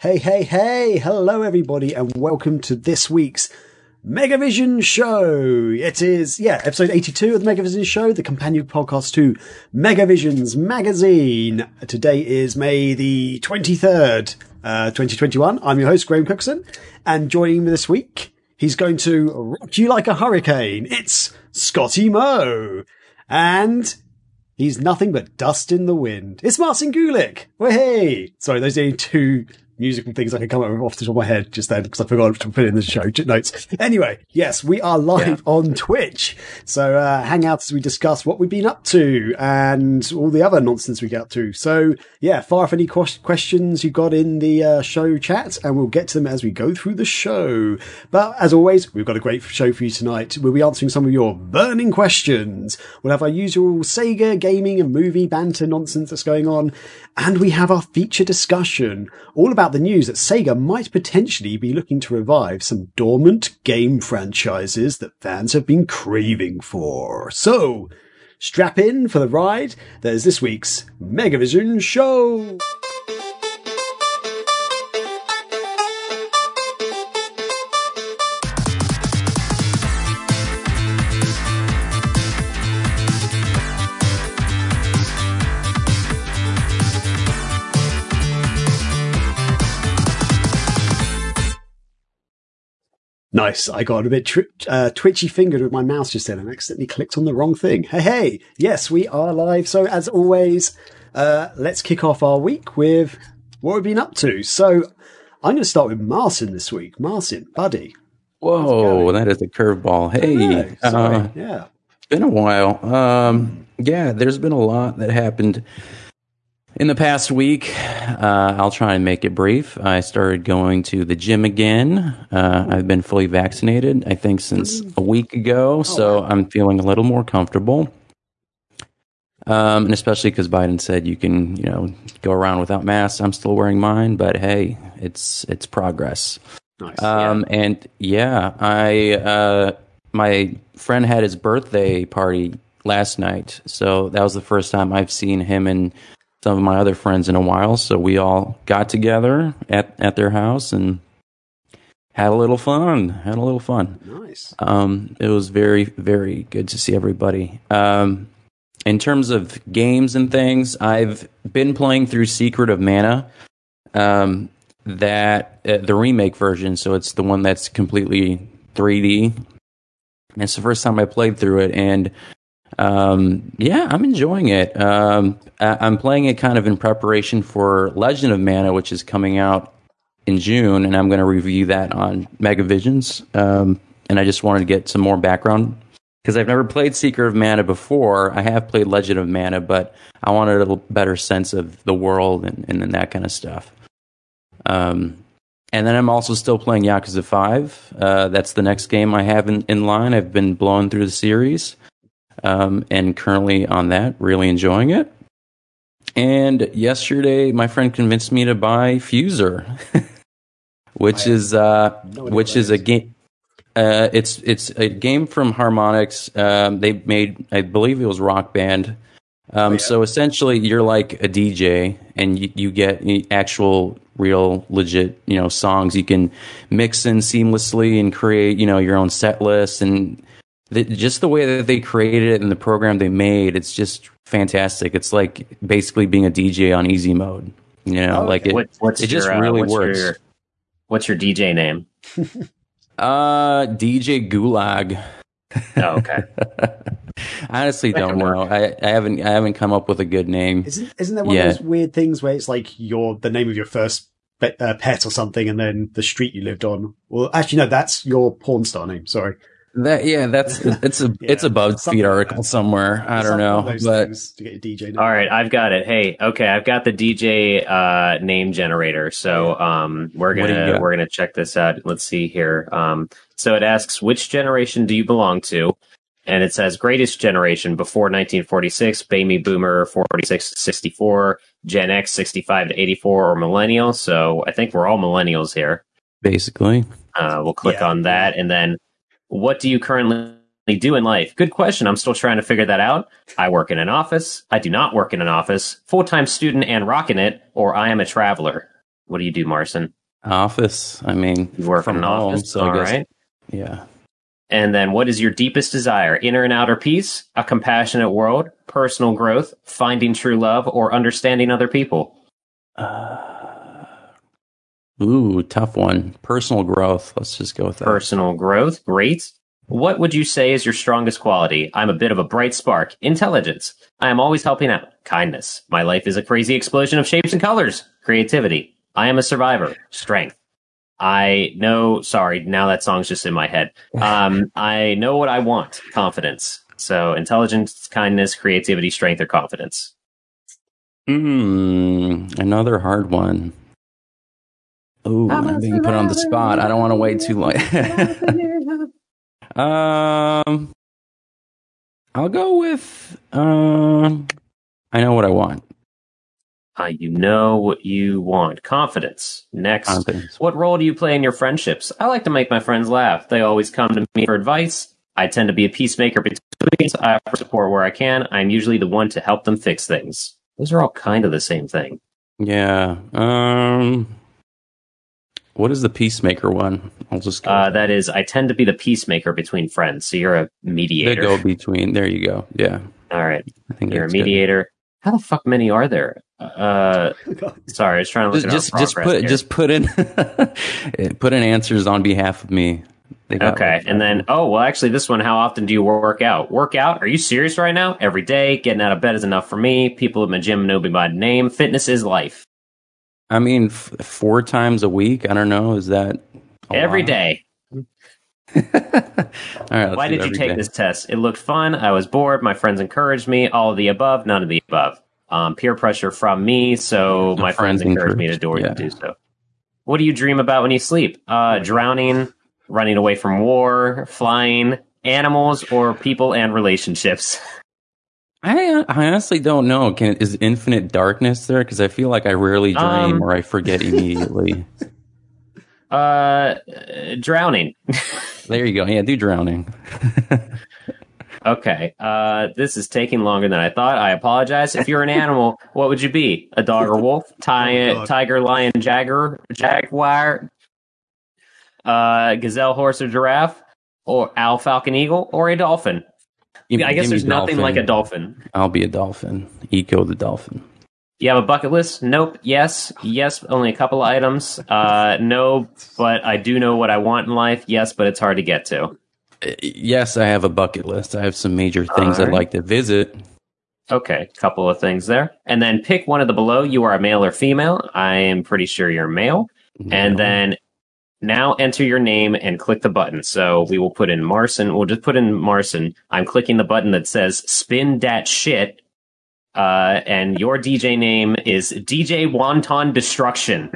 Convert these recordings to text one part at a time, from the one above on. Hey, hello everybody and welcome to this week's Mega Visions show. It is, episode 82 of the Mega Visions show, the companion podcast to Mega Visions magazine. Today is May the 23rd, 2021. I'm your host, Graham Cookson, and joining me this week, he's going to rock you like a hurricane. It's Scotty Moe. And he's nothing but dust in the wind. It's Martin Gulick. Hey! Sorry, those are the two musical things I can come up with off the top of my head just then because I forgot to put in the show notes. Anyway, yes, we are live on Twitch. So hang out as we discuss what we've been up to and all the other nonsense we get up to. So yeah, fire off any questions you got in the show chat and we'll get to them as we go through the show. But as always, we've got a great show for you tonight. We'll be answering some of your burning questions. We'll have our usual Sega gaming and movie banter nonsense that's going on. And we have our feature discussion all about the news that Sega might potentially be looking to revive some dormant game franchises that fans have been craving for. So, strap in for the ride. There's this week's Mega Visions show. Nice. I got a bit twitchy-fingered with my mouse just then and accidentally clicked on the wrong thing. Hey! Yes, we are live. So, as always, let's kick off our week with what we've been up to. So, I'm going to start with Martin this week. Martin, buddy. Whoa, that is a curveball. Hey. Sorry. It's been a while. There's been a lot that happened in the past week. I'll try and make it brief. I started going to the gym again. I've been fully vaccinated, I think, since a week ago. So I'm feeling a little more comfortable. And especially because Biden said you can, go around without masks. I'm still wearing mine, but hey, it's progress. Nice. My friend had his birthday party last night. So that was the first time I've seen him and some of my other friends in a while, so we all got together at their house and had a little fun. Nice. It was very, very good to see everybody. In terms of games and things, I've been playing through Secret of Mana, the remake version, so it's the one that's completely 3D. And it's the first time I played through it, and I'm enjoying it. I'm playing it kind of in preparation for Legend of Mana, which is coming out in June, and I'm going to review that on Mega Visions. And I just wanted to get some more background because I've never played Secret of Mana before. I have played Legend of Mana, but I wanted a little better sense of the world and that kind of stuff. And then I'm also still playing Yakuza 5. That's the next game I have in line. I've been blowing through the series. And currently on that, really enjoying it. And yesterday, my friend convinced me to buy Fuser, which is a game. It's a game from Harmonix. They made, I believe it was Rock Band. So essentially, you're like a DJ, and you get actual, real, legit, songs you can mix in seamlessly and create, your own set list and. Just the way that they created it and the program they made, it's just fantastic. It's like basically being a DJ on easy mode. It works. What's your DJ name? DJ Gulag. Oh, okay. Honestly, don't know. I haven't come up with a good name. Isn't there one of those weird things where it's like the name of your first pet or something, and then the street you lived on? Well, actually, no, that's your porn star name. Sorry. It's a BuzzFeed article somewhere. I don't know, but to get DJ name. All right, I've got it. Hey, okay, I've got the DJ name generator. So we're gonna check this out. Let's see here. So it asks, which generation do you belong to? And it says greatest generation before 1946, baby boomer 46 to 64, Gen X 65 to 84, or millennial. So I think we're all millennials here. Basically, we'll click on that and then. What do you currently do in life? Good question. I'm still trying to figure that out. I work in an office. I do not work in an office. Full-time student and rocking it, or I am a traveler. What do you do, Marcin? Office. I mean, you work in an office. So all I guess, right. Yeah. And then what is your deepest desire? Inner and outer peace, a compassionate world, personal growth, finding true love, or understanding other people? Ooh, tough one. Personal growth. Let's just go with that. Personal growth. Great. What would you say is your strongest quality? I'm a bit of a bright spark. Intelligence. I am always helping out. Kindness. My life is a crazy explosion of shapes and colors. Creativity. I am a survivor. Strength. I know, sorry, now that song's just in my head. I know what I want. Confidence. So intelligence, kindness, creativity, strength, or confidence. Another hard one. Oh, I'm being put on the spot. I don't want to wait too long. I'll go with, I know what I want. You know what you want. Confidence. Next. Confidence. What role do you play in your friendships? I like to make my friends laugh. They always come to me for advice. I tend to be a peacemaker between us. I offer support where I can. I'm usually the one to help them fix things. Those are all kind of the same thing. Yeah. What is the peacemaker one? I'll just go. That is, I tend to be the peacemaker between friends. So you're a mediator. They go between. There you go. Yeah. All right. I think you're a mediator. Good. How the fuck many are there? Sorry, I was trying to look at put in answers on behalf of me. Okay, and then this one. How often do you work out? Work out? Are you serious right now? Every day. Getting out of bed is enough for me. People in my gym know me by name. Fitness is life. I mean, 4 times a week. I don't know. Is that every day? All right, why did you take this test? It looked fun. I was bored. My friends encouraged me. All of the above. None of the above. Peer pressure from me, so my friends encouraged me to do so. What do you dream about when you sleep? Drowning, running away from war, flying, animals, or people and relationships? I honestly don't know. Is infinite darkness there? Because I feel like I rarely dream or I forget immediately. Drowning. There you go. Yeah, do drowning. Okay, this is taking longer than I thought. I apologize. If you're an animal, what would you be? A dog or wolf? Tiger, lion, jaguar, gazelle, horse, or giraffe? Or owl, falcon, eagle? Or a dolphin? I guess there's nothing like a dolphin. I'll be a dolphin. Ecco the dolphin. You have a bucket list? Nope. Yes, only a couple of items. No, but I do know what I want in life. Yes, but it's hard to get to. Yes, I have a bucket list. I have some major things I'd like to visit. Okay, couple of things there. And then pick one of the below. You are a male or female. I am pretty sure you're male. No. And then now enter your name and click the button. So we will put in Marcin. We'll just put in Marcin. I'm clicking the button that says spin that shit. And your DJ name is DJ Wonton Destruction.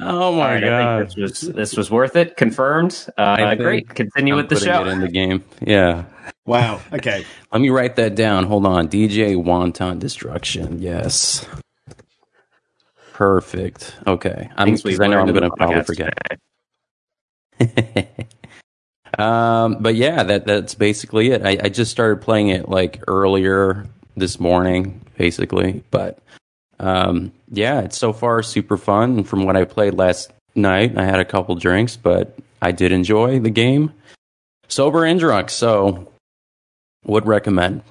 Oh my god! This was worth it. Confirmed. Great. Continue with the show. It in the game. Yeah. Wow. Okay. Let me write that down. Hold on. DJ Wonton Destruction. Yes. Perfect. Okay. I know I'm going to probably forget. But yeah, that's basically it. I just started playing it like earlier this morning, basically, but. Yeah, it's so far super fun. And from what I played last night, I had a couple drinks, but I did enjoy the game. Sober and drunk, so would recommend.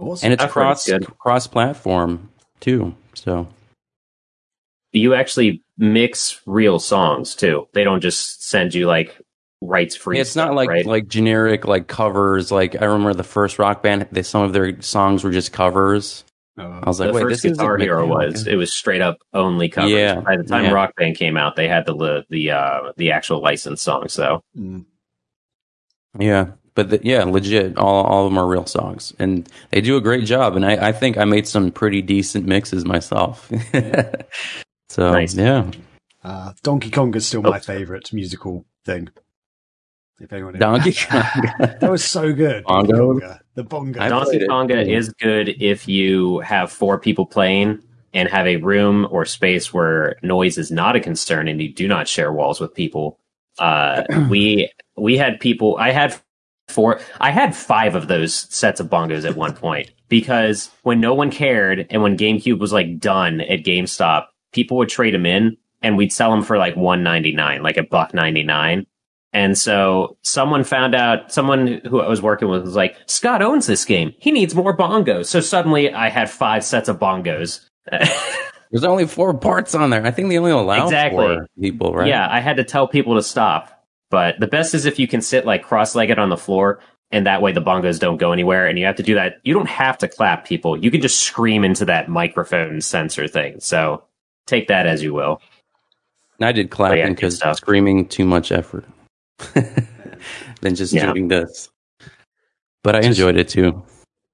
Awesome. And it's cross-platform, too. So you actually mix real songs, too. They don't just send you, like, rights free. It's not like generic, like, covers. Like, I remember the first Rock Band, some of their songs were just covers. I was like, wait, this is Guitar Hero it was straight up only covers. Yeah, by the time Rock Band came out, they had the actual licensed songs. So yeah, but legit, all of them are real songs, and they do a great job. And I think I made some pretty decent mixes myself. So nice. Yeah, Donkey Kong is still my favorite musical thing. If anyone Donkey Konga. That was so good. The bongo. Donkey Konga is good if you have 4 people playing and have a room or space where noise is not a concern and you do not share walls with people. We had people. I had 5 of those sets of bongos at one point because when no one cared and when GameCube was like done at GameStop, people would trade them in, and we'd sell them for like $1.99, like $1.99. And so someone found out, someone who I was working with was like, Scott owns this game. He needs more bongos. So suddenly I had 5 sets of bongos. There's only 4 parts on there. I think they only allow exactly 4 people, right? Yeah, I had to tell people to stop. But the best is if you can sit like cross-legged on the floor, and that way the bongos don't go anywhere. And you have to do that. You don't have to clap, people. You can just scream into that microphone sensor thing. So take that as you will. I did clapping because screaming too much effort. Than just doing this, but I enjoyed it too.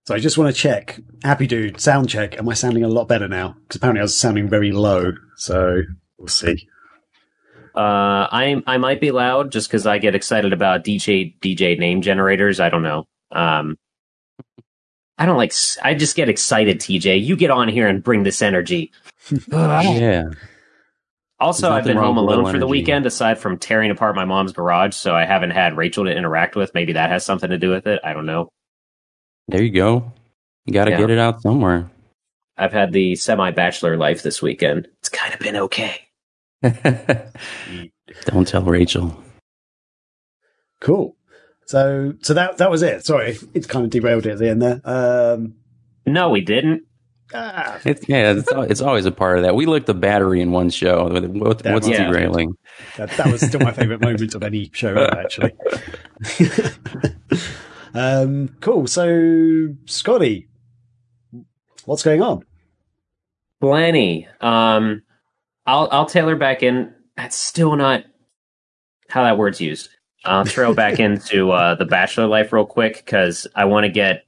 So I just want to check, Happy Dude, sound check. Am I sounding a lot better now? Because apparently I was sounding very low. So we'll see. I might be loud just because I get excited about DJ name generators. I don't know. I don't like. I just get excited. TJ, you get on here and bring this energy. Yeah. Also, I've been home alone for the weekend, aside from tearing apart my mom's garage, so I haven't had Rachel to interact with. Maybe that has something to do with it. I don't know. There you go. You got to get it out somewhere. I've had the semi-bachelor life this weekend. It's kind of been okay. Don't tell Rachel. Cool. So that was it. Sorry, it's kind of derailed it at the end there. No, we didn't. It's always a part of that. We looked the battery in one show. What's derailing? That was still my favorite moment of any show ever, actually. Cool. So, Scotty, what's going on? Blanny. I'll tailor back in. That's still not how that word's used. I'll trail back into the bachelor life real quick because I want to get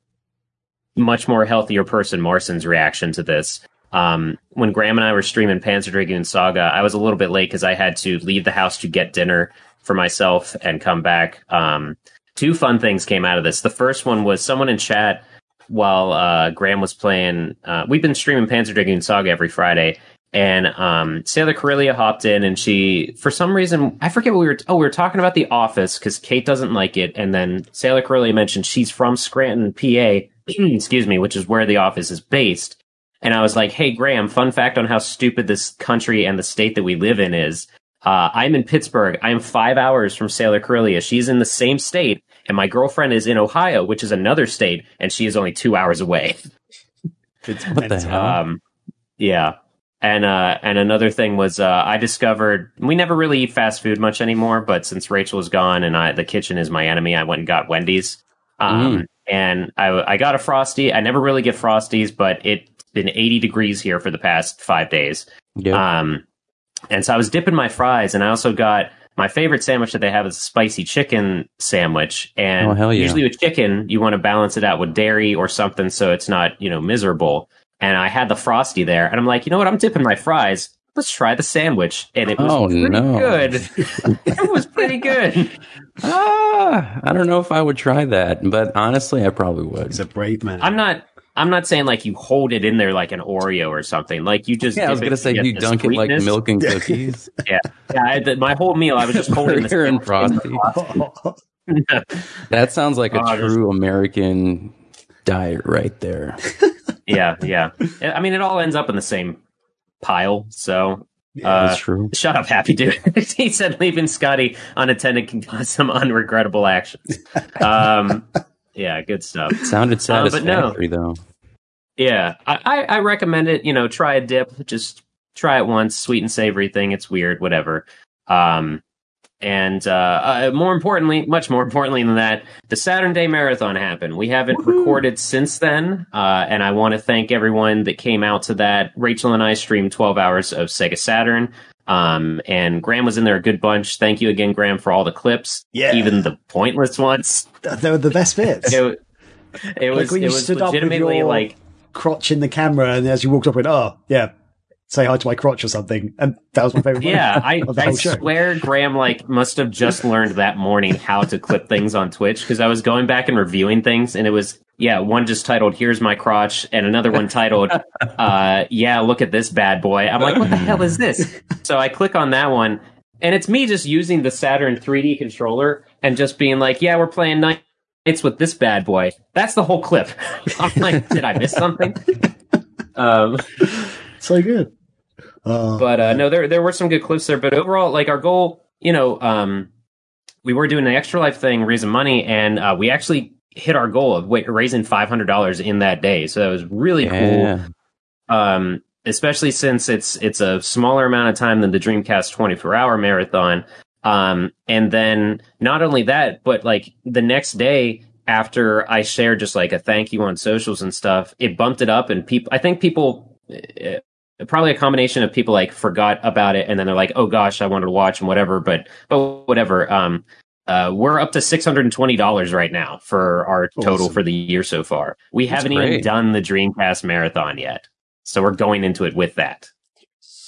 much more healthier person Marson's reaction to this. When Graham and I were streaming Panzer Dragoon Saga, I was a little bit late because I had to leave the house to get dinner for myself and come back. 2 fun things came out of this. The first one was someone in chat while Graham was playing. We've been streaming Panzer Dragoon Saga every Friday, and Sailor Corellia hopped in, and she, for some reason, I forget what we were. We were talking about The Office because Kate doesn't like it, and then Sailor Corellia mentioned she's from Scranton, PA. Excuse me, which is where The Office is based. And I was like, hey, Graham, fun fact on how stupid this country and the state that we live in is. I'm in Pittsburgh. I am 5 hours from Sailor Corellia. She's in the same state. And my girlfriend is in Ohio, which is another state. And she is only 2 hours away. What the hell? Yeah. And another thing was I discovered we never really eat fast food much anymore. But since Rachel is gone and the kitchen is my enemy, I went and got Wendy's. And I got a Frosty. I never really get Frosties, but it's been 80 degrees here for the past 5 days. Yep. And so I was dipping my fries, and I also got my favorite sandwich that they have is a spicy chicken sandwich. And usually with chicken, you want to balance it out with dairy or something so it's not, miserable. And I had the Frosty there, and I'm like, you know what? I'm dipping my fries. Let's try the sandwich. And it was good. It was pretty good. I don't know if I would try that, but honestly, I probably would. He's a brave man. I'm not saying like you hold it in there like an Oreo or something. Like you just I was going to say you dunk it like milk and cookies. My whole meal, I was just holding this and Frosty. That sounds like a true American diet right there. Yeah. I mean, it all ends up in the same pile, so that's true. Shut up, Happy Dude. He said leaving Scotty unattended can cause some unregrettable actions. Good stuff. Sounded satisfactory though. I recommend it. Try a dip, just try it once. Sweet and savory thing, it's weird, whatever. And much more importantly than that, the Saturn Day Marathon happened. We haven't recorded since then, and I want to thank everyone that came out to that. Rachel and I streamed 12 hours of Sega Saturn, and Graham was in there a good bunch. Thank you again, Graham, for all the clips, even the pointless ones. They were the best bits. It was legitimately like crotch in the camera, and as you walked up, went, oh, yeah. Say hi to my crotch or something. And that was my favorite. I swear Graham must have just learned that morning how to clip things on Twitch, because I was going back and reviewing things, and it was one just titled "Here's My Crotch" and another one titled "Look at This Bad Boy." I'm like, what the hell is this? So I click on that one, and it's me just using the Saturn 3D controller and just being like, yeah, we're playing Nights with this bad boy. That's the whole clip. I'm like, did I miss something? So good. But no, there were some good clips there. But overall, like our goal, you know, we were doing an Extra Life thing, raising money, and we actually hit our goal of raising $500 in that day. So that was really cool. Especially since it's a smaller amount of time than the Dreamcast 24-hour marathon. And then not only that, but like the next day after I shared just like a thank you on socials and stuff, it bumped it up, and people, I think people, probably a combination of people like forgot about it. And then they're like, oh gosh, I wanted to watch and whatever, but whatever. We're up to $620 right now for our total for the year so far. We haven't even done the Dreamcast marathon yet. So we're going into it with that.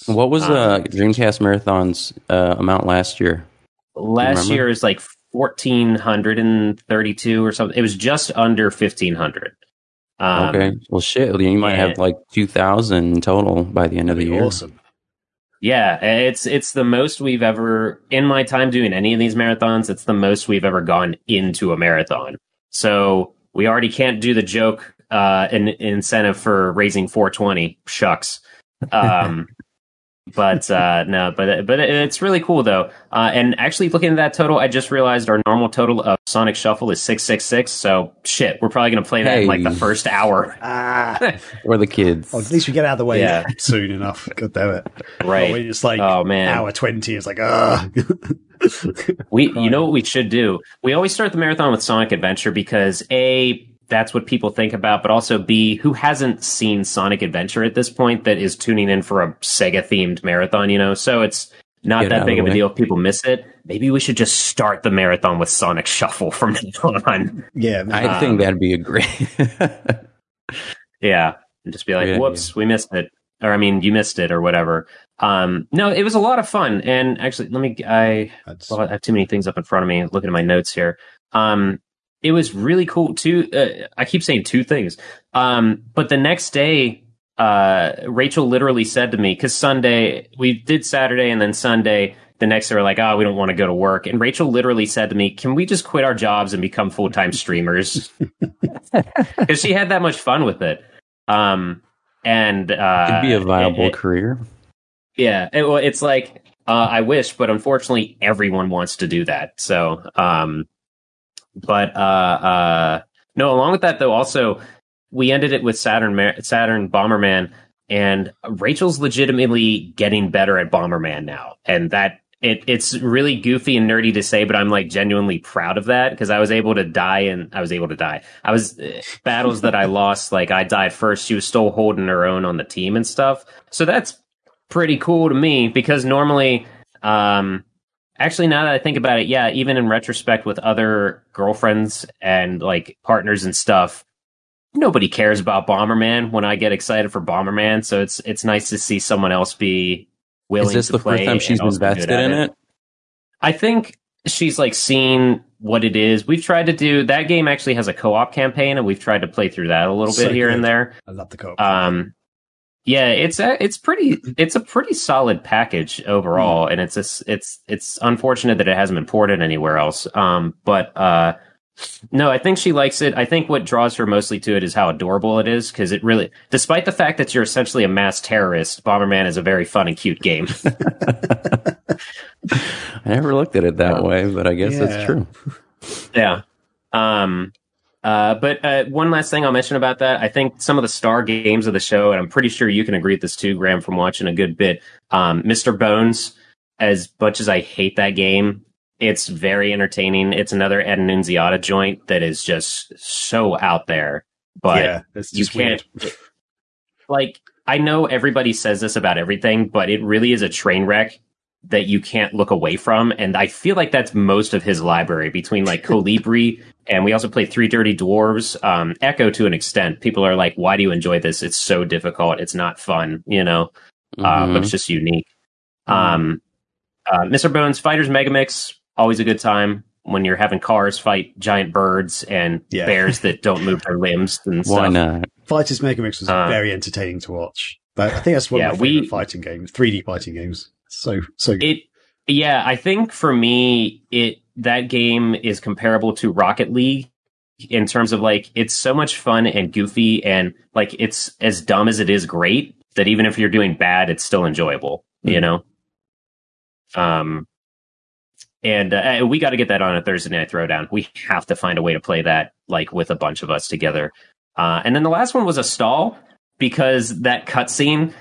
What was Dreamcast marathon's amount last year? Last year is like 1,432 or something. It was just under 1,500. Okay. Well, shit. You might have like 2,000 total by the end of the year. Awesome. Yeah, it's the most we've ever, in my time doing any of these marathons, it's the most we've ever gone into a marathon. So we already can't do the joke an incentive for raising 420. Shucks. But it's really cool though. And actually looking at that total, I just realized our normal total of Sonic Shuffle is 666. So shit, we're probably going to play that in like the first hour. Or the kids. Well, at least we get out of the way soon enough. God damn it. Right. It's like hour 20. It's like, you know what we should do? We always start the marathon with Sonic Adventure because that's what people think about, but also B, who hasn't seen Sonic Adventure at this point that is tuning in for a Sega-themed marathon, you know? So it's not that big of a deal if people miss it. Maybe we should just start the marathon with Sonic Shuffle from now on. Yeah, I think that'd be a great... yeah, and just be like, whoops, we missed it. Or, I mean, you missed it or whatever. No, it was a lot of fun. And actually, I have too many things up in front of me. Looking at my notes here. It was really cool too. I keep saying two things. But the next day, Rachel literally said to me, cause Sunday we did Saturday and then Sunday, the next day we're like, oh, we don't want to go to work. And Rachel literally said to me, can we just quit our jobs and become full-time streamers? Cause she had that much fun with it. It'd be a viable career. Yeah. It's like, I wish, but unfortunately everyone wants to do that. So, no, along with that, though, also, we ended it with Saturn Bomberman, and Rachel's legitimately getting better at Bomberman now. And that it's really goofy and nerdy to say, but I'm like genuinely proud of that because I was able to die I was battles that I lost. Like I died first. She was still holding her own on the team and stuff. So that's pretty cool to me because normally, actually, now that I think about it, yeah, even in retrospect with other girlfriends and, like, partners and stuff, nobody cares about Bomberman when I get excited for Bomberman, so it's nice to see someone else be willing to play. Is this the first time she's invested in it? I think she's, like, seen what it is. We've tried to do... That game actually has a co-op campaign, and we've tried to play through that a little bit here and there. I love the co-op. Yeah, it's a pretty solid package overall, and it's unfortunate that it hasn't been ported anywhere else. No, I think she likes it. I think what draws her mostly to it is how adorable it is, because it really, despite the fact that you're essentially a mass terrorist, Bomberman is a very fun and cute game. I never looked at it that way, but I guess that's true. Yeah. But one last thing I'll mention about that, I think some of the star games of the show, and I'm pretty sure you can agree with this too, Graham, from watching a good bit, Mr. Bones, as much as I hate that game, it's very entertaining. It's another Ed and Nunziata joint that is just so out there, but you can't... Like, I know everybody says this about everything, but it really is a train wreck that you can't look away from, and I feel like that's most of his library, between, like, Colibri... And we also play Three Dirty Dwarves, Ecco to an extent. People are like, why do you enjoy this? It's so difficult. It's not fun, you know, but it's just unique. Mr. Bones, Fighters Megamix, always a good time when you're having cars fight giant birds and bears that don't move their limbs and stuff. Why not? Fighters Megamix was very entertaining to watch. But I think that's one of my favorite fighting games, 3D fighting games. So good. I think for me, that game is comparable to Rocket League in terms of, like, it's so much fun and goofy and, like, it's as dumb as it is great that even if you're doing bad, it's still enjoyable, you know? And we got to get that on a Thursday Night Throwdown. We have to find a way to play that, like, with a bunch of us together. And then the last one was Astal, because that cutscene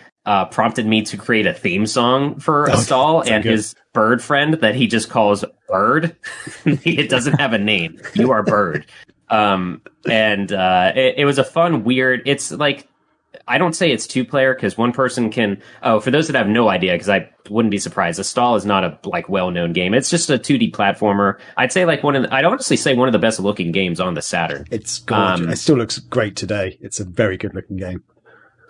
prompted me to create a theme song for Astal and his bird friend that he just calls Bird. It doesn't have a name. You are Bird. It was a fun, weird... It's like... I don't say it's two-player, because one person can... Oh, for those that have no idea, because I wouldn't be surprised, Astal is not a well-known game. It's just a 2D platformer. I'd say I'd honestly say one of the best-looking games on the Saturn. It's gorgeous. It still looks great today. It's a very good-looking game.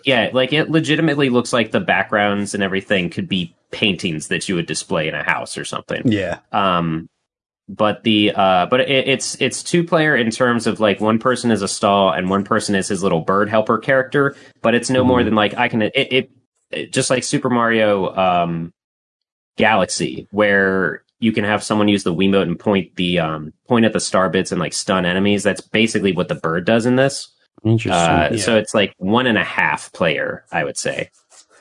Yeah, like, it legitimately looks like the backgrounds and everything could be paintings that you would display in a house or something. Yeah. But it's two-player in terms of, like, one person is Astal and one person is his little bird helper character, but it's no more than, like, it just like Super Mario Galaxy, where you can have someone use the Wiimote and point at the star bits and, like, stun enemies. That's basically what the bird does in this. Interesting. So it's like 1.5 player, I would say.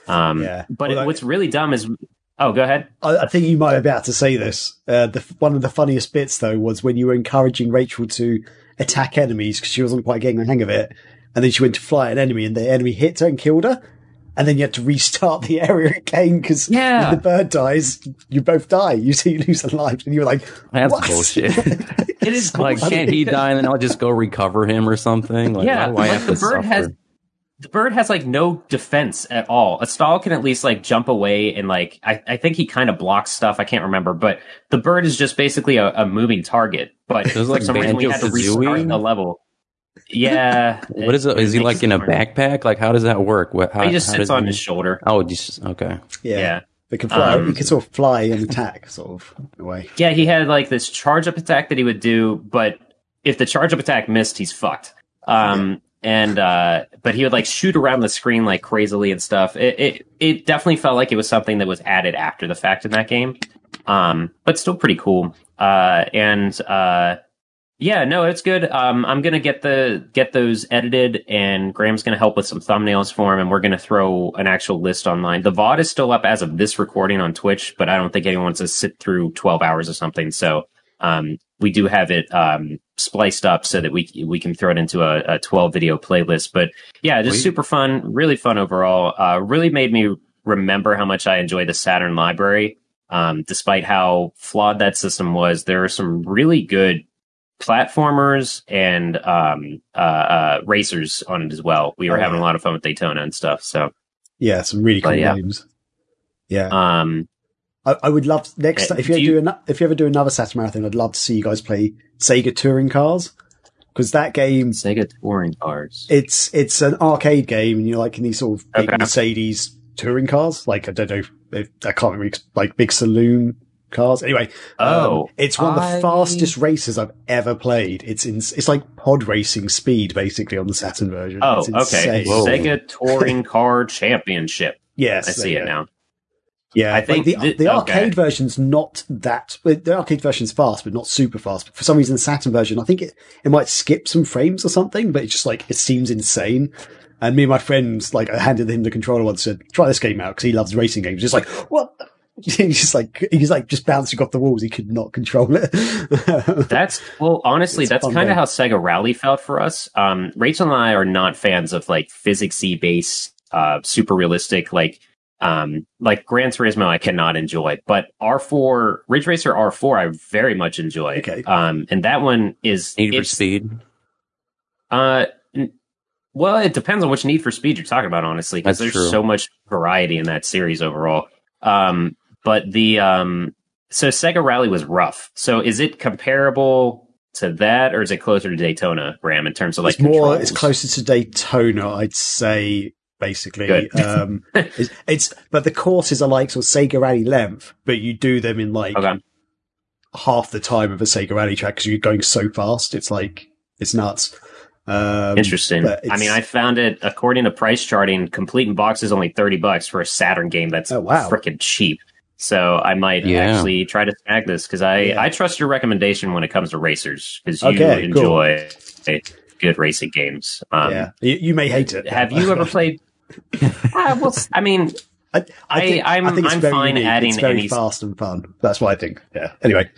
What's really dumb is... Oh, go ahead. I think you might be about to say this. One of the funniest bits, though, was when you were encouraging Rachel to attack enemies because she wasn't quite getting the hang of it. And then she went to fly at an enemy and the enemy hit her and killed her. And then you had to restart the area again because if the bird dies, you both die. You lose the lives. And you were like, that's what? Bullshit. It is like, can't he die and then I'll just go recover him or something? Like, yeah, why do I have to suffer? The bird has, like, no defense at all. Astal can at least, like, jump away and, like, I think he kind of blocks stuff. I can't remember, but the bird is just basically a moving target. But for like some reason we had to restart the level. Yeah. What is it? Is he, like, in a backpack? Like, how does that work? He just sits on his shoulder. Oh, just, okay. Yeah. They can fly. He can sort of fly and attack, sort of, in a way. Yeah, he had, like, this charge-up attack that he would do, but if the charge-up attack missed, he's fucked. But he would, like, shoot around the screen, like, crazily and stuff. It definitely felt like it was something that was added after the fact in that game. But still pretty cool. It's good. I'm going to get those edited, and Graham's going to help with some thumbnails for him, and we're going to throw an actual list online. The VOD is still up as of this recording on Twitch, but I don't think anyone wants to sit through 12 hours or something. So, we do have it spliced up so that we can throw it into a 12 video playlist. But yeah, just super fun, really fun overall. Really made me remember how much I enjoy the Saturn library. Despite how flawed that system was, there are some really good platformers and racers on it as well. We were having a lot of fun with Daytona and stuff. So yeah, some really cool games. Yeah. I would love next time, if you ever do another Saturn Marathon, I'd love to see you guys play Sega Touring Cars, because that game, Sega Touring Cars, it's an arcade game, and you're like in these sort of big Mercedes touring cars, like I don't know, I can't remember, like big saloon cars. Anyway, it's one of the fastest races I've ever played. It's like pod racing speed basically on the Saturn version. Oh, okay, Sega Touring Car Championship. Yes, I see it now. Yeah, I think the arcade version's not that... The arcade version's fast, but not super fast. But for some reason, the Saturn version, I think it might skip some frames or something, but it's just like, it seems insane. And me and my friends, like, I handed him the controller once and said, try this game out, because he loves racing games. Just like, what? He's just bouncing off the walls. He could not control it. That's kind of how Sega Rally felt for us. Rachel and I are not fans of, like, physics-y based, super realistic, like Gran Turismo I cannot enjoy, but Ridge Racer R4 I very much enjoy. Okay. And that one is Need for Speed. Well, it depends on which Need for Speed you're talking about, honestly, because there's so much variety in that series overall. But Sega Rally was rough. So is it comparable to that, or is it closer to Daytona, Graham, in terms of like controls? It's closer to Daytona, I'd say. Basically, but the courses are like sort of Sega Rally length, but you do them in like half the time of a Sega Rally track because you're going so fast. It's like, it's nuts. Interesting. I mean, I found it, according to price charting, complete in box is only $30 for a Saturn game. That's freaking cheap. So I might actually try to snag this because I trust your recommendation when it comes to racers, because you enjoy good racing games. You may hate it. Have you ever played? Well, I mean, I think I'm fine adding it's very fast and fun. That's what I think. Yeah. Anyway,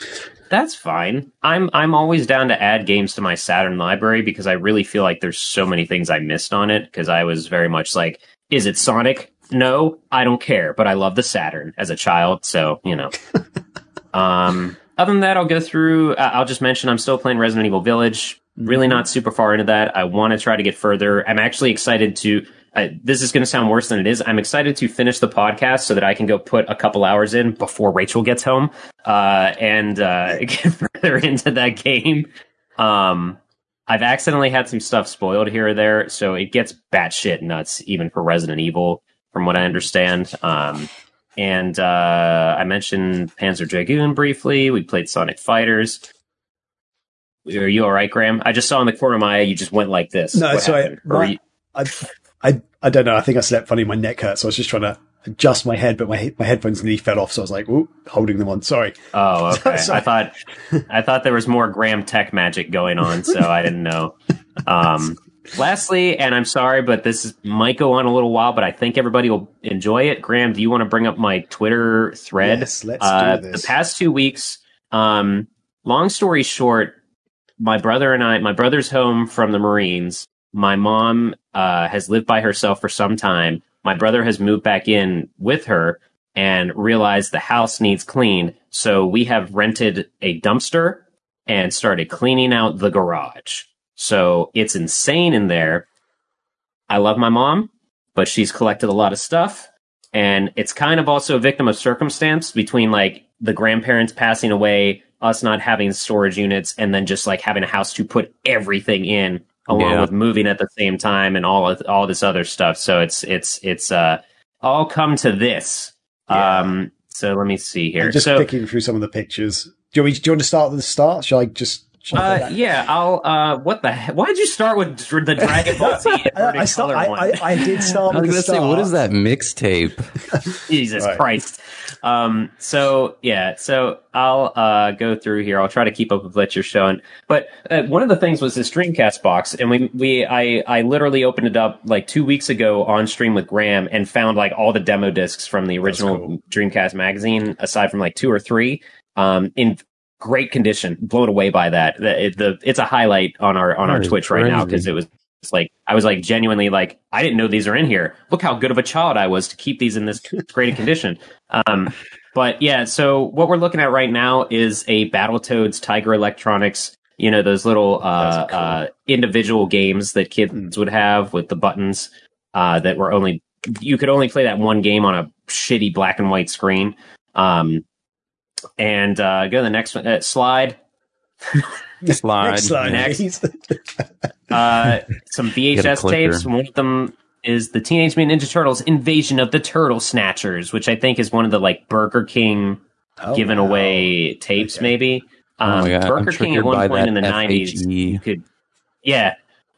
that's fine. I'm always down to add games to my Saturn library because I really feel like there's so many things I missed on it because I was very much like, is it Sonic? No, I don't care, but I love the Saturn as a child, so, you know. Other than that, I'll go through. I'll just mention I'm still playing Resident Evil Village. Really not super far into that. I want to try to get further. I'm actually excited to... this is going to sound worse than it is. I'm excited to finish the podcast so that I can go put a couple hours in before Rachel gets home and get further into that game. I've accidentally had some stuff spoiled here or there, so it gets batshit nuts even for Resident Evil, from what I understand. And I mentioned Panzer Dragoon briefly. We played Sonic Fighters. Are you all right, Graham? I just saw in the corner of my eye you just went like this. No, sorry. I don't know. I think I slept funny. My neck hurts. So I was just trying to adjust my head, but my headphones nearly fell off. So I was like, ooh, holding them on. Sorry. Oh, okay. Sorry. I thought there was more Graham tech magic going on, so I didn't know. Lastly, and I'm sorry, but might go on a little while, but I think everybody will enjoy it. Graham, do you want to bring up my Twitter thread? Yes, let's do this. The past 2 weeks, long story short, my brother's home from the Marines. My mom has lived by herself for some time. My brother has moved back in with her and realized the house needs cleaned. So we have rented a dumpster and started cleaning out the garage. So it's insane in there. I love my mom, but she's collected a lot of stuff. And it's kind of also a victim of circumstance between like the grandparents passing away, us not having storage units, and then just like having a house to put everything in, along with moving at the same time and all this other stuff. So it's all come to this. Yeah. So let me see here. I'm just picking through some of the pictures. Do you want to start at the start? Shall I just? What the heck? Why did you start with the Dragon Ball Z? I did start with the start. What is that mixtape? Jesus Christ. So I'll go through here. I'll try to keep up with what you're showing. But one of the things was this Dreamcast box, and I literally opened it up like 2 weeks ago on stream with Graham and found like all the demo discs from the original Dreamcast magazine, aside from like two or three, in great condition. Blown away by that. It's a highlight on our Twitch right now because it was. It's like, I was like, genuinely like, I didn't know these are in here. Look how good of a child I was to keep these in this great condition. But yeah, so what we're looking at right now is a Battletoads, Tiger Electronics, you know, those little individual games that kids would have with the buttons that were only, you could only play that one game on a shitty black and white screen. And go to the next one, slide. Next. Some VHS tapes. One of them is the Teenage Mutant Ninja Turtles Invasion of the Turtle Snatchers, which I think is one of the like Burger King giveaway tapes, maybe. Burger King at one point in the 90s, you could,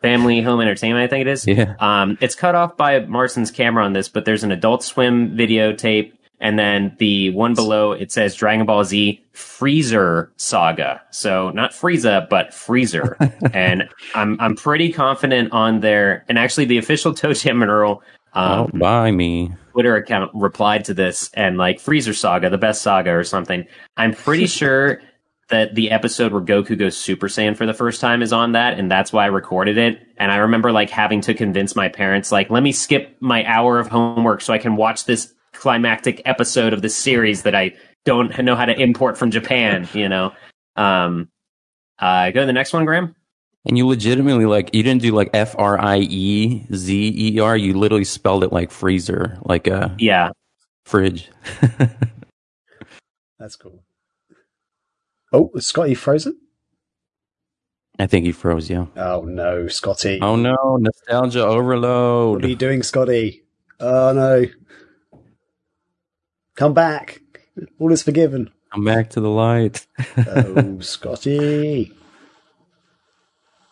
Family Home Entertainment, I think it is. Yeah. It's cut off by Marston's camera on this, but there's an Adult Swim videotape. And then the one below, it says Dragon Ball Z Freezer Saga. So not Frieza, but Freezer. And I'm pretty confident on there. And actually, the official Toe Jam and Earl Twitter account replied to this and like Freezer Saga, the best saga or something. I'm pretty sure that the episode where Goku goes Super Saiyan for the first time is on that, and that's why I recorded it. And I remember like having to convince my parents, like, let me skip my hour of homework so I can watch this climactic episode of the series that I don't know how to import from Japan, you know. Go to the next one, Graham. And you legitimately like, you didn't do like FRIEZER. You literally spelled it like freezer, like a fridge. That's cool. Oh, is Scotty frozen? I think he froze. Yeah. Oh no, Scotty! Oh no, nostalgia overload. What are you doing, Scotty? Oh no. Come back. All is forgiven. Come back to the light. Oh, Scotty.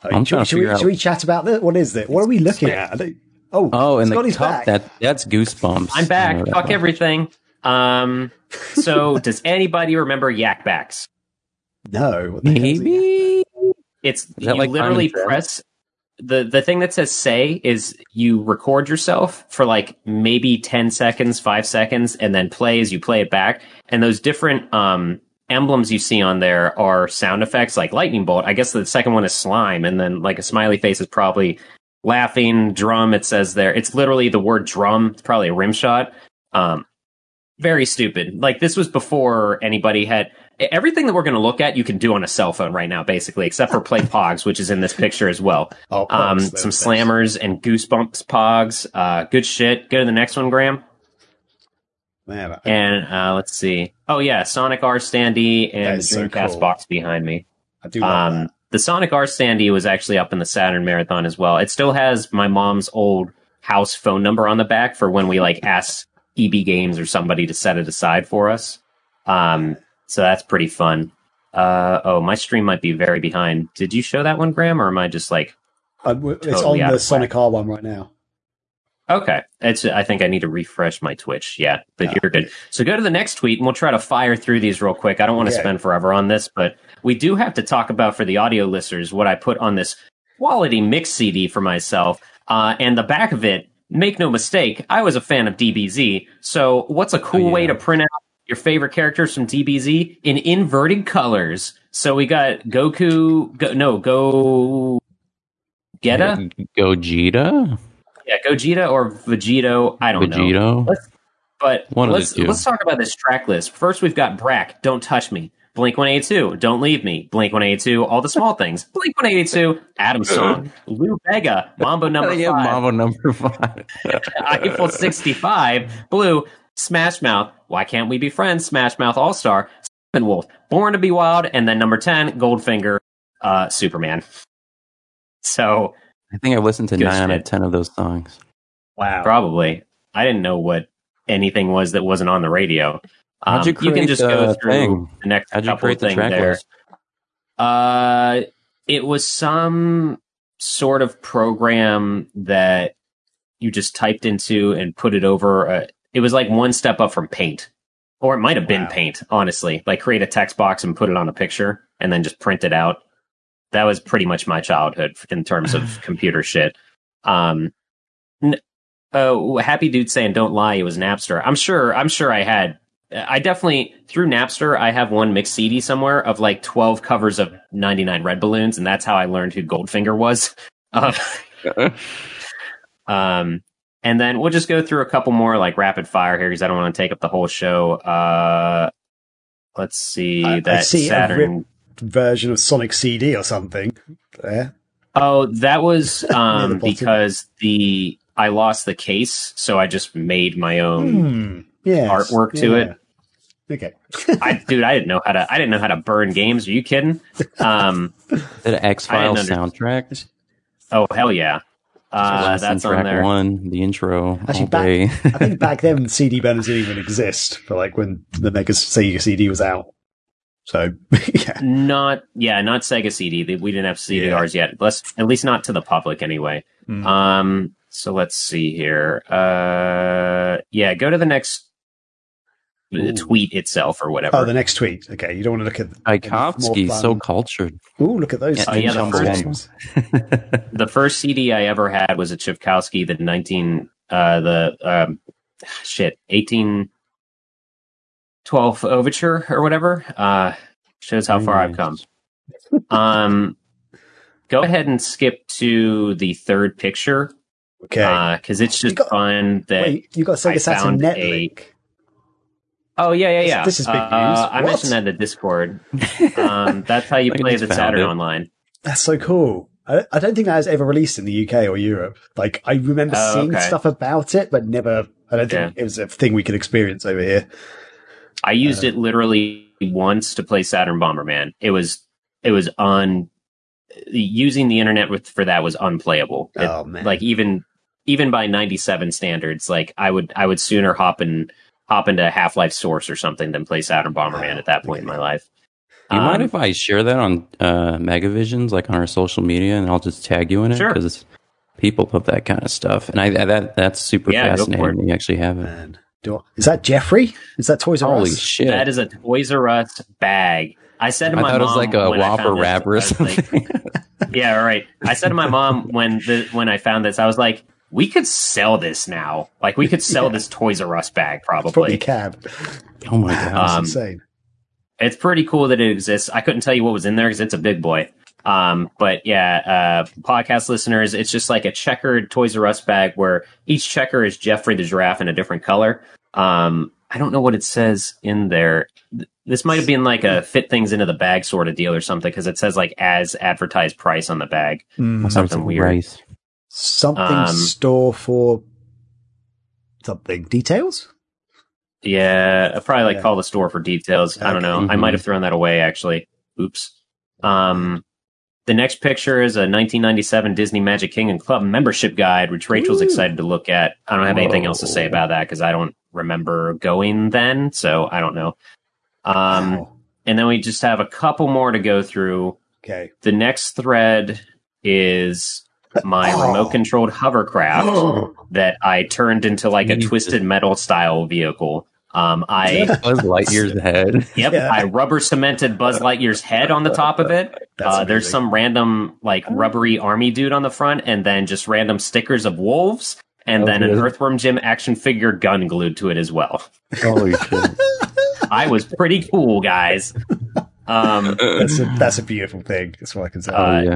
I mean, should we chat about this? What is it? What are we looking at? And Scotty's the top, back. That's Goosebumps. I'm back. Fuck everything. So does anybody remember Yakbacks? No. Maybe. It's you like literally press The thing that says say is you record yourself for like maybe 10 seconds, 5 seconds, and then play as you play it back. And those different emblems you see on there are sound effects like lightning bolt. I guess the second one is slime. And then like a smiley face is probably laughing, drum. It says there, it's literally the word drum. It's probably a rim shot. Very stupid. Like this was before anybody had... Everything that we're going to look at, you can do on a cell phone right now, basically, except for play Pogs, which is in this picture as well. Oh, Pogs, some Slammers and Goosebumps Pogs. Good shit. Go to the next one, Graham. Man, let's see. Oh, yeah, Sonic R standee and the Dreamcast box behind me. I do love that. The Sonic R standee was actually up in the Saturn Marathon as well. It still has my mom's old house phone number on the back for when we, like, ask EB Games or somebody to set it aside for us. So that's pretty fun. My stream might be very behind. Did you show that one, Graham, or am I just like... it's on the Sonic R one right now. Okay. I think I need to refresh my Twitch. Yeah, but you're good. So go to the next tweet, and we'll try to fire through these real quick. I don't want to spend forever on this, but we do have to talk about, for the audio listeners, what I put on this quality mix CD for myself. And the back of it, make no mistake, I was a fan of DBZ. So what's a cool way to print out your favorite characters from DBZ in inverted colors? So we got Gogeta? Yeah, Gogeta or Vegito. I don't know. Let's talk about this track list. First, we've got Brack, Don't Touch Me, Blink-182, Don't Leave Me, Blink-182, All the Small Things, Blink-182, Adam's Song, Lou Bega, Mambo Number 5, Eiffel 65, Blue, Smash Mouth, Why Can't We Be Friends, Smash Mouth All-Star, Steppenwolf, Born to Be Wild, and then number 10, Goldfinger, Superman. So I think I've listened to 9 out of 10 of those songs. Wow. Probably. I didn't know what anything was that wasn't on the radio. You can just go through the next couple of things there. It was some sort of program that you just typed into and put it over. It was like one step up from Paint, or it might have been Paint, honestly. Like create a text box and put it on a picture and then just print it out. That was pretty much my childhood in terms of computer shit. Happy Dude saying Don't Lie, it was Napster. I'm sure I definitely, through Napster, I have one mixed CD somewhere of like 12 covers of 99 Red Balloons, and that's how I learned who Goldfinger was. And then we'll just go through a couple more like rapid fire here because I don't want to take up the whole show. Let's see. I see Saturn version of Sonic CD or something there. Oh, that was because I lost the case, so I just made my own artwork to it. Okay. I didn't know how to burn games. Are you kidding? Did an X-Files soundtrack? Oh, hell yeah. That's on there. One, the intro. Actually, I think back then CD burners didn't even exist for like when the Mega Sega CD was out. So not Sega CD. We didn't have CDRs yet. At least not to the public anyway. Mm. So let's see here. Go to the next tweet itself or whatever. Oh, the next tweet. Okay, you don't want to look at Ikovsky, so cultured. Ooh, look at those. The first CD I ever had was a Tchaikovsky, the 1812 Overture or whatever. Shows how far I've come. Go ahead and skip to the third picture. Okay, because it's just fun that you got Sega Saturn Netlink. Oh yeah. This is big news. I mentioned that in the Discord. That's how you play the Saturn online. That's so cool. I don't think that was ever released in the UK or Europe. Like I remember seeing stuff about it, but never. I don't think it was a thing we could experience over here. I used it literally once to play Saturn Bomberman. It was on using the internet for that was unplayable. Oh man! Like even by 97 standards, like I would sooner hop into Half-Life Source or something than play Saturn Bomberman at that point in my life. Do you mind if I share that on Mega Visions, like on our social media, and I'll just tag you in it? Sure. Because people love that kind of stuff. And that's super fascinating. You actually have it. Man. Is that Jeffrey? Is that Toys R Us? Holy shit. That is a Toys R Us bag. I said to my mom. I thought it was like a Whopper wrap or something. Like, yeah, right. I said to my mom when I found this, I was like, we could sell this now. Like, we could sell this Toys R Us bag, probably. It's probably cab. Oh my God, that's insane. It's pretty cool that it exists. I couldn't tell you what was in there because it's a big boy. But yeah, podcast listeners, it's just like a checkered Toys R Us bag where each checker is Jeffrey the Giraffe in a different color. I don't know what it says in there. This might have been like a fit things into the bag sort of deal or something, because it says like as advertised price on the bag. Something weird. Price. Something store for something. Details? Yeah, I probably call the store for details. Okay. I don't know. Mm-hmm. I might have thrown that away, actually. Oops. The next picture is a 1997 Disney Magic Kingdom Club membership guide, which Rachel's excited to look at. I don't have anything else to say about that because I don't remember going then, so I don't know. And then we just have a couple more to go through. Okay. The next thread is my remote-controlled hovercraft that I turned into like a Twisted Metal style vehicle. I Buzz Lightyear's head. Yep, yeah. I rubber cemented Buzz Lightyear's head on the top of it. There's some random like rubbery army dude on the front, and then just random stickers of wolves, and then an Earthworm Jim action figure gun glued to it as well. Holy shit! I was pretty cool, guys. That's a beautiful thing. That's what I can say.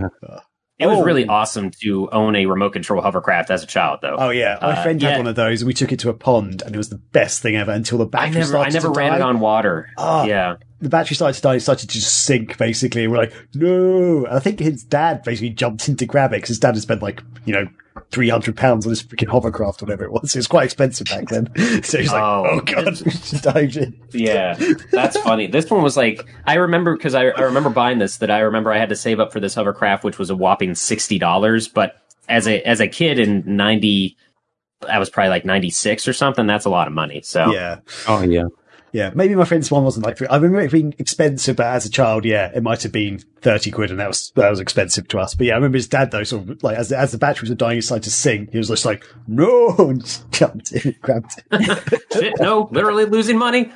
It was really awesome to own a remote control hovercraft as a child, though. Oh, yeah. My friend had one of those, and we took it to a pond, and it was the best thing ever until the battery started to die. I never ran it on water. The battery started to die. It started to just sink, basically. And we're like, no. And I think his dad basically jumped in to grab it, because his dad had spent, like, you know, £300 on this freaking hovercraft, whatever it was. It was quite expensive back then. So he's like, oh, God. Just dived in. Yeah, that's funny. This one was like, I remember, because I remember buying this, that I remember I had to save up for this hovercraft, which was a whopping $60. But as a kid in 90, I was probably like 96 or something. That's a lot of money. So yeah. Oh, yeah. Yeah, maybe my friend's one wasn't like, I remember it being expensive, but as a child, yeah, it might have been 30 quid, and that was expensive to us. But yeah, I remember his dad, though, sort of like, as the batteries were dying, he started to sing. He was just like, no, and just jumped in, grabbed it. Shit, no, literally losing money.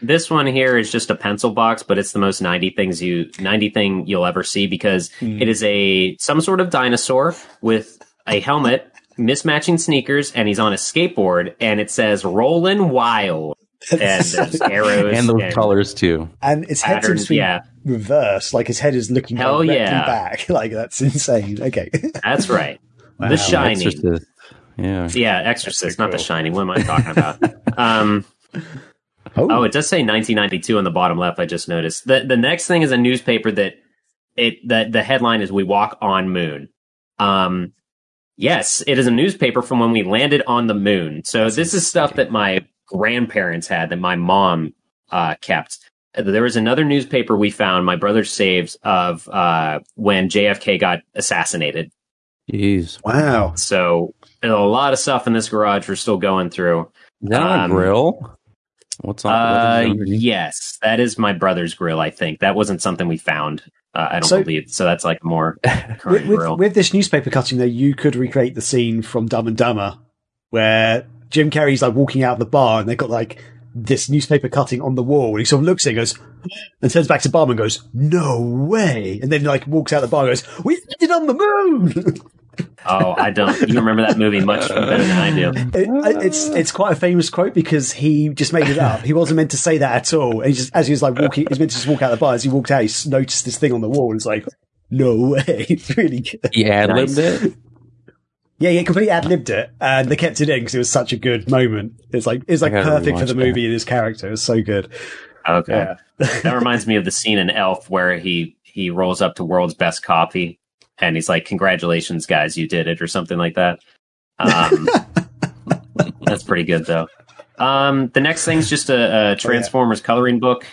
This one here is just a pencil box, but it's the most 90 thing you'll ever see, because it is some sort of dinosaur with a helmet, mismatching sneakers, and he's on a skateboard, and it says "Rollin' Wild" and there's arrows and the colors too. And its head's in between reverse, like his head is looking back. Like that's insane. Okay, that's right. Wow. The Shining, Exorcist. yeah, Exorcist, not cool. The Shining. What am I talking about? It does say 1992 on the bottom left. I just noticed. The next thing is a newspaper that the headline is "We Walk on Moon." Yes, it is a newspaper from when we landed on the moon. So this is stuff that my grandparents had that my mom kept. There was another newspaper we found, my brother saved, of when JFK got assassinated. Jeez. Wow. So a lot of stuff in this garage we're still going through. Is that a grill? What's on that? Yes, that is my brother's grill, I think. That wasn't something we found. I don't believe. So that's like more current grill. With this newspaper cutting, though, you could recreate the scene from Dumb and Dumber where Jim Carrey's like walking out of the bar and they've got like this newspaper cutting on the wall. And he sort of looks at it and goes, and turns back to the barman and goes, no way. And then like walks out the bar and goes, we landed on the moon. Oh, I don't. You remember that movie much better than I do. It's quite a famous quote because he just made it up. He wasn't meant to say that at all. And he just, as he was like walking, he's meant to just walk out of the bar. As he walked out, he noticed this thing on the wall and it's like, no way. It's really good. He ad-libbed it? Yeah, he completely ad-libbed it. And they kept it in because it was such a good moment. It's like perfect for the movie and his character. It was so good. Okay. Yeah. That reminds me of the scene in Elf where he rolls up to World's Best Coffee. And he's like, congratulations, guys, you did it, or something like that. That's pretty good, though. The next thing's just a Transformers coloring book.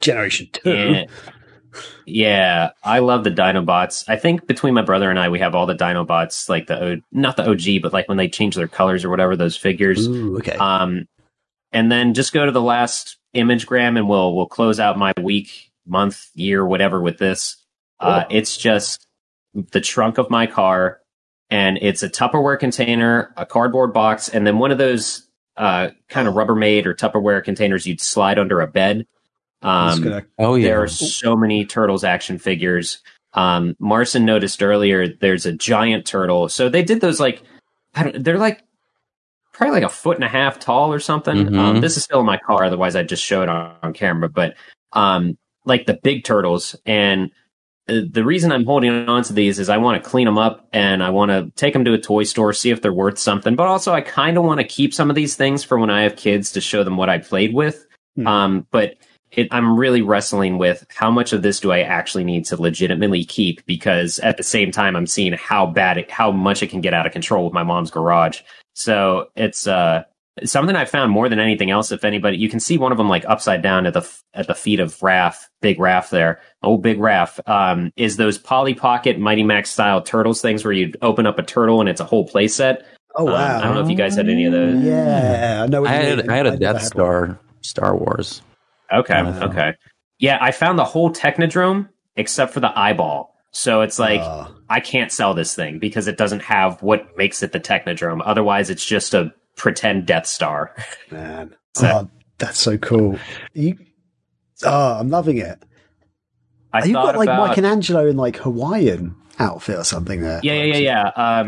Generation 2. Yeah, I love the Dinobots. I think between my brother and I, we have all the Dinobots, like not the OG, but like when they change their colors or whatever, those figures. Ooh, okay. And then just go to the last image, Graham, and we'll close out my week, month, year, whatever with this. It's just the trunk of my car and it's a Tupperware container, a cardboard box, and then one of those kind of Rubbermaid or Tupperware containers you'd slide under a bed. There are so many Turtles action figures. Marcin noticed earlier there's a giant turtle. So they did those like, they're like probably like a foot and a half tall or something. Mm-hmm. This is still in my car, otherwise I'd just show it on camera. But like the big turtles, and the reason I'm holding on to these is I want to clean them up and I want to take them to a toy store, see if they're worth something. But also I kind of want to keep some of these things for when I have kids to show them what I played with. Mm-hmm. I'm really wrestling with how much of this do I actually need to legitimately keep, because at the same time I'm seeing how much it can get out of control with my mom's garage. So it's something I found more than anything else. If anybody, you can see one of them like upside down at the feet of Raph, Big Raph there. Oh, Big Raph is those Polly Pocket Mighty Max style Turtles things where you open up a turtle and it's a whole play set. Oh wow! I don't know if you guys had any of those. Yeah, no, I had a Death Star Star Wars. Okay. Wow. Okay. Yeah, I found the whole Technodrome except for the eyeball. So it's like I can't sell this thing because it doesn't have what makes it the Technodrome. Otherwise, it's just a pretend Death Star. Man, that's so cool. I'm loving it. You've got like Michelangelo in like Hawaiian outfit or something there. Yeah.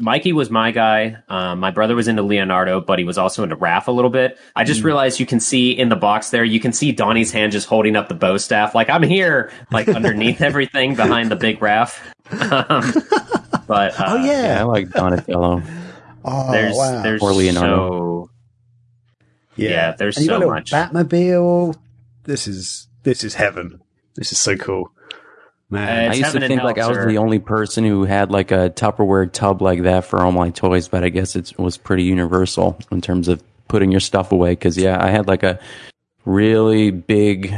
Mikey was my guy. My brother was into Leonardo, but he was also into Raph a little bit. I just realized you can see in the box there, you can see Donnie's hand just holding up the bow staff. Like I'm here, like underneath everything behind the big Raph. I like Donatello. There's or Leonardo. There's so much. Batmobile. This is heaven. This is so cool. Man, I used to think I was the only person who had like a Tupperware tub like that for all my toys, but I guess it was pretty universal in terms of putting your stuff away. Because I had like a really big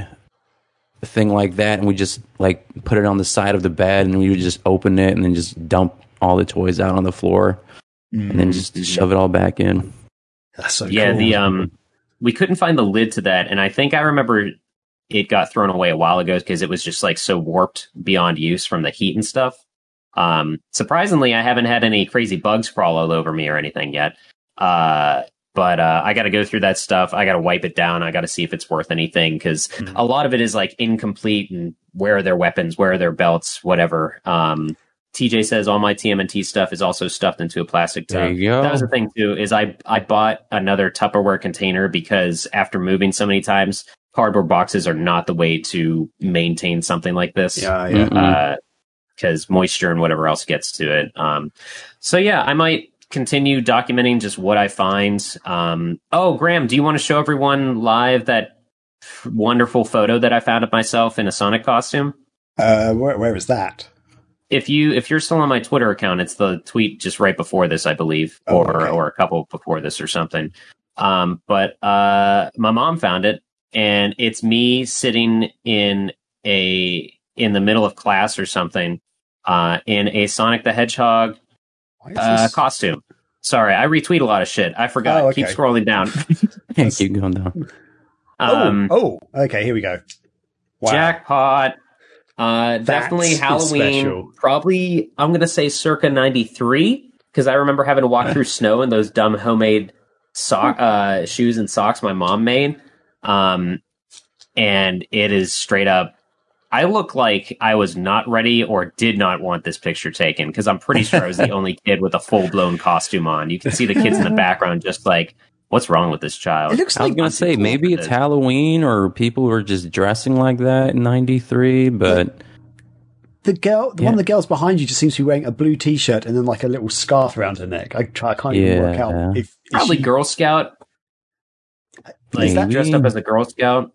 thing like that, and we just like put it on the side of the bed, and we would just open it and then just dump all the toys out on the floor, and then just shove it all back in. That's so cool. We couldn't find the lid to that, and I think I remember. It got thrown away a while ago because it was just like so warped beyond use from the heat and stuff. Surprisingly, I haven't had any crazy bugs crawl all over me or anything yet. I got to go through that stuff. I got to wipe it down. I got to see if it's worth anything because a lot of it is like incomplete. And where are their weapons? Where are their belts? Whatever. TJ says all my TMNT stuff is also stuffed into a plastic tub. There you go. That was the thing too, is I bought another Tupperware container because after moving so many times, cardboard boxes are not the way to maintain something like this. Because moisture and whatever else gets to it. I might continue documenting just what I find. Graham, do you want to show everyone live that wonderful photo that I found of myself in a Sonic costume? Where is that? If you're still on my Twitter account, it's the tweet just right before this, I believe, or a couple before this or something. My mom found it. And it's me sitting in the middle of class or something, in a Sonic the Hedgehog costume. Sorry, I retweet a lot of shit. I forgot. Okay. Keep scrolling down. Keep going down. Okay. Here we go. Wow. Jackpot. Definitely Halloween. Special. Probably, I'm going to say circa 93, because I remember having to walk through snow in those dumb homemade shoes and socks my mom made. And it is straight up, I look like I was not ready or did not want this picture taken, because I'm pretty sure I was the only kid with a full-blown costume on. You can see the kids in the background just like, what's wrong with this child? It looks like, I was going to say, maybe it's Halloween or people were just dressing like that in 93, but... One of the girls behind you just seems to be wearing a blue t-shirt and then like a little scarf around her neck. I can't even work out. Probably Girl Scout. Like, is that dressed up as a Girl Scout?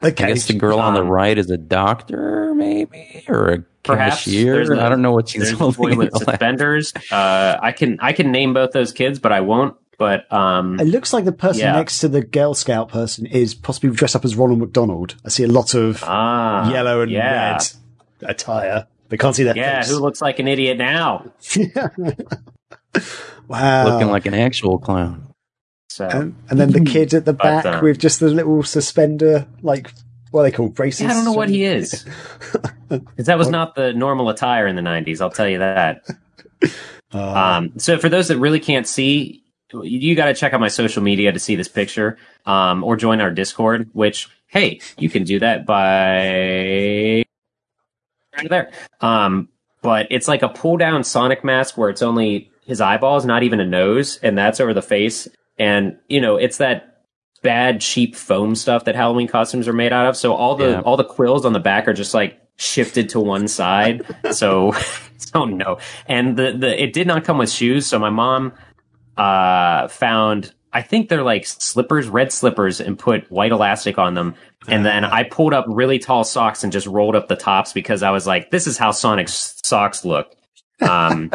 Okay. I guess the girl on the right is a doctor, maybe, or a cashier. I don't know what she's holding. With suspenders. I can name both those kids, but I won't. But it looks like the person next to the Girl Scout person is possibly dressed up as Ronald McDonald. I see a lot of yellow and red attire. They can't see that. Yeah, face. Who looks like an idiot now? Wow, looking like an actual clown. So. And then the kid at the back with just the little suspender, like, what are they called? Braces? Yeah, I don't know what he is. Because that was not the normal attire in the 90s, I'll tell you that. So for those that really can't see, you got to check out my social media to see this picture, or join our Discord, which, hey, you can do that by right there. But it's like a pull-down Sonic mask where it's only his eyeballs, not even a nose, and that's over the face. And, you know, it's that bad, cheap foam stuff that Halloween costumes are made out of. So all the quills on the back are just, like, shifted to one side. So, oh, no. And it did not come with shoes, so my mom found, I think they're like slippers, red slippers, and put white elastic on them. And then I pulled up really tall socks and just rolled up the tops because I was like, this is how Sonic socks look. And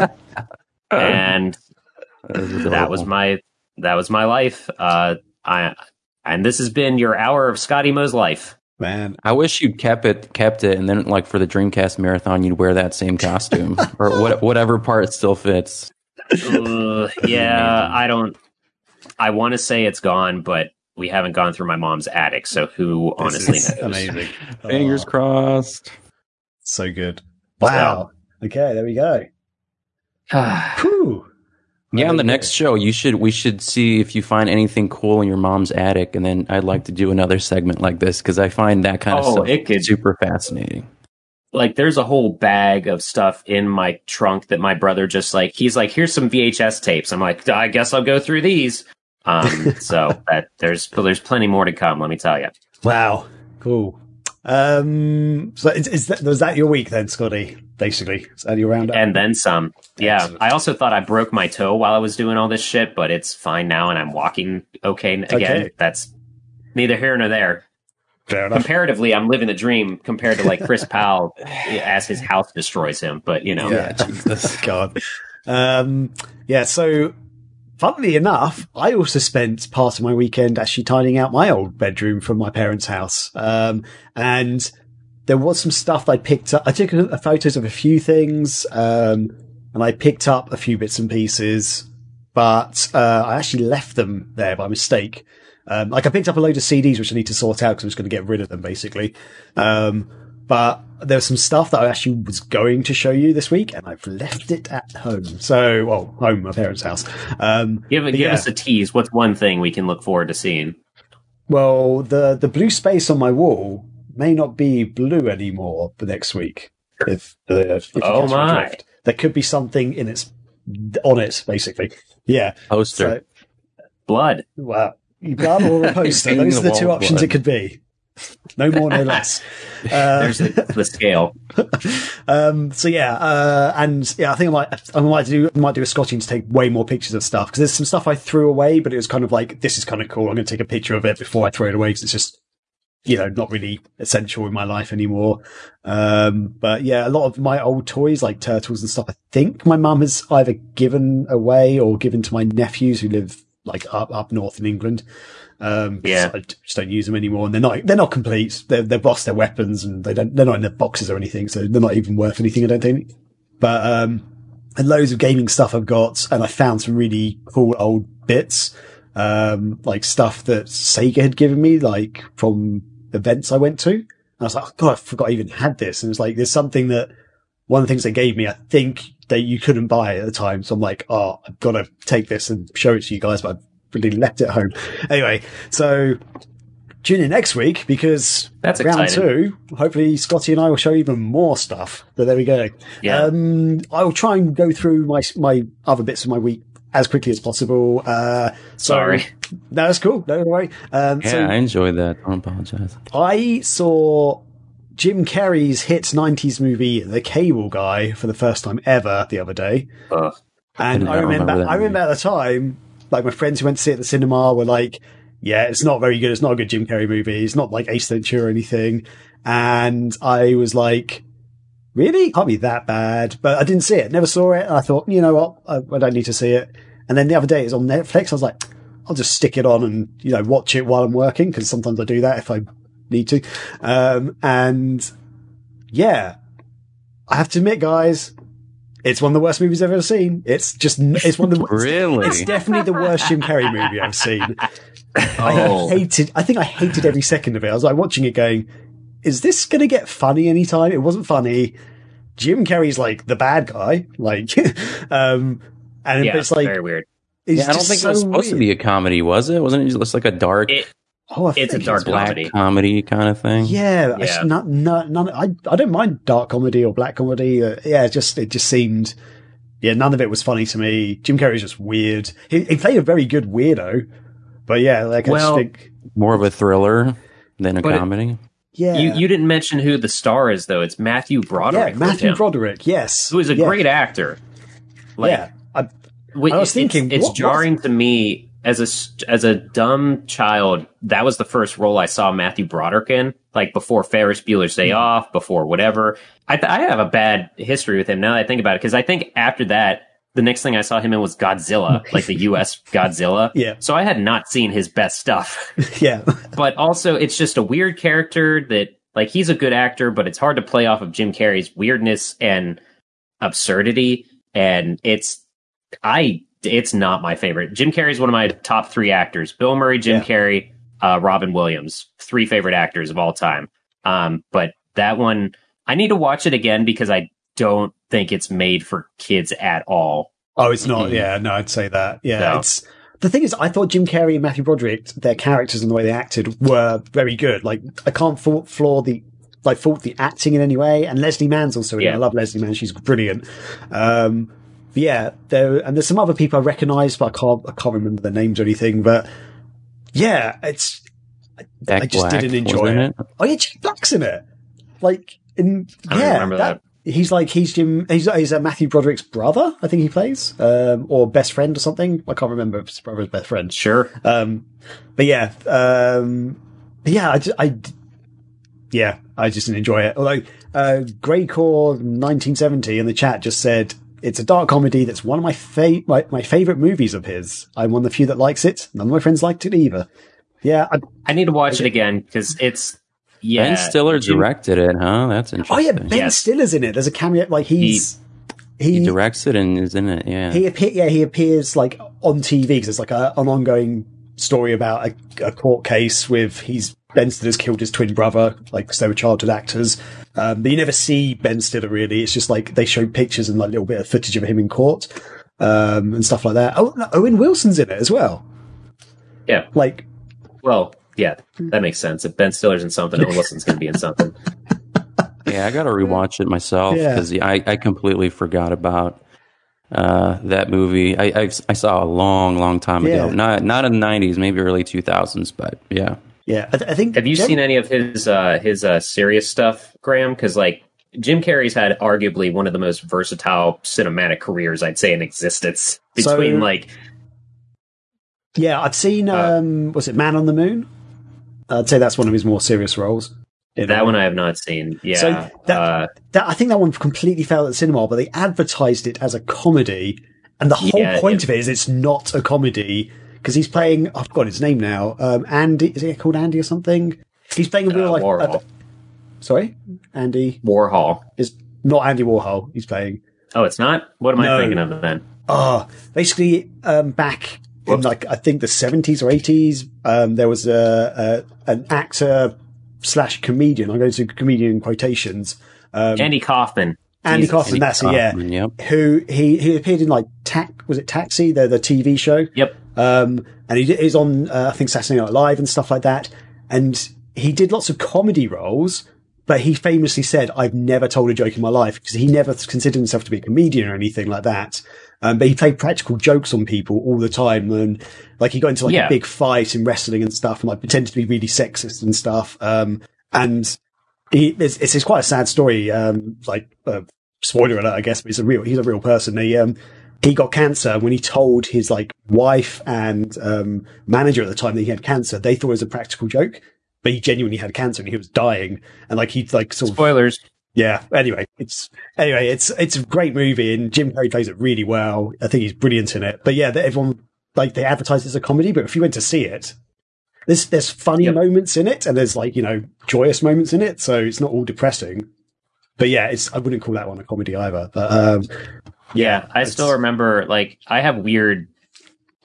that was my life. And this has been your hour of Scotty Moe's life. Man, I wish you kept it, and then like for the Dreamcast marathon, you'd wear that same costume or whatever part still fits. Yeah, I want to say it's gone, but we haven't gone through my mom's attic, so who honestly knows? Amazing. Fingers crossed. So good. Wow. Okay, there we go. Yeah, on the next show, we should see if you find anything cool in your mom's attic, and then I'd like to do another segment like this, because I find that kind of stuff super fascinating. Like, there's a whole bag of stuff in my trunk that my brother just, like, he's like, here's some VHS tapes. I'm like, I guess I'll go through these. So there's plenty more to come, let me tell you. Wow. Cool. So was that your week then, Scotty? Basically, is that your roundup? And then some. Yeah. Excellent. I also thought I broke my toe while I was doing all this shit, but it's fine now, and I'm walking okay again. Okay. That's neither here nor there. Fair enough. Comparatively, I'm living the dream compared to like Chris Powell as his house destroys him. But you know, yeah, Jesus God. Yeah. So, funnily enough, I also spent part of my weekend actually tidying out my old bedroom from my parents' house. And there was some stuff I picked up. I took photos of a few things, and I picked up a few bits and pieces, but I actually left them there by mistake. Like I picked up a load of CDs, which I need to sort out because I'm just going to get rid of them basically. But there was some stuff that I actually was going to show you this week, and I've left it at home. So, well, home, my parents' house. Give us a tease. What's one thing we can look forward to seeing? Well, the blue space on my wall may not be blue anymore for next week. If oh my! There could be something on it basically. Yeah, poster, so, blood. Wow. Blood or a poster. Those are the two options blood. It could be. No more, no less. There's the scale. So yeah, and yeah, I think I might do a Scotty to take way more pictures of stuff, because there's some stuff I threw away, but it was kind of like, this is kind of cool. I'm going to take a picture of it before I throw it away, because it's just, you know, not really essential in my life anymore. But yeah, a lot of my old toys like turtles and stuff, I think my mum has either given away or given to my nephews who live like up north in England. Yeah, I just don't use them anymore, and they're not complete. They've lost their weapons, and they're not in their boxes or anything, so they're not even worth anything, I don't think. But and loads of gaming stuff I've got, and I found some really cool old bits, like stuff that Sega had given me, like from events I went to. And I was like, oh God, I forgot I even had this. And it's like, there's something that one of the things they gave me, I think that you couldn't buy at the time. So I'm like, oh, I've got to take this and show it to you guys, but I've really left it home. Anyway, so tune in next week, because that's round exciting. 2, hopefully Scotty and I will show even more stuff. But there we go. Yeah. I will try and go through my other bits of my week as quickly as possible. Sorry. No, that's cool. Don't worry. Yeah, so I enjoyed that. I apologize. I saw Jim Carrey's hit 90s movie The Cable Guy for the first time ever the other day. And I remember at the time, like, my friends who went to see it at the cinema were like, yeah, it's not very good. It's not a good Jim Carrey movie. It's not like Ace Ventura or anything. And I was like, really? Can't be that bad. But I didn't see it. Never saw it. And I thought, you know what? I don't need to see it. And then the other day it was on Netflix. I was like, I'll just stick it on and, you know, watch it while I'm working, because sometimes I do that if I need to. And yeah, I have to admit, guys, it's one of the worst movies I've ever seen. It's one of the worst. Really? It's definitely the worst Jim Carrey movie I've seen. I think I hated every second of it. I was like watching it going, is this going to get funny anytime? It wasn't funny. Jim Carrey's like the bad guy, like, and yeah, it's like very weird. Yeah, I don't think so it was supposed to be a comedy, was it? Wasn't it just like a dark? It's a dark black comedy kind of thing. Yeah, yeah. I don't mind dark comedy or black comedy. It just seemed. Yeah, none of it was funny to me. Jim Carrey's just weird. He played a very good weirdo, but yeah, like I just think more of a thriller than a comedy. You didn't mention who the star is though. It's Matthew Broderick. Yeah, Matthew Broderick. Yes, who is a great actor. Like, yeah, I was thinking it's jarring to me as a dumb child. That was the first role I saw Matthew Broderick in, like before Ferris Bueller's Day Off, before whatever. I have a bad history with him now that I think about it, because I think after that, the next thing I saw him in was Godzilla, like the U.S. Godzilla. Yeah. So I had not seen his best stuff. Yeah. But also, it's just a weird character that, like, he's a good actor, but it's hard to play off of Jim Carrey's weirdness and absurdity, and it's not my favorite. Jim Carrey's one of my top three actors. Bill Murray, Jim Carrey... Robin Williams, three favorite actors of all time. But that one, I need to watch it again because I don't think it's made for kids at all. Oh, it's not. Yeah, no, I'd say that. Yeah, no. It's the thing is, I thought Jim Carrey and Matthew Broderick, their characters and the way they acted were very good. Like, I can't fault the acting in any way. And Leslie Mann's also in it. I love Leslie Mann; she's brilliant. Yeah, there's some other people I recognise, but I can't remember their names or anything. But yeah, it's. I just didn't enjoy it. Oh, yeah, Jack Black's in it. Like, I don't remember that. He's Matthew Broderick's brother, I think he plays, or best friend or something. I can't remember if his brother's best friend. Sure. I just didn't enjoy it. Although, Greycore 1970 in the chat just said, it's a dark comedy that's one of my favorite movies of his. I'm one of the few that likes it. None of my friends liked it either. Yeah. I need to watch it again because it's... Yeah, Ben Stiller directed it, huh? That's interesting. Oh, yeah, Ben Stiller's in it. There's a cameo. Like, he directs it and is in it, yeah. He appears, like, on TV because it's, like, an ongoing story about a court case with... Ben Stiller's killed his twin brother, like, because they were childhood actors. But you never see Ben Stiller, really. It's just, like, they show pictures and, like, a little bit of footage of him in court and stuff like that. Oh, no, Owen Wilson's in it as well. Yeah. Like... Well, yeah, that makes sense. If Ben Stiller's in something, Owen Wilson's going to be in something. Yeah, I got to rewatch it myself because I completely forgot about that movie. I saw a long, long time ago. Not in the 90s, maybe early 2000s, but yeah. Yeah, I think. Have you seen any of his serious stuff, Graham? Because, like, Jim Carrey's had arguably one of the most versatile cinematic careers, I'd say, in existence. Between I've seen. Was it Man on the Moon? I'd say that's one of his more serious roles. That one I have not seen. Yeah, so that I think that one completely failed at the cinema, but they advertised it as a comedy, and the whole point of it is it's not a comedy. Because he's playing, I've got his name now. Andy, is he called Andy or something? He's playing a real life. Warhol. Sorry, Andy Warhol is not Andy Warhol. He's playing. Oh, it's not. What am I thinking of then? Basically, back in like I think the 70s or 80s, there was an actor / comedian. I'm going to do comedian quotations. Andy Kaufman. Andy Kaufman. That's it. Yeah. Yep. Who he appeared in like Taxi? The TV show. Yep. And he is on, I think, Saturday Night Live and stuff like that. And he did lots of comedy roles, but he famously said, I've never told a joke in my life, because he never considered himself to be a comedian or anything like that. But he played practical jokes on people all the time. And like, he got into like a big fight in wrestling and stuff, and like pretended to be really sexist and stuff. And it's quite a sad story. Spoiler alert, I guess, but he's a real person. He got cancer. When he told his like wife and manager at the time that he had cancer, they thought it was a practical joke, but he genuinely had cancer and he was dying. And like he like sort of spoilers. Yeah. Anyway, it's a great movie and Jim Carrey plays it really well. I think he's brilliant in it. But yeah, everyone like they advertise it as a comedy, but if you went to see it, there's funny moments in it and there's like, you know, joyous moments in it, so it's not all depressing. But yeah, I wouldn't call that one a comedy either. But yeah, I still remember, like, I have weird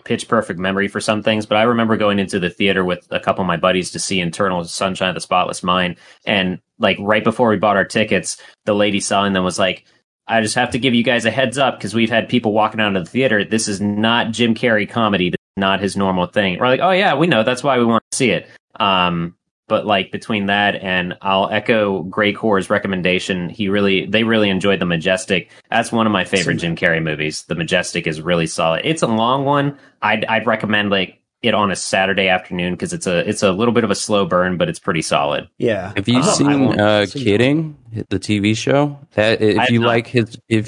pitch-perfect memory for some things, but I remember going into the theater with a couple of my buddies to see Eternal Sunshine of the Spotless Mind, and like right before we bought our tickets, the lady selling them was like, I just have to give you guys a heads up because we've had people walking out of the theater. This is not Jim Carrey comedy. This is not his normal thing. We're like, oh yeah, we know. That's why we want to see it. But like between that and I'll echo Grey Core's recommendation. They really enjoyed The Majestic. That's one of my favorite Jim Carrey movies. The Majestic is really solid. It's a long one. I'd recommend like it on a Saturday afternoon because it's a little bit of a slow burn, but it's pretty solid. Yeah. Have you seen Kidding, the TV show? That if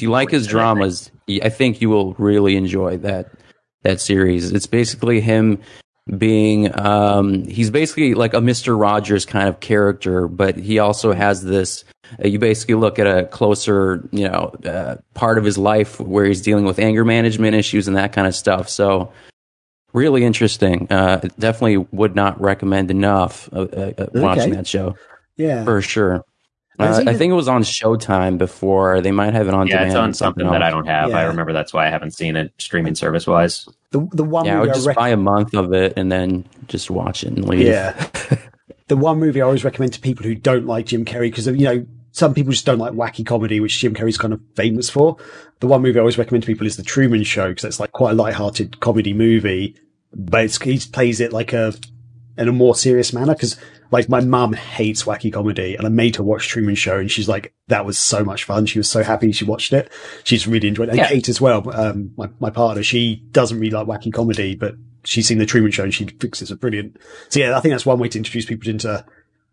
you like his dramas, I think you will really enjoy that series. It's basically him being he's basically like a Mr. Rogers kind of character, but he also has this you basically look at a closer part of his life where he's dealing with anger management issues and that kind of stuff, so really interesting. Definitely would not recommend enough watching that show. Yeah, for sure. I think it was on Showtime before. They might have it on demand. Yeah, it's on something that I don't have. Yeah. I remember that's why I haven't seen it streaming service-wise. The one I would just buy a month of it and then just watch it and leave. Yeah. The one movie I always recommend to people who don't like Jim Carrey, because, some people just don't like wacky comedy, which Jim Carrey's kind of famous for. The one movie I always recommend to people is The Truman Show, because it's like quite a lighthearted comedy movie, but he plays it like in a more serious manner, because... Like, my mum hates wacky comedy, and I made her watch Truman Show, and she's like, that was so much fun. She was so happy she watched it. She's really enjoyed it. And yeah. Kate as well, my partner, she doesn't really like wacky comedy, but she's seen The Truman Show, and she thinks it's brilliant. So, yeah, I think that's one way to introduce people into,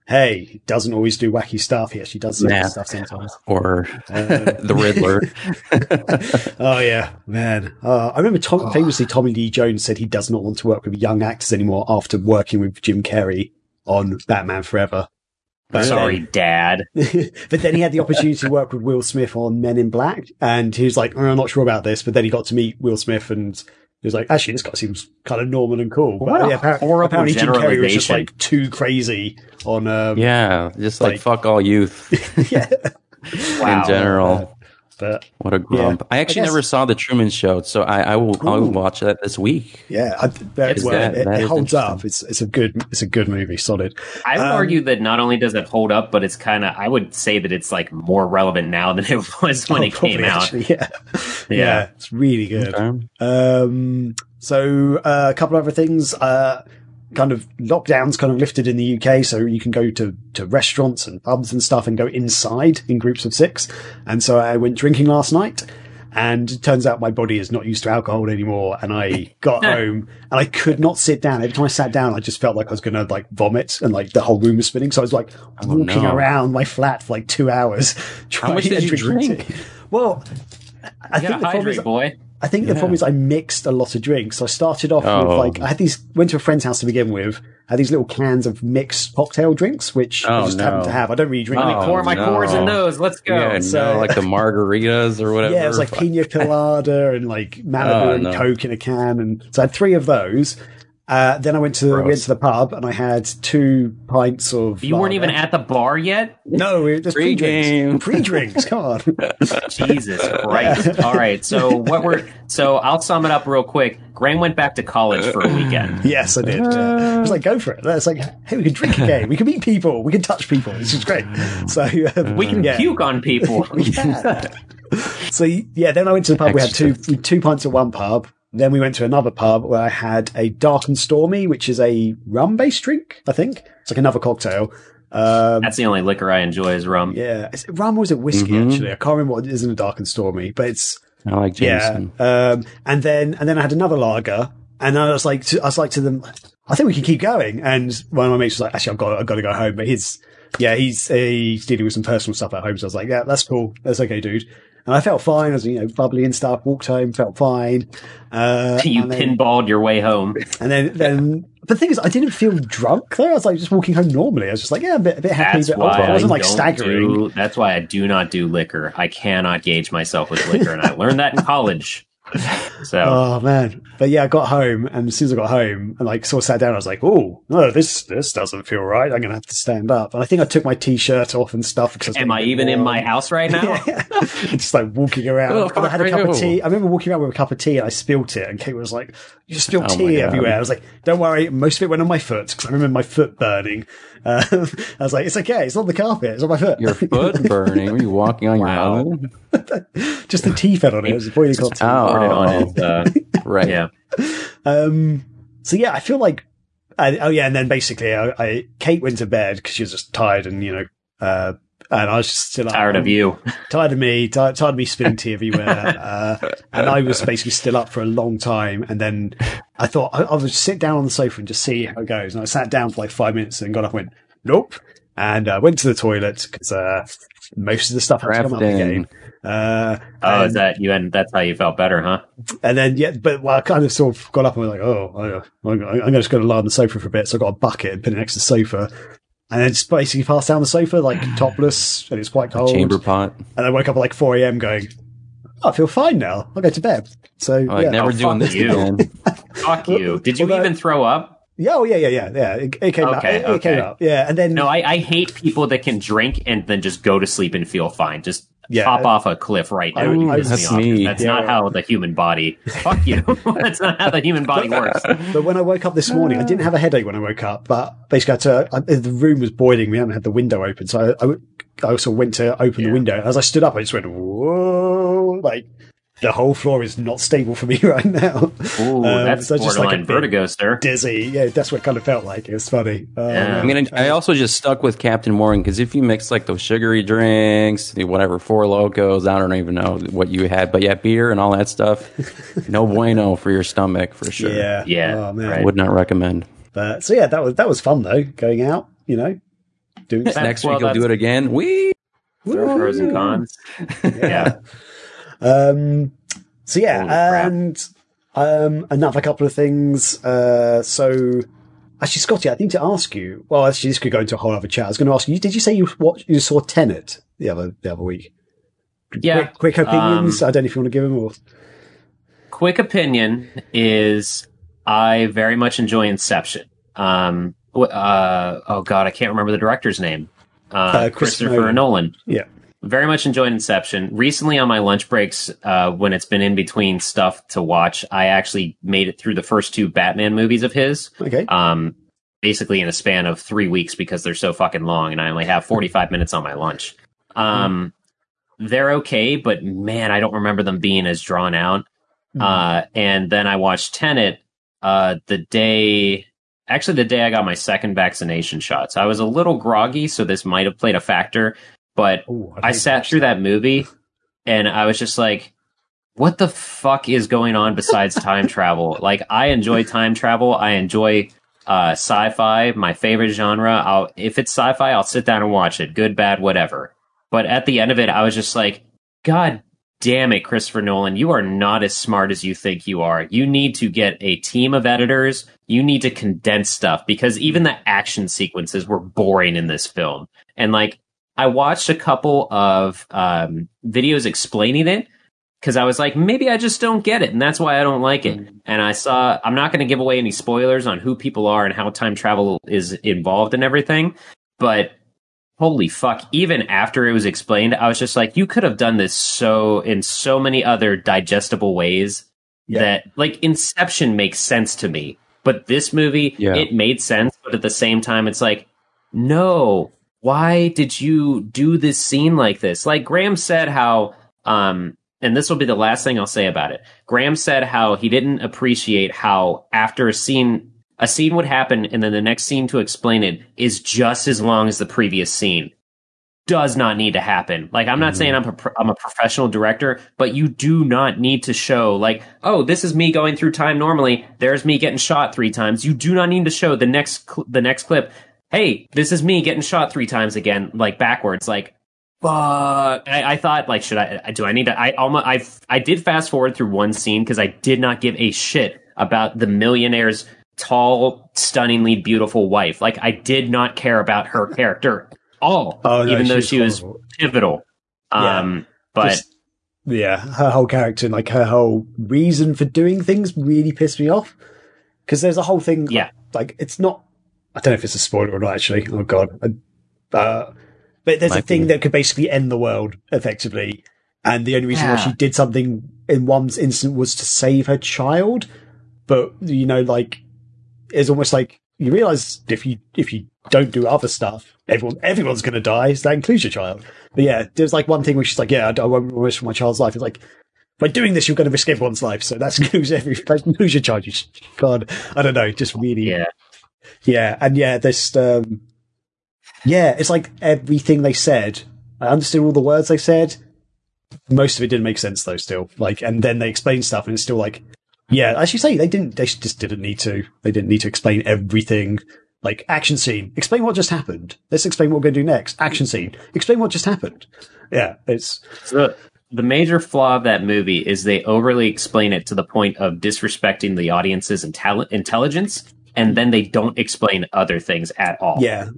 hey, he doesn't always do wacky stuff. He actually does wacky stuff sometimes. Or The Riddler. Oh, yeah, man. I remember famously Tommy Lee Jones said he does not want to work with young actors anymore after working with Jim Carrey on Batman Forever. But sorry, Dad. But then he had the opportunity to work with Will Smith on Men in Black, and he was like, oh, I'm not sure about this, but then he got to meet Will Smith, and he was like, actually, this guy seems kind of normal and cool. But yeah, apparently Jim Carrey was just like too crazy on... just like fuck all youth. Yeah. Wow. In general. But, what a grump. Yeah, I actually never saw The Truman Show, so I'll watch that this week. Yeah, it holds up. It's a good movie, solid. I would argue that not only does it hold up, but it's kind of, I would say that it's like more relevant now than it was when it came out. Actually, yeah. Yeah, it's really good. Okay. So a couple other things. Kind of lockdowns kind of lifted in the UK, so you can go to restaurants and pubs and stuff and go inside in groups of 6. And so I went drinking last night, and it turns out my body is not used to alcohol anymore. And I got home and I could not sit down. Every time I sat down, I just felt like I was going to like vomit, and like the whole room was spinning. So I was like walking around my flat for like 2 hours. How much did you drink? Well, I think the problem is, boy. I think the problem is I mixed a lot of drinks. So I started off with like, went to a friend's house to begin with, had these little cans of mixed cocktail drinks, which I just happened to have. I don't really drink. Let me pour my cores in those. Let's go. Yeah, like the margaritas or whatever. Yeah, it was like pina colada and like Malibu and Coke in a can. And so I had 3 of those. Then I went to the pub and I had 2 pints of... You weren't even at the bar yet? No, it was pre-drinks. Pre-drinks, come on. Jesus Christ. All right, so I'll sum it up real quick. Graham went back to college for a weekend. Yes, I did. I was like, go for it. It's like, hey, we can drink again. We can meet people. We can touch people. This is great. So we can puke on people. So, yeah, then I went to the pub. Extra. We had two pints at one pub. Then we went to another pub where I had a Dark and Stormy, which is a rum-based drink, I think. It's like another cocktail. That's the only liquor I enjoy is rum. Yeah. Is it rum or is it whiskey, actually? I can't remember what it is in a Dark and Stormy, but it's... I like Jameson. Yeah. And then I had another lager, and I was like to them, I think we can keep going. And one of my mates was like, actually, I've got to go home. But he's dealing with some personal stuff at home. So I was like, yeah, that's cool. That's okay, dude. And I felt fine. I was, bubbly and stuff. Walked home, felt fine. You pinballed your way home. And then the thing is, I didn't feel drunk though. I was like just walking home normally. I was just like, yeah, a bit happy. That's why I wasn't like staggering. That's why I do not do liquor. I cannot gauge myself with liquor, and I learned that in college. So. Oh man. But yeah, I got home, and as soon as I got home and like sort of sat down, I was like, oh no, this doesn't feel right. I'm gonna have to stand up. And I think I took my t-shirt off and stuff. Am I even in my house right now? Yeah. Just like walking around. Oh, and I had a cup of tea. I remember walking around with a cup of tea and I spilt it, and Kate was like, you just spilled tea everywhere. I was like, don't worry, most of it went on my foot because I remember my foot burning. I was like, it's okay, it's on the carpet, it's on my foot. Your foot burning? Were you walking on your own? Just the tea fed on it. It was boiling hot tea. Right. Yeah. So yeah, I feel like, and then basically Kate went to bed because she was just tired, and and I was just still up. Tired of you. Tired of me spilling tea everywhere. And I was basically still up for a long time. And then I thought I would sit down on the sofa and just see how it goes. And I sat down for like 5 minutes and got up and went, nope. And I went to the toilet because most of the stuff had to come up again. That's how you felt better, huh? And then, yeah, but well, I kind of sort of got up and was like, oh, I'm just going to lie on the sofa for a bit. So I got a bucket and put it next to the sofa. And then just basically passed down the sofa, like topless, and it's quite cold. Chamber pot. And I woke up at like 4 a.m. going, I feel fine now. I'll go to bed. So, never doing this again. Fuck you. Did you even throw up? Yeah, yeah. It came up. It came up. Yeah, and then no, I hate people that can drink and then just go to sleep and feel fine. Just pop off a cliff right now. That's me. That's not how the human body. Fuck you. That's not how the human body works. But when I woke up this morning, I didn't have a headache when I woke up. But basically, the room was boiling. We hadn't had the window open, so I also went to open the window. As I stood up, I just went, "Whoa!" Like. The whole floor is not stable for me right now. Ooh, that's so just like a vertigo, sir. Dizzy. Yeah, that's what it kind of felt like. It was funny. Yeah. I mean, I also just stuck with Captain Morgan, because if you mix like those sugary drinks, whatever, Four Locos, I don't even know what you had, but yeah, beer and all that stuff, no bueno for your stomach for sure. Yeah. Oh, man. Right. Would not recommend. But so yeah, that was fun though. Going out, doing stuff. Next week you'll do it again. There are pros and cons. Yeah. So yeah, and another couple of things. So actually, Scotty, I need to ask you. Well, actually, this could go into a whole other chat. I was going to ask you. Did you say you saw Tenet the other week? Yeah. Quick opinions. I don't know if you want to give them or. Quick opinion is I very much enjoy Inception. I can't remember the director's name. Christopher Nolan. Yeah. Very much enjoyed Inception. Recently on my lunch breaks, when it's been in between stuff to watch, I actually made it through the first two Batman movies of his. Okay. Basically in a span of 3 weeks, because they're so fucking long and I only have 45 minutes on my lunch. They're okay, but man, I don't remember them being as drawn out. And then I watched Tenet the day I got my second vaccination shot. So I was a little groggy, so this might have played a factor. But I sat through that movie and I was just like, what the fuck is going on besides time travel? Like, I enjoy time travel. I enjoy sci-fi, my favorite genre. If it's sci-fi, I'll sit down and watch it. Good, bad, whatever. But at the end of it, I was just like, God damn it, Christopher Nolan. You are not as smart as you think you are. You need to get a team of editors. You need to condense stuff, because even the action sequences were boring in this film. And like, I watched a couple of videos explaining it, because I was like, maybe I just don't get it, and that's why I don't like it. And I'm not going to give away any spoilers on who people are and how time travel is involved in everything, but holy fuck, even after it was explained, I was just like, you could have done this in so many other digestible ways that, like, Inception makes sense to me, but this movie, it made sense, but at the same time, it's like, no. Why did you do this scene like this? Like Graham said how, and this will be the last thing I'll say about it. Graham said how he didn't appreciate how after a scene would happen and then the next scene to explain it is just as long as the previous scene. Does not need to happen. Like, I'm not saying I'm a professional director, but you do not need to show, like, oh, this is me going through time normally. There's me getting shot 3 times. You do not need to show the next clip. Hey, this is me getting shot 3 times again, like backwards. Like, fuck. I thought, like, I did fast forward through one scene because I did not give a shit about the millionaire's tall, stunningly beautiful wife. Like, I did not care about her character at all, even though she was pivotal. Yeah. But Yeah, her whole character and like her whole reason for doing things really pissed me off. Because there's a whole thing, yeah. Like it's not. I don't know if it's a spoiler or not. Actually, oh god, but there's a thing that could basically end the world effectively, and the only reason why she did something in one instant was to save her child. But you know, like it's almost like you realise if you don't do other stuff, everyone's going to die. So that includes your child. But yeah, there's like one thing where she's like, yeah, I won't risk my child's life. It's like, by doing this, you're going to risk everyone's life. So that includes lose your child. God, I don't know. Just really. Yeah. And yeah, this, it's like everything they said. I understood all the words they said. Most of it didn't make sense though, still. Like, and then they explain stuff and it's still like, yeah, as you say, they just didn't need to explain everything. Like, action scene, explain what just happened. Let's explain what we're going to do next. Action scene, explain what just happened. Yeah, it's... So the major flaw of that movie is they overly explain it to the point of disrespecting the audience's intelligence, and then they don't explain other things at all. Yeah.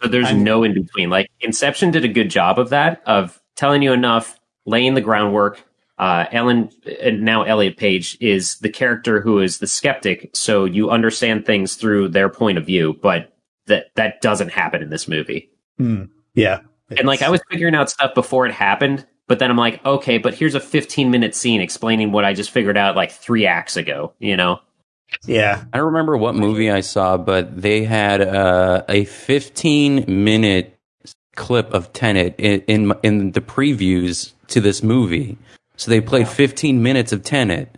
So there's no in-between. Like, Inception did a good job of that, of telling you enough, laying the groundwork. Ellen, and now Elliot Page, is the character who is the skeptic, so you understand things through their point of view, but that doesn't happen in this movie. Yeah. And like, I was figuring out stuff before it happened, but then I'm like, okay, but here's a 15-minute scene explaining what I just figured out like 3 acts ago, you know? Yeah. I don't remember what movie I saw, but they had a 15-minute clip of Tenet in the previews to this movie. So they played 15 minutes of Tenet.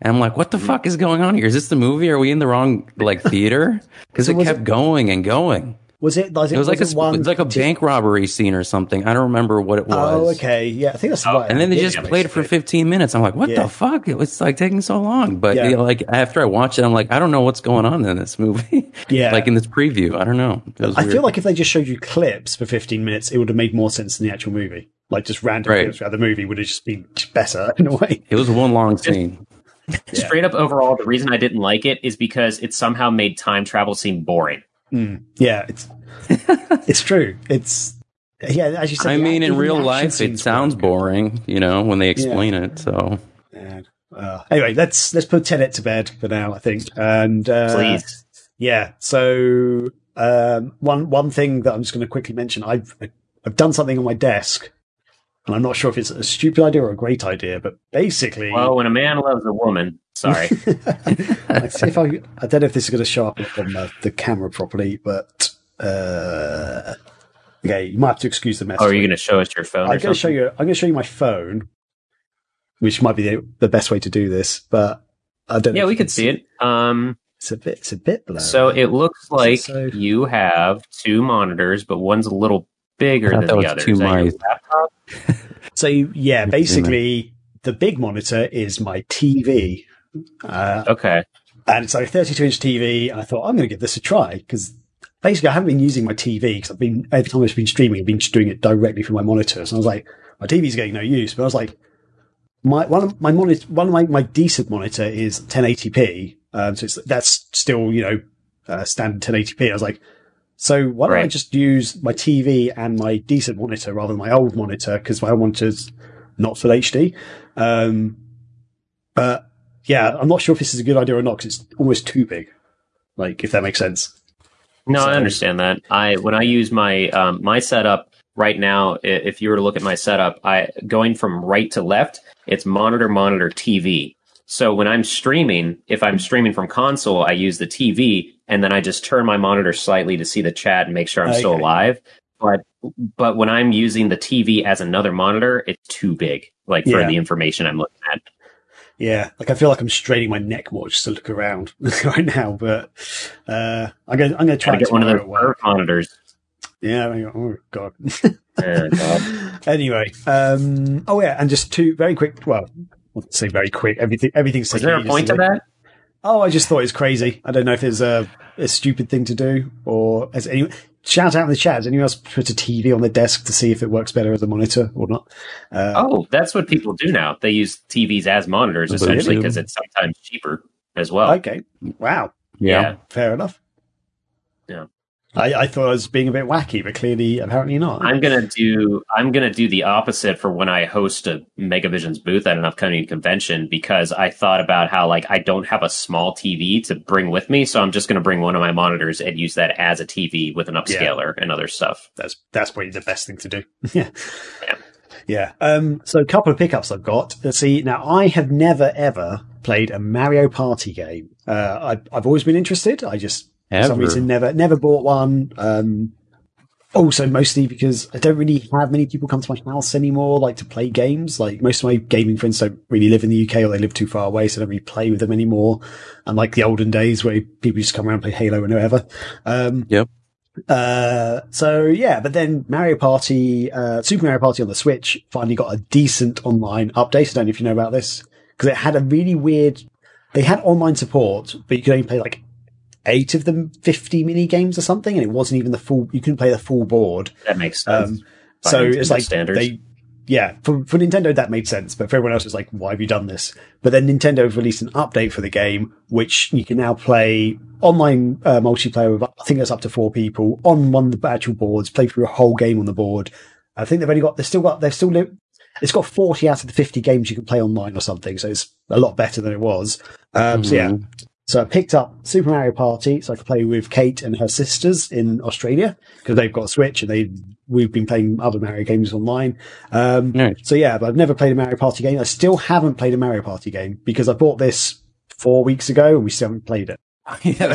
And I'm like, what the fuck is going on here? Is this the movie? Are we in the wrong like theater? Because so it kept going and going. It was like a bank robbery scene or something. I don't remember what it was. Oh, okay. Yeah, I think that's right. And then they just played it for 15 minutes. I'm like, what the fuck? It's like taking so long. But you know, like after I watched it, I'm like, I don't know what's going on in this movie. Yeah. Like in this preview. I don't know. I feel like if they just showed you clips for 15 minutes, it would have made more sense than the actual movie. Like just random clips throughout the movie would have just been better in a way. It was one long scene. Straight up overall, the reason I didn't like it is because it somehow made time travel seem boring. Yeah, it's true. It's as you said. I mean, in real life, it sounds boring, you know, when they explain it. So anyway, let's put Tenet to bed for now, I think. And please, yeah. So one thing that I'm just going to quickly mention, I've done something on my desk. And I'm not sure if it's a stupid idea or a great idea, but basically... Well, when a man loves a woman... Sorry. I don't know if this is going to show up on the camera properly, but... okay, you might have to excuse the mess. Oh, are you going to show us your phone? I'm going to show you my phone, which might be the best way to do this, but I don't know. Yeah, we can see it. It's a bit blurry. So it looks like you have 2 monitors, but one's a little bigger than the other. Is that your laptop? So yeah, basically the big monitor is my TV. And it's like a 32-inch TV. And I thought I'm going to give this a try because basically I haven't been using my TV because every time I've been streaming, I've been just doing it directly from my monitor. So I was like, my TV's getting no use, but I was like, my decent monitor is 1080p. So that's still standard 1080p. I was like. So why don't I just use my TV and my decent monitor rather than my old monitor because my old monitor's not full HD. But yeah, I'm not sure if this is a good idea or not because it's almost too big. Like if that makes sense. No, so, I understand that. When I use my my setup right now, if you were to look at my setup, going from right to left, it's monitor TV. So when I'm streaming, if I'm streaming from console, I use the TV and then I just turn my monitor slightly to see the chat and make sure I'm still alive. But when I'm using the TV as another monitor, it's too big, like for the information I'm looking at. Yeah, like I feel like I'm straining my neck more just to look around right now. But I'm gonna try to get one of those curved monitors. Yeah. Oh god. Anyway. And just 2 very quick. Well. I'll say very quick. Everything's. Is there a point to that? Oh, I just thought it's crazy. I don't know if there's a stupid thing to do or as anyone. Shout out in the chat. Has anyone else put a TV on their desk to see if it works better as a monitor or not? That's what people do now. They use TVs as monitors essentially because it's sometimes cheaper as well. Okay. Wow. Yeah. Fair enough. Yeah. I thought I was being a bit wacky, but clearly, apparently not. I'm gonna do the opposite for when I host a Mega Visions booth at an upcoming convention, because I thought about how, like, I don't have a small TV to bring with me, so I'm just gonna bring one of my monitors and use that as a TV with an upscaler and other stuff. That's probably the best thing to do. Yeah. So a couple of pickups I've got. Let's see. Now, I have never ever played a Mario Party game. I've always been interested. I just for some reason never bought one. Also mostly because I don't really have many people come to my house anymore, like, to play games. Like, most of my gaming friends don't really live in the UK, or they live too far away, so I don't really play with them anymore. And like the olden days where people used to come around and play Halo and whatever. But then Mario Party, Super Mario Party on the Switch finally got a decent online update. I don't know if you know about this, because it had a really weird, they had online support, but you could only play like 8 of them 50 mini games or something, and it wasn't even the full, you couldn't play the full board. That makes sense. So it's like standards. For Nintendo that made sense, but for everyone else it's like, why have you done this? But then Nintendo released an update for the game, which you can now play online multiplayer with, I think that's up to 4 people on one of the actual boards, play through a whole game on the board. I think it's got 40 out of the 50 games you can play online or something, so it's a lot better than it was. So I picked up Super Mario Party so I could play with Kate and her sisters in Australia, because they've got a Switch and we've been playing other Mario games online. Nice. So yeah, but I've never played a Mario Party game. I still haven't played a Mario Party game because I bought this 4 weeks ago and we still haven't played it. We still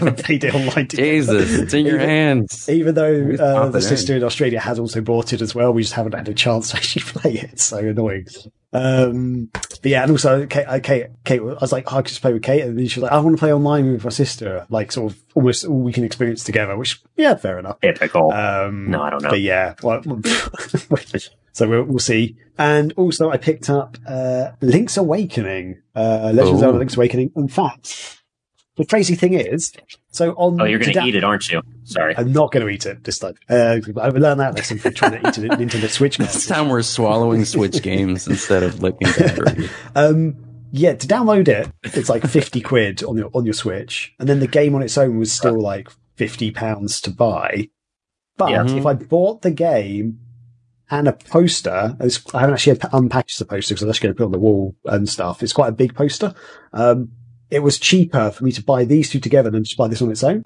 haven't played it online together. Jesus, it's in your hands. Even though the sister in Australia has also bought it as well, we just haven't had a chance to actually play it. It's so annoying. But yeah, and also Kate, I was like, I could just play with Kate, and then she was like, I want to play online with my sister, like, sort of almost all we can experience together, which, yeah, fair enough. Typical. No, I don't know. But yeah, well, so we'll see. And also I picked up Link's Awakening, Legend of Zelda Link's Awakening. In fact, the crazy thing is, you're going to eat it, aren't you? Sorry, I'm not going to eat it this time. I learned that lesson from trying to eat it into the Switch. This time we're swallowing Switch games instead of licking battery. To download it, it's like 50 quid on your Switch, and then the game on its own was still like £50 to buy. But if I bought the game and a poster, I haven't actually unpackaged the poster because I'm just going to put it on the wall and stuff. It's quite a big poster. It was cheaper for me to buy these two together than to buy this on its own,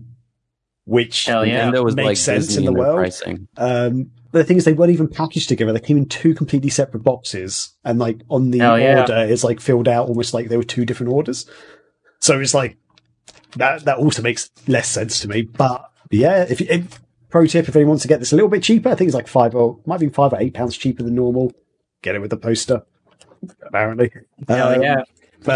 which makes sense Disney in the world. Pricing. But the thing is, they weren't even packaged together. They came in 2 completely separate boxes, and like on the order, it's like filled out almost like they were 2 different orders. So it's like that also makes less sense to me. But yeah, if pro tip, if anyone wants to get this a little bit cheaper, I think it's like might be 5 or 8 pounds cheaper than normal. Get it with the poster, apparently. But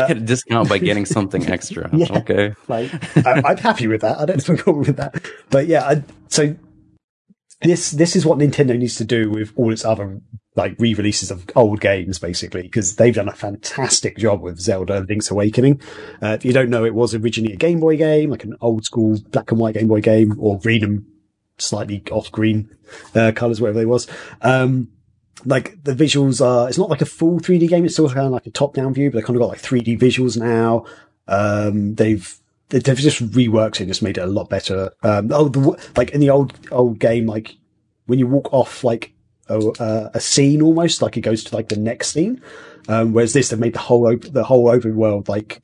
you get a discount by getting something extra. Okay. I'm happy with that. I don't have a problem with that. But yeah, so this is what Nintendo needs to do with all its other like re-releases of old games, basically, because they've done a fantastic job with Zelda Link's Awakening. If you don't know, it was originally a Game Boy game, like an old school black and white Game Boy game, or green and slightly off green colors, whatever they was. Like the visuals are, it's not like a full 3D game. It's still kind of like a top down view, but they kind of got like 3D visuals now. They've just reworked it and just made it a lot better. Like in the old game, like when you walk off like a scene, almost like it goes to like the next scene. Whereas this, they've made the whole open world, like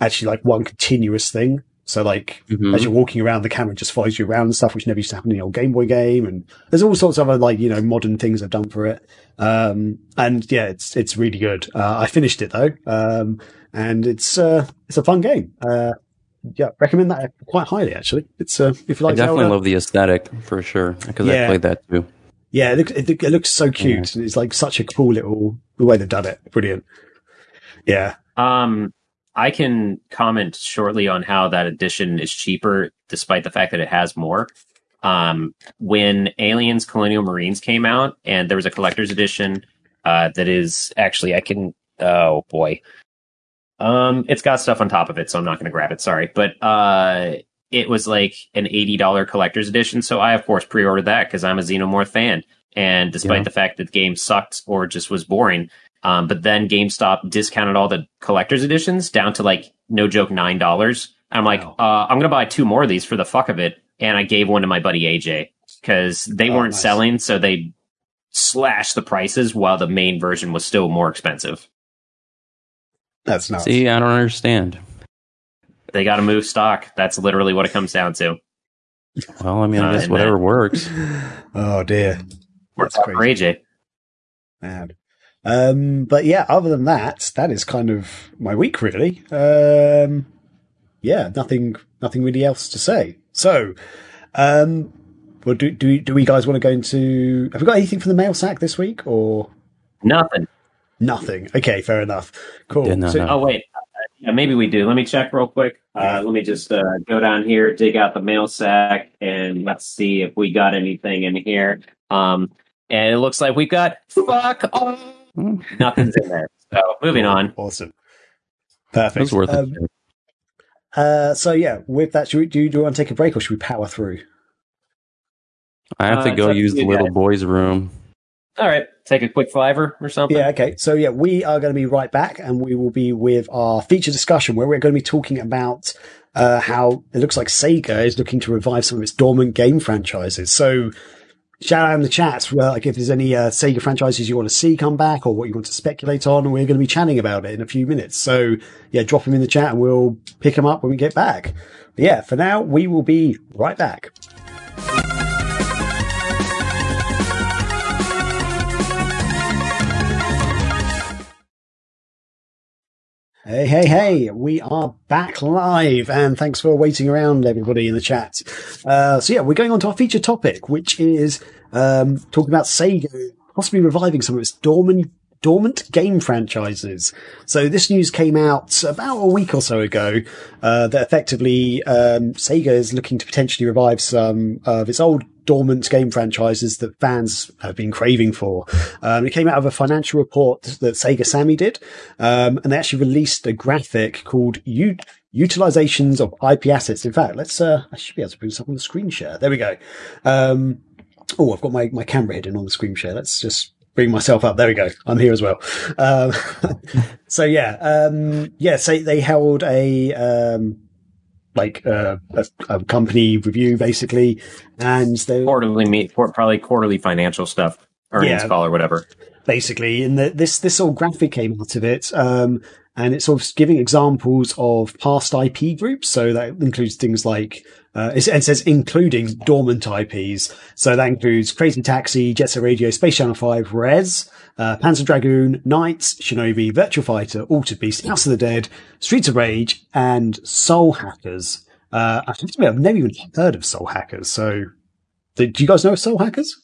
actually like one continuous thing. So like as you're walking around, the camera just follows you around and stuff, which never used to happen in the old Game Boy game. And there's all sorts of other like, modern things I've done for it. And yeah, it's really good. I finished it though. And it's a fun game. Recommend that quite highly actually. It's if you like, I definitely love the aesthetic for sure, because I played that too. Yeah, it looks so cute. Yeah. It's like such a cool little, the way they've done it. Brilliant. Yeah. I can comment shortly on how that edition is cheaper, despite the fact that it has more. When Aliens Colonial Marines came out, and there was a collector's edition that is actually, it's got stuff on top of it, so I'm not going to grab it, sorry. But it was like an $80 collector's edition, so I, of course, pre-ordered that because I'm a Xenomorph fan. And despite the fact that the game sucked or just was boring, but then GameStop discounted all the collector's editions down to like, no joke, $9. I'm like, I'm going to buy 2 more of these for the fuck of it. and I gave one to my buddy AJ because they weren't selling, so they slashed the prices while the main version was still more expensive. That's nuts. See, I don't understand. They got to move stock. That's literally what it comes down to. Well, I mean, I guess whatever works. Oh, dear. Works out for AJ. Man. But yeah, other than that, that is kind of my week, really. Yeah, nothing really else to say. So, well, do we guys want to go into? Have we got anything from the mail sack this week or nothing? Nothing. Okay, fair enough. Cool. Yeah, no. Oh wait, yeah, maybe we do. Let me check real quick. Let me just go down here, dig out the mail sack, and let's see if we got anything in here. And it looks like we've got fuck all. Nothing's in there. So moving on. Awesome. Perfect. That's worth it. So yeah, with that, should we, do you want to take a break or should we power through? I have to go use the little boy's room. All right, take a quick fiver or something. Yeah, okay. So yeah, we are going to be right back, and we will be with our feature discussion where we're going to be talking about how it looks like Sega is looking to revive some of its dormant game franchises. So shout out in the chat, like if there's any Sega franchises you want to see come back or what you want to speculate on, and we're going to be chatting about it in a few minutes. So yeah, drop them in the chat and we'll pick them up when we get back. But yeah, for now, we will be right back. Hey, we are back live, and thanks for waiting around, everybody in the chat. So yeah, we're going on to our feature topic, which is talking about Sega possibly reviving some of its dormant game franchises. So this news came out about a week or so ago that effectively Sega is looking to potentially revive some of its old dormant game franchises that fans have been craving for. It came out of a financial report that Sega Sammy did, and they actually released a graphic called Utilizations of IP Assets. In fact, let's I should be able to bring this up on the screen share. There we go. Oh, I've got my camera hidden on the screen share. Let's just bring myself up. There we go. I'm here as well. So yeah, so they held a company review basically, and they probably quarterly financial stuff, earnings call or whatever. Basically, and this whole graphic came out of it, and it's sort of giving examples of past IP groups. So that includes things like it says including dormant IPs. So that includes Crazy Taxi, Jet Set Radio, Space Channel 5, Rez, Panzer Dragoon, Knights, Shinobi, Virtual Fighter, Altered Beast, House of the Dead, Streets of Rage, and Soul Hackers. I've never even heard of Soul Hackers. So do you guys know Soul Hackers?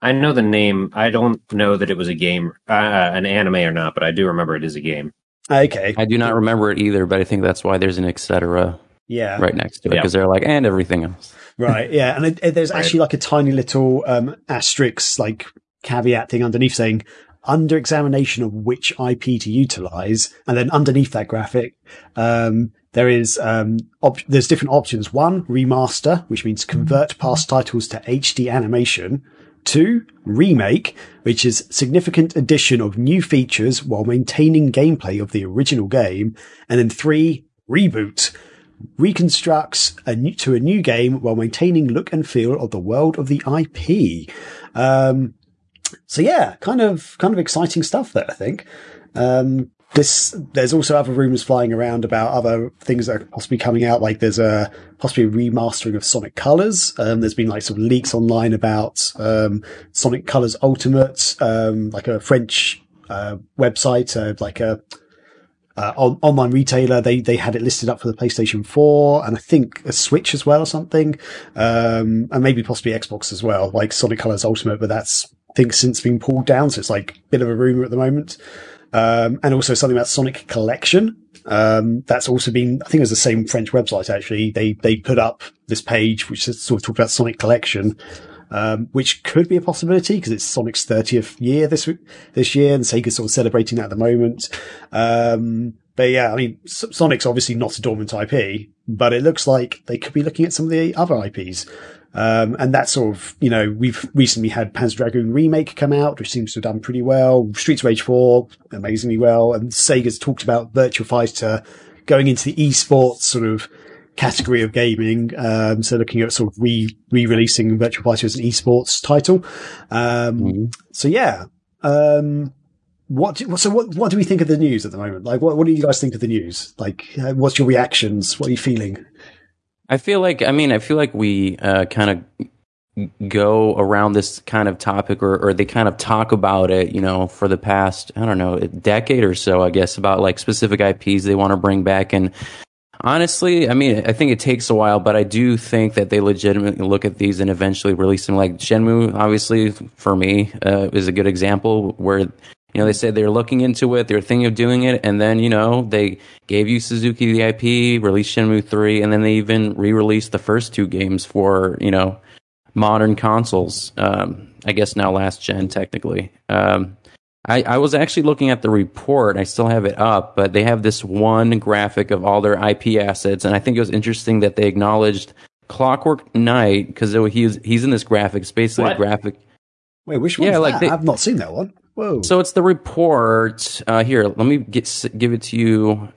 I know the name. I don't know that it was a game, an anime or not, but I do remember it is a game. Okay. I do not remember it either, but I think that's why there's an etc. Yeah. Right next to it, because they're like, and everything else. Right, yeah. And there's actually like a tiny little asterisk, like caveat thing underneath saying, under examination of which IP to utilize. And then underneath that graphic, there is there's different options. One, remaster, which means convert past titles to HD animation. 2, remake, which is significant addition of new features while maintaining gameplay of the original game. And then 3, reboot, reconstructs to a new game while maintaining look and feel of the world of the IP. So yeah, kind of exciting stuff there, I think. There's also other rumors flying around about other things that are possibly coming out. Like there's a possibly remastering of Sonic Colors. There's been like some leaks online about Sonic Colors Ultimate, like a French website, like a online retailer. They had it listed up for the PlayStation 4 and I think a Switch as well or something, and maybe possibly Xbox as well. Like Sonic Colors Ultimate, but that's I think since been pulled down, so it's like a bit of a rumor at the moment. And also something about Sonic Collection. That's also been, I think it was the same French website, actually. They put up this page, which is sort of talked about Sonic Collection, which could be a possibility because it's Sonic's 30th year this year, and Sega's sort of celebrating that at the moment. But yeah, I mean, Sonic's obviously not a dormant IP, but it looks like they could be looking at some of the other IPs. And that sort of, you know, we've recently had Panzer Dragoon Remake come out, which seems to have done pretty well. Streets of Rage 4, amazingly well. And Sega's talked about Virtual Fighter going into the esports sort of category of gaming. So looking at sort of re-releasing Virtual Fighter as an esports title. So yeah. What do we think of the news at the moment? Like, what do you guys think of the news? Like, what's your reactions? What are you feeling? I feel like we kind of go around this kind of topic, or they kind of talk about it, you know, for the past, I don't know, decade or so, I guess, about like specific IPs they want to bring back. And honestly, I mean, I think it takes a while, but I do think that they legitimately look at these and eventually release them. Like Shenmue, obviously, for me, is a good example where, you know, they said they were looking into it, they were thinking of doing it, and then, you know, they gave you Suzuki the IP, released Shenmue 3, and then they even re-released the first two games for, you know, modern consoles. I guess now last gen, technically. I was actually looking at the report, I still have it up, but they have this one graphic of all their IP assets, and I think it was interesting that they acknowledged Clockwork Knight, because he's in this graphic. It's basically a graphic... Wait, which one? Yeah, like I've not seen that one. Whoa. So it's the report. Here, let me give it to you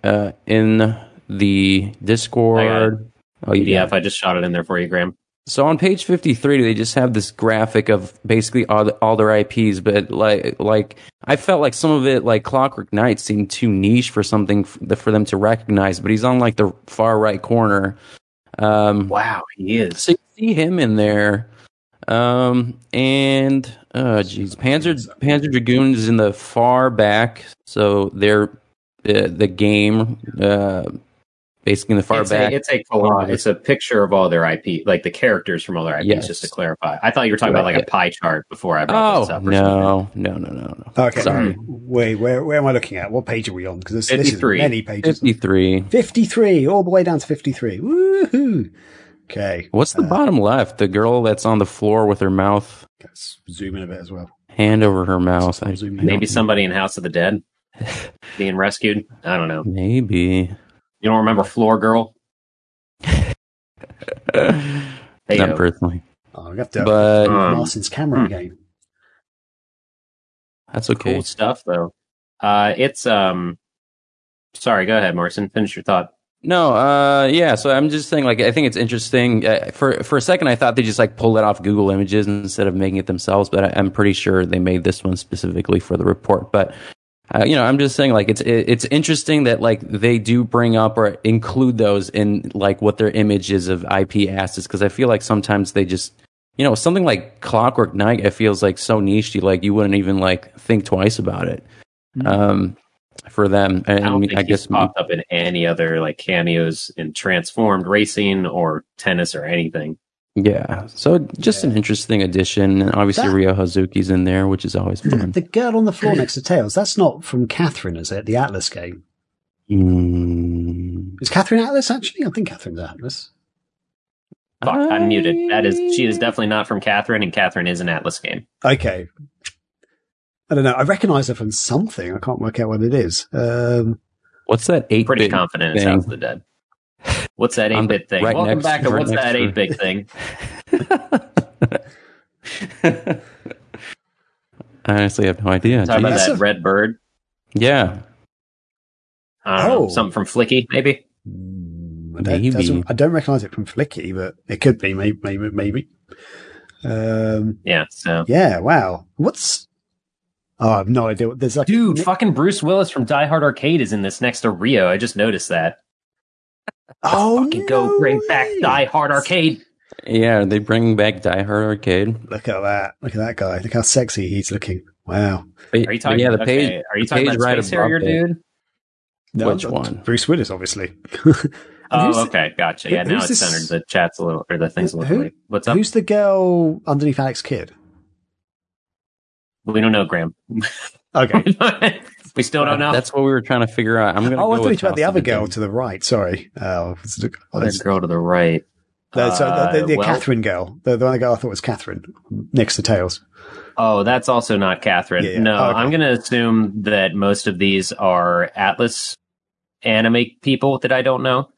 in the Discord. Oh, yeah, I just shot it in there for you, Graham. So on page 53, they just have this graphic of basically all their IPs. But like I felt like some of it, like Clockwork Knight, seemed too niche for something for them to recognize. But he's on like the far right corner. Wow, he is. So you see him in there. And Panzer Dragoon is in the far back, so they're the game basically in the far back. It's a collage. It's a picture of all their IP, like the characters from all their IPs. Yes. Just to clarify, I thought you were talking about like a pie chart before I brought this up. No. Okay, sorry. Wait, where am I looking at? What page are we on? Because this is many pages. 53, all the way down to 53. Woohoo! Okay. What's the bottom left? The girl that's on the floor with her mouth. Let's zoom in a bit as well. Hand over her mouth. Maybe somebody in House of the Dead being rescued. I don't know. Maybe. You don't remember Floor Girl? Not personally. Oh, I got to Martin's camera game. That's okay. Cool stuff, though. Sorry, go ahead, Martin. Finish your thought. No, so I'm just saying, like, I think it's interesting. For a second, I thought they just, like, pulled it off Google Images instead of making it themselves, but I'm pretty sure they made this one specifically for the report. But, you know, I'm just saying, like, it's interesting that, like, they do bring up or include those in, like, what their image is of IP assets, because I feel like sometimes they just, you know, something like Clockwork Knight, it feels, like, so niche, like, you wouldn't even, like, think twice about it. Mm-hmm. For them, I don't think I guess popped up in any other like cameos in Transformed Racing or Tennis or anything. Yeah, so just an interesting addition, and obviously Ryo Hazuki's in there, which is always fun. The girl on the floor next to Tails, that's not from Catherine, is it? The Atlas game. Is Catherine Atlas actually? I think Catherine's Atlas. Fuck, I'm muted. She is definitely not from Catherine, and Catherine is an Atlas game. Okay. I don't know. I recognize her from something. I can't work out what it is. What's that 8-bit pretty confident thing? It's House of the Dead. What's that 8-bit thing? Right. Welcome back to What's That 8-Bit Thing? I honestly have no idea. Talking about that Red Bird? Yeah. I don't know, something from Flicky, maybe? Maybe. I don't recognize it from Flicky, but it could be, maybe. Yeah, wow. Oh, I have no idea. There's like fucking Bruce Willis from Die Hard Arcade is in this next to Ryo. I just noticed that. Go bring back Die Hard Arcade. Yeah, they bring back Die Hard Arcade. Look at that. Look at that guy. Look how sexy he's looking. Wow. Are you talking? Yeah, about Space Harrier, dude? No, which one? Bruce Willis, obviously. Okay, gotcha. Yeah, now it's centered. The chat's a little, or the thing's a little. What's up? Who's the girl underneath Alex Kidd? We don't know, Graham. Okay. We still don't know. That's what we were trying to figure out. I thought you about the other girl to the right. Sorry. That girl to the right. The Catherine girl. The other girl I thought was Catherine next to Tails. Oh, that's also not Catherine. Yeah. No, I'm going to assume that most of these are Atlas anime people that I don't know.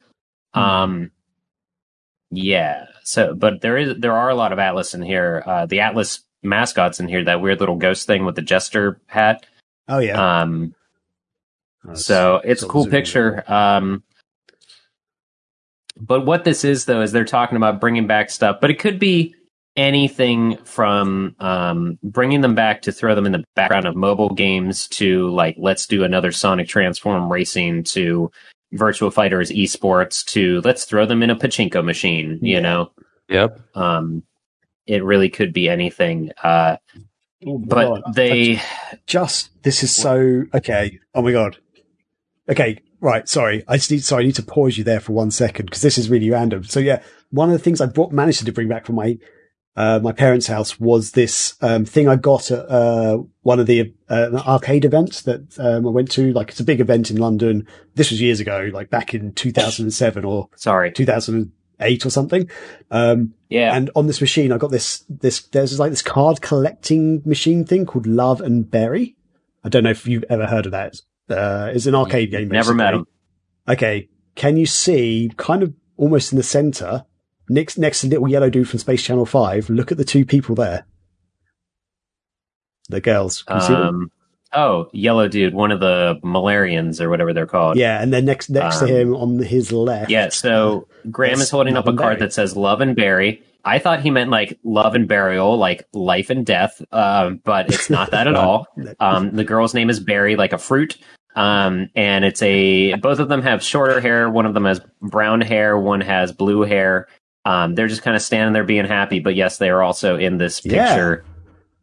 Yeah. So, but there are a lot of Atlas in here. The Atlas mascots in here, that weird little ghost thing with the jester hat. Oh yeah. So it's a cool picture. But what this is, though, is they're talking about bringing back stuff, but it could be anything from bringing them back to throw them in the background of mobile games to, like, let's do another Sonic Transform racing to Virtua Fighters esports to let's throw them in a pachinko machine, you know? Yep. It really could be anything. But they... this is so... Okay. Oh, my God. Okay. Right. Sorry. I need to pause you there for 1 second because this is really random. So, yeah, one of the things I managed to bring back from my my parents' house was this thing I got at one of the arcade events that I went to. Like, it's a big event in London. This was years ago, like back in 2007 or 2008 or something. Yeah. And on this machine, I got this there's like this card collecting machine thing called Love and Berry. I don't know if you've ever heard of that. It's an arcade game. Never met him. Okay. Can you see kind of almost in the center next to little yellow dude from Space Channel 5? Look at the two people there. The girls. Can you see them? Oh, yellow dude. One of the Malarians or whatever they're called. Yeah. And then next to him on his left. Yeah. So Graham is holding up a card that says Love and Berry. I thought he meant like love and burial, like life and death, but it's not that at all. The girl's name is Berry, like a fruit, and it's both of them have shorter hair. One of them has brown hair. One has blue hair. They're just kind of standing there being happy, but yes, they are also in this picture,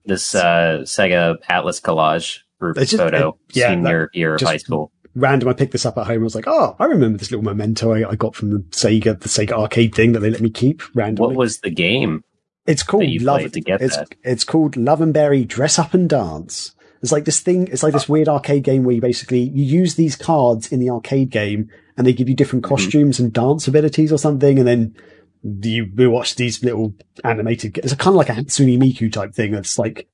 this Sega Atlas collage group photo, senior year of high school. Random, I picked this up at home. I was like, oh, I remember this little memento I got from the Sega arcade thing that they let me keep randomly. What was the game? It's called It's called Love and Berry Dress Up and Dance. It's like this thing, it's like this weird arcade game where you basically, you use these cards in the arcade game and they give you different costumes and dance abilities or something. And then you watch these little animated, it's kind of like a Hatsune Miku type thing. It's like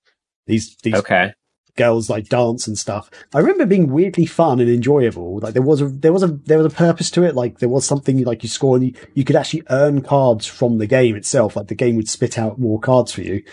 these. Okay. Girls like dance and stuff. I remember being weirdly fun and enjoyable. Like there was a purpose to it. Like there was something like you score and you could actually earn cards from the game itself. Like the game would spit out more cards for you.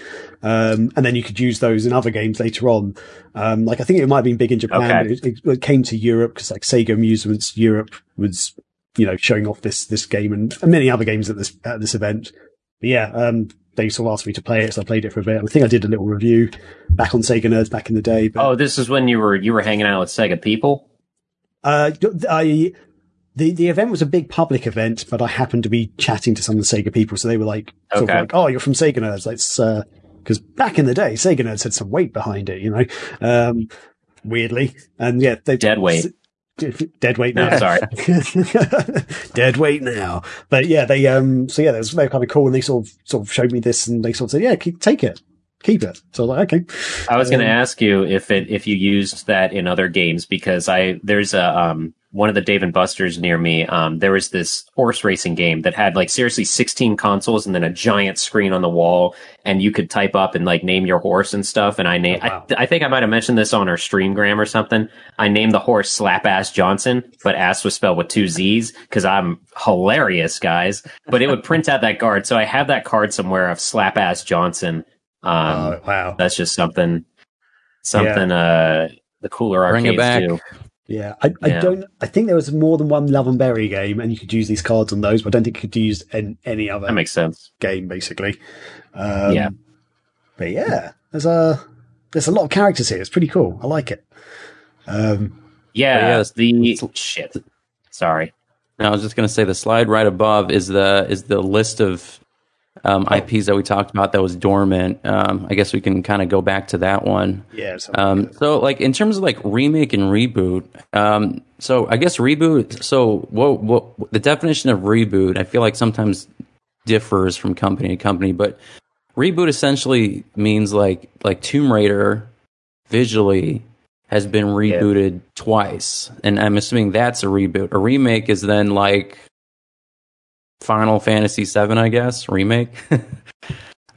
And then you could use those in other games later on. Like I think it might have been big in Japan. Okay. It came to Europe because like Sega Amusements Europe was, you know, showing off this game and many other games at this event. But yeah. They sort of asked me to play it, so I played it for a bit. I think I did a little review back on Sega Nerds back in the day. But oh, this is when you were hanging out with Sega people? The event was a big public event, but I happened to be chatting to some of the Sega people, so they were like, sort of like, oh, you're from Sega Nerds. Let's, because back in the day, Sega Nerds had some weight behind it, you know, weirdly. And yeah, they dead weight. Dead weight now. No, sorry. Dead weight now. But yeah, they that was very kind of cool, and they sort of showed me this, and they sort of said, yeah, take it, keep it. So I was like, okay. I was going to ask you if you used that in other games, because there's a one of the Dave and Buster's near me. There was this horse racing game that had like seriously 16 consoles and then a giant screen on the wall, and you could type up and like name your horse and stuff. And I think I might have mentioned this on our StreamGram or something. I named the horse Slap Ass Johnson, but ass was spelled with 2 Z's because I'm hilarious, guys. But it would print out that card, so I have that card somewhere of Slap Ass Johnson. Wow, that's just something. The cooler arcades do. Yeah, I don't. I think there was more than one Love and Berry game, and you could use these cards on those. But I don't think you could use in any other. That makes sense. Game basically. But yeah, there's a lot of characters here. It's pretty cool. I like it. Shit. Sorry. No, I was just going to say the slide right above is the list of IPs that we talked about that was dormant. I guess we can kind of go back to that one. Yeah. So like in terms of like remake and reboot. So I guess reboot. So what the definition of reboot, I feel like sometimes differs from company to company, but reboot essentially means like Tomb Raider visually has been rebooted twice. And I'm assuming that's a reboot. A remake is then like Final Fantasy VII, I guess, remake.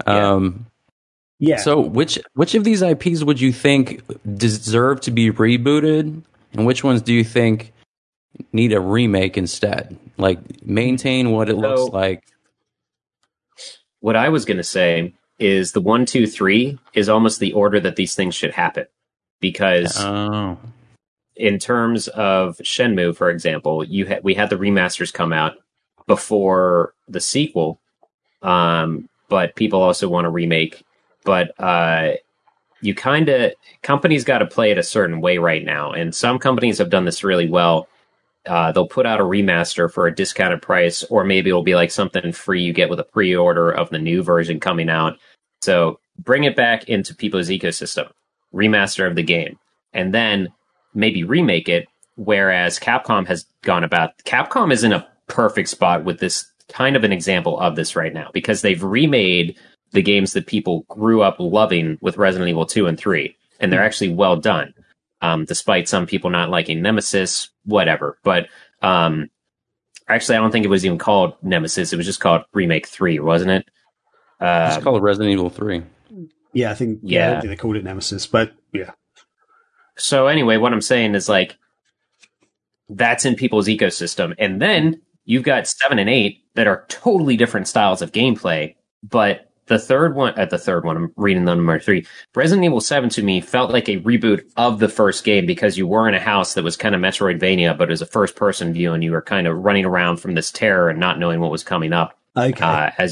So which of these IPs would you think deserve to be rebooted, and which ones do you think need a remake instead? Like maintain what it looks like. What I was going to say is the 1, 2, 3 is almost the order that these things should happen, because in terms of Shenmue, for example, we had the remasters come out. before the sequel. But people also want to remake. But you kind of... Companies got to play it a certain way right now. And some companies have done this really well. They'll put out a remaster for a discounted price, or maybe it'll be like something free you get with a pre-order of the new version coming out. So bring it back into people's ecosystem. Remaster of the game. And then maybe remake it, whereas Capcom has gone about... Capcom is in a perfect spot with this kind of an example of this right now, because they've remade the games that people grew up loving with Resident Evil 2 and 3, and they're actually well done, despite some people not liking Nemesis, whatever. But actually, I don't think it was even called Nemesis. It was just called Remake 3, wasn't it? It's called Resident Evil 3. Yeah, I think they called it Nemesis, but yeah. So anyway, what I'm saying is, like, that's in people's ecosystem. And then you've got 7 and 8 that are totally different styles of gameplay. But the third one, I'm reading the number 3, Resident Evil 7 to me felt like a reboot of the first game, because you were in a house that was kind of Metroidvania, but it was a first-person view, and you were kind of running around from this terror and not knowing what was coming up as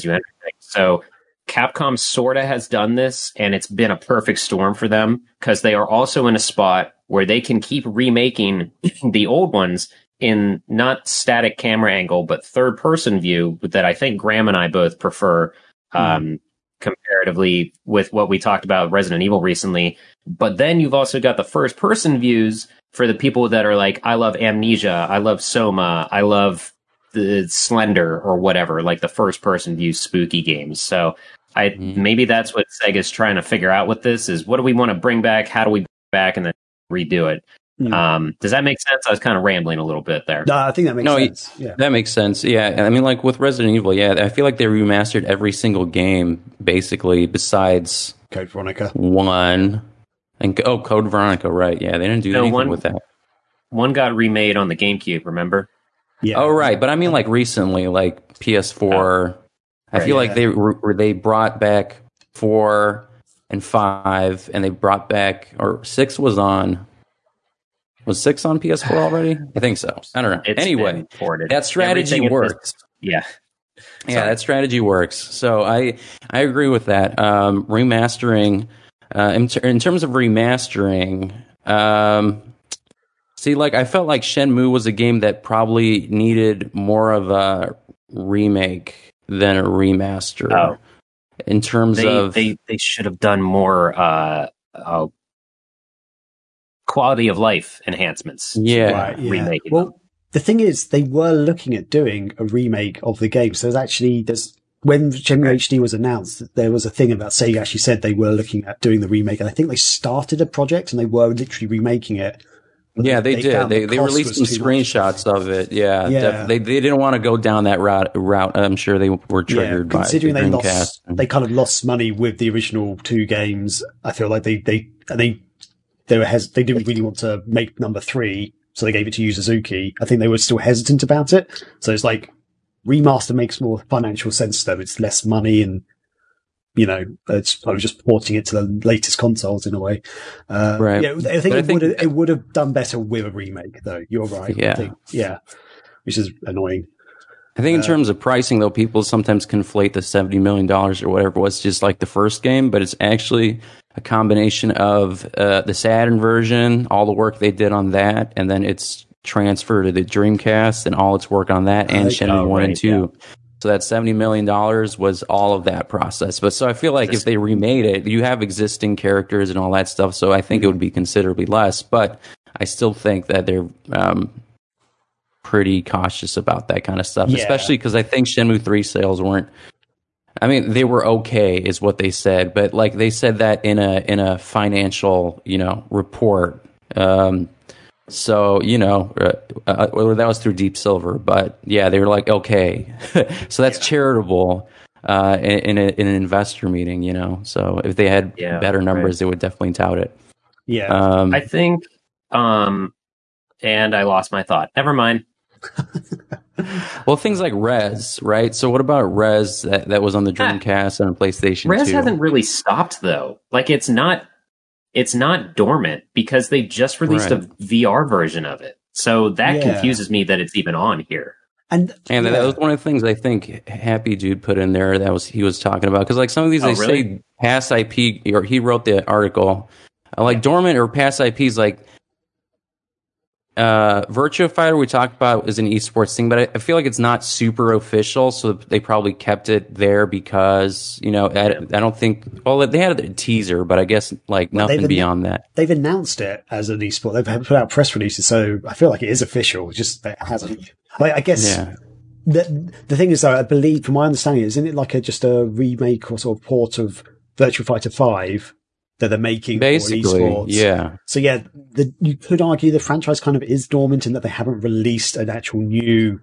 you enter things. So Capcom sort of has done this, and it's been a perfect storm for them, because they are also in a spot where they can keep remaking the old ones in not static camera angle, but third-person view, that I think Graham and I both prefer comparatively with what we talked about Resident Evil recently. But then you've also got the first-person views for the people that are like, I love Amnesia, I love Soma, I love the Slender or whatever, like the first-person view spooky games. So maybe that's what Sega's trying to figure out with this, is what do we want to bring back, how do we bring it back, and then redo it. Does that make sense? I was kind of rambling a little bit there. No, I think that makes sense. Yeah. That makes sense. Yeah. I mean, like with Resident Evil, I feel like they remastered every single game, basically, besides Code Veronica 1. And Code Veronica, right. Yeah, they didn't do anything with that. One got remade on the GameCube, remember? Yeah. Oh, right. But I mean, like recently, like PS4. Oh. I feel like they brought back 4 and 5, and they brought back, or 6 was on... Was 6 on PS4 already? I think so. I don't know. It's anyway, that strategy works. That strategy works. So I agree with that. Remastering, in terms of remastering, I felt like Shenmue was a game that probably needed more of a remake than a remaster. Oh. In terms of... They should have done more... quality of life enhancements. Remaking. Well, the thing is, they were looking at doing a remake of the game. So there's when Shenmue HD was announced, there was a thing about Sega actually said they were looking at doing the remake, and I think they started a project and they were literally remaking it. Yeah, they did. They released some screenshots of it. They didn't want to go down that route. I'm sure they were triggered by considering the Dreamcast. They kind of lost money with the original 2 games. I feel like they didn't really want to make number 3, so they gave it to Yu Suzuki. I think they were still hesitant about it. So it's like, remaster makes more financial sense, though. It's less money, and, I was just porting it to the latest consoles in a way. Right. Yeah, I think it would have done better with a remake, though. You're right. Yeah. Which is annoying. I think in terms of pricing, though, people sometimes conflate the $70 million or whatever it was just like the first game, but it's actually a combination of the Saturn version, all the work they did on that, and then its transfer to the Dreamcast and all its work on that, and Shenmue 1 and 2. Yeah. So that $70 million was all of that process. But so I feel like if they remade it, you have existing characters and all that stuff, so I think it would be considerably less, but I still think that they're... pretty cautious about that kind of stuff, especially because I think Shenmue 3 sales weren't... I mean, they were okay, is what they said, but like they said that in a financial, report. That was through Deep Silver, but yeah, they were like, okay, so that's charitable in an investor meeting, So if they had better numbers, they would definitely tout it. Yeah, I think, and I lost my thought. Never mind. Well, things like Rez, right? So what about Rez that was on the Dreamcast and on PlayStation 2? Rez hasn't really stopped, though. Like, it's not dormant, because they just released a VR version of it. So that confuses me that it's even on here. And that was one of the things I think Happy Dude put in there that was he was talking about. Because like some of these say past IP, or he wrote the article. Like dormant or past IPs, like Virtua Fighter we talked about is an esports thing, but I feel like it's not super official, so they probably kept it there because, you know, I don't think... Well, they had a teaser, but I guess like nothing beyond that. They've announced it as an esport. They've put out press releases, so I feel like it is official. Just that it hasn't... I guess... Yeah. The thing is, though, I believe, from my understanding, isn't it like just a remake or sort of port of Virtua Fighter 5 that they're making basically for esports? Yeah. So yeah, you could argue the franchise kind of is dormant in that they haven't released an actual new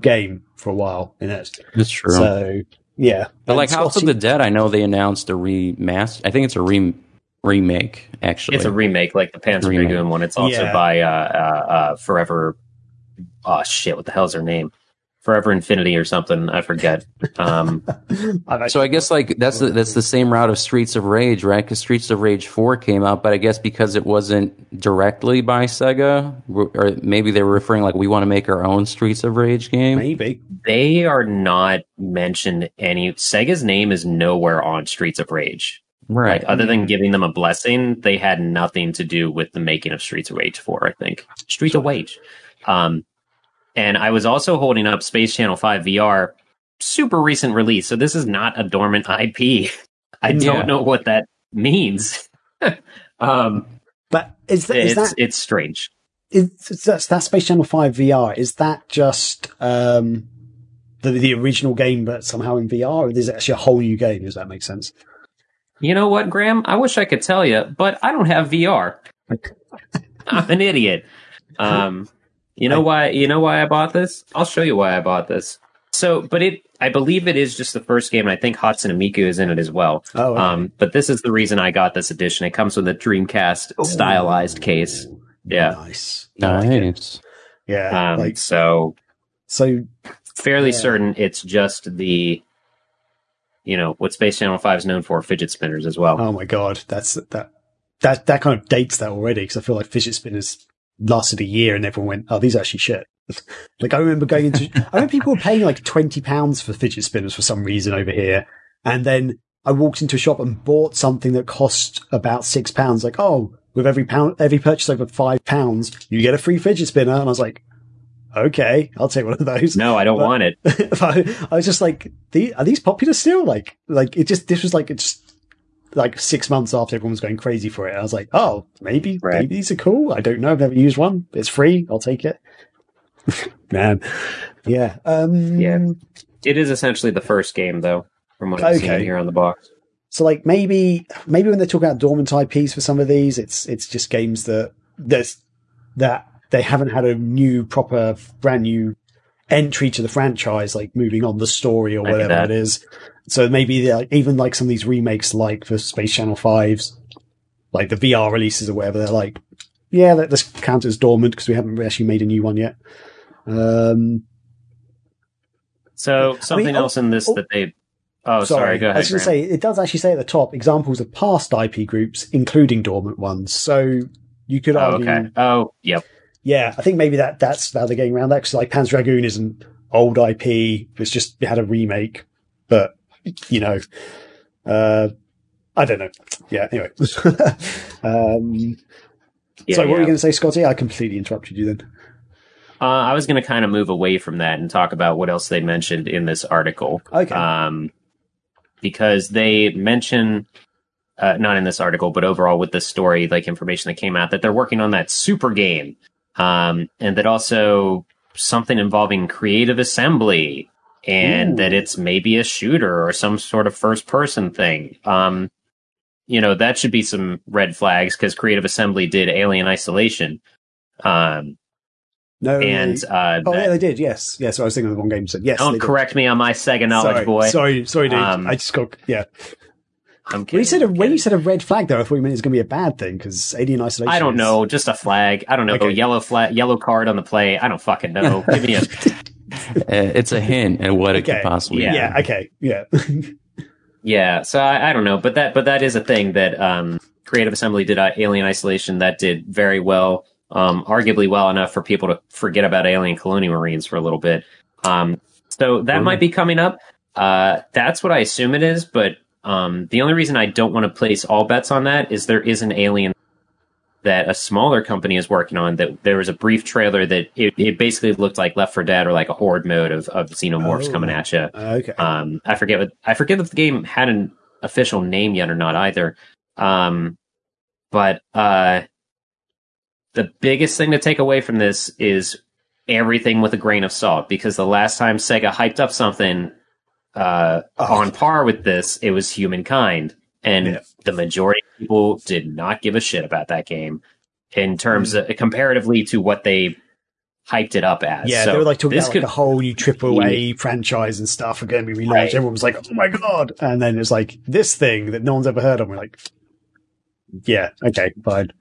game for a while in it. That's true. So yeah. But like House of the Dead, I know they announced a remaster. I think it's a remake, actually. It's a remake, like the Panzer Dragoon one. It's also by Forever... Oh shit, what the hell's her name? Forever Infinity or something, I forget. So I guess like that's the same route of Streets of Rage, right? Because Streets of Rage 4 came out, but I guess because it wasn't directly by Sega, or maybe they were referring like we want to make our own Streets of Rage game. Maybe they are not mentioned any. Sega's name is nowhere on Streets of Rage, right? Like, other than giving them a blessing, they had nothing to do with the making of Streets of Rage 4. I think Streets of Rage. And I was also holding up Space Channel 5 VR, super recent release. So this is not a dormant IP. I don't know what that means. But it's strange. That Space Channel 5 VR, is that just the original game, but somehow in VR? Or is it actually a whole new game? Does that make sense? You know what, Graham? I wish I could tell you, but I don't have VR. I'm an idiot. You know why I bought this? I'll show you why I bought this. So, but I believe it is just the first game, and I think Hatsune Miku is in it as well. Oh, okay. But this is the reason I got this edition. It comes with a Dreamcast stylized case. Yeah, nice. Yeah. So fairly certain it's just the, you know, what Space Channel 5 is known for, fidget spinners as well. Oh my god, that kind of dates that already, because I feel like fidget spinners lasted a year and everyone went, oh, these are actually shit. Like I remember going into I remember people were paying like £20 for fidget spinners for some reason over here, and then I walked into a shop and bought something that cost about £6, like, oh, with every purchase over £5 you get a free fidget spinner, and I was like, okay, I'll take one of those. No, I don't want it. I was just like, are these popular still? Like it just this was like it's like 6 months after everyone was going crazy for it. I was like, oh, maybe these are cool. I don't know. I've never used one. It's free. I'll take it. Man. Yeah. It is essentially the first game, though, from what I've seen here on the box. So like maybe when they talk about dormant IPs for some of these, it's just games that they haven't had a new proper brand new entry to the franchise, like moving on the story or whatever it is. So maybe even like some of these remakes, like for Space Channel 5s, like the VR releases or whatever, they're like, yeah, this count as dormant because we haven't actually made a new one yet. So something else in this that they... Oh, sorry, go ahead. I was going to say, it does actually say at the top, examples of past IP groups, including dormant ones. So you could argue... Okay. Oh, yep. Yeah, I think maybe that's how they're getting around that, because like Panzer Dragoon is an old IP. It had a remake, but... You know, I don't know. Yeah. Anyway, what were you going to say, Scotty? I completely interrupted you then. I was going to kind of move away from that and talk about what else they mentioned in this article. Okay. Because they mention, not in this article, but overall with this story, like information that came out that they're working on that super game, and that also something involving creative assembly. And that it's maybe a shooter or some sort of first-person thing. You know, that should be some red flags, because Creative Assembly did Alien Isolation. They did, yes. Yes, I was thinking of the wrong game. So yes, don't correct me on my Sega knowledge, boy. Sorry, dude. I just got, yeah. I'm kidding. When you said a red flag, though, I thought you meant it was going to be a bad thing, because Alien Isolation I don't know, just a flag. I don't know, okay. Yellow card on the play. I don't fucking know. Give me a... It's a hint at what it could possibly be. Yeah, okay, yeah. Yeah, so I don't know, but that is a thing that Creative Assembly did Alien Isolation. That did very well, arguably well enough for people to forget about Alien Colonial Marines for a little bit. So that might be coming up. That's what I assume it is, but the only reason I don't want to place all bets on that is there is an Alien that a smaller company is working on. That there was a brief trailer that it basically looked like Left 4 Dead or like a horde mode of xenomorphs coming at you. Okay. I forget if the game had an official name yet or not either. But the biggest thing to take away from this is everything with a grain of salt, because the last time Sega hyped up something on par with this, it was Humankind. And the majority of people did not give a shit about that game in terms of comparatively to what they hyped it up as. Yeah, so they were like talking about the whole new triple A franchise and stuff are going to be relaunched. Right. Everyone was like, oh my God. And then it's like this thing that no one's ever heard of. We're like, yeah, okay, fine.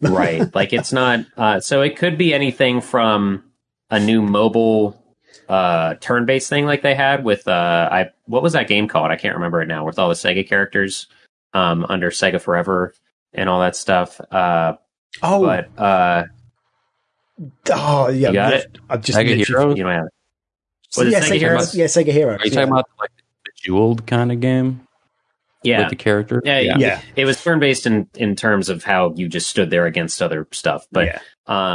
Right. Like it's not, so it could be anything from a new mobile turn-based thing like they had with what was that game called? I can't remember it now, with all the Sega characters under Sega Forever and all that stuff. Yeah, I've just Sega Heroes. You know, was it Sega Heroes? Yeah, Sega Heroes. Are you talking about like the Jeweled kind of game? Yeah, with the character. Yeah. It was turn-based in terms of how you just stood there against other stuff, but I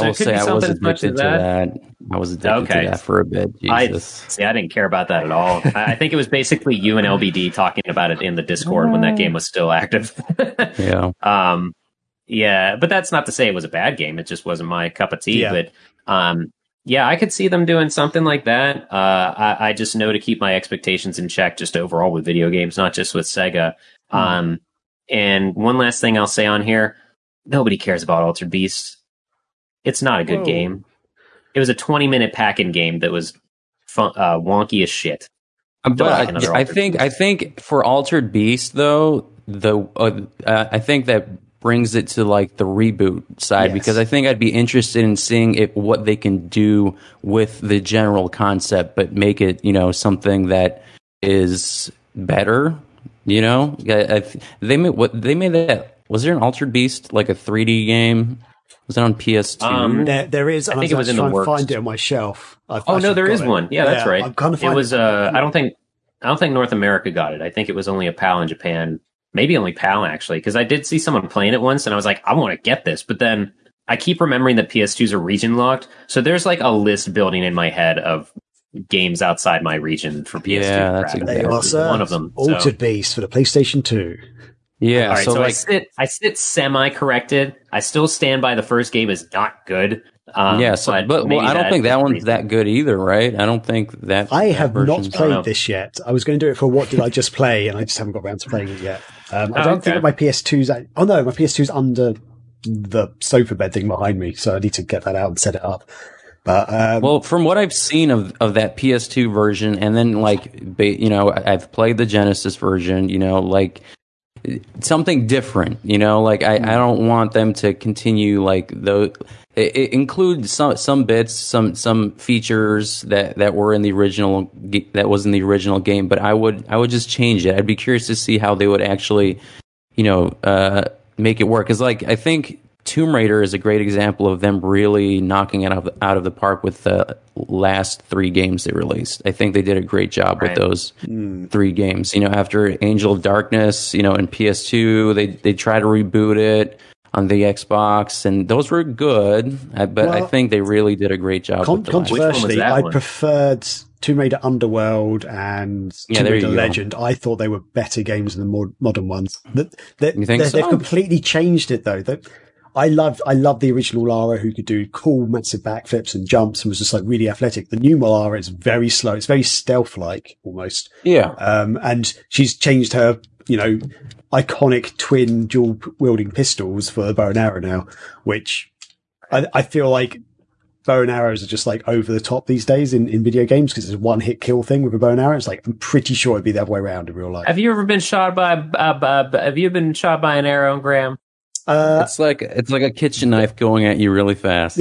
will say I was addicted to that. I was addicted to that for a bit. Jesus. I didn't care about that at all. I think it was basically you and LBD talking about it in the Discord when that game was still active. But that's not to say it was a bad game. It just wasn't my cup of tea. Yeah. But I could see them doing something like that. I just know to keep my expectations in check just overall with video games, not just with Sega. Mm. And one last thing I'll say on here. Nobody cares about Altered Beast. It's not a good game. It was a 20-minute pack-in game that was wonky as shit. But I think for Altered Beast, though, I think that brings it to like the reboot side, because I think I'd be interested in seeing what they can do with the general concept, but make it something that is better. They made that. Was there an Altered Beast, like a 3D game? Was it on PS2? There is. I think it was in the works. Find it on my shelf. There is one. Yeah, that's right. I'm kind of it was. I don't think North America got it. I think it was only a PAL in Japan. Maybe only PAL actually, because I did see someone playing it once, and I was like, I want to get this. But then I keep remembering that PS2s are region locked, so there's like a list building in my head of games outside my region for PS2. Yeah, that's one of them. Altered Beast for the PlayStation 2. Yeah, all right, so I sit semi-corrected. I still stand by the first game is not good. I don't think that one's that good either, right? I don't think that. I have not played this yet. I was going to do it for What Did I Just Play, and I just haven't got around to playing it yet. I don't think that my PS2's. My PS2's under the sofa bed thing behind me, so I need to get that out and set it up. But, from what I've seen of that PS2 version, and then I've played the Genesis version, something different, like I don't want them to continue include some bits, some features that were in the original, that was in the original game, but I would just change it. I'd be curious to see how they would actually, make it work. 'Cause I think Tomb Raider is a great example of them really knocking it out of the park with the last three games they released. I think they did a great job with those three games. After Angel of Darkness, and PS2, they tried to reboot it on the Xbox, and those were good. I think they really did a great job. Controversially, I preferred Tomb Raider Underworld and Tomb Raider Legend. I thought they were better games than the more modern ones. They've completely changed it though. I love the original Lara, who could do cool massive backflips and jumps and was just like really athletic. The new Lara is very slow. It's very stealth-like almost. Yeah. And she's changed her, iconic twin dual wielding pistols for the bow and arrow now, which I feel like bow and arrows are just like over the top these days in video games, because it's a one hit kill thing with a bow and arrow. It's like, I'm pretty sure it'd be the other way around in real life. Have you ever been shot by have you been shot by an arrow, Graham? It's like a kitchen knife going at you really fast.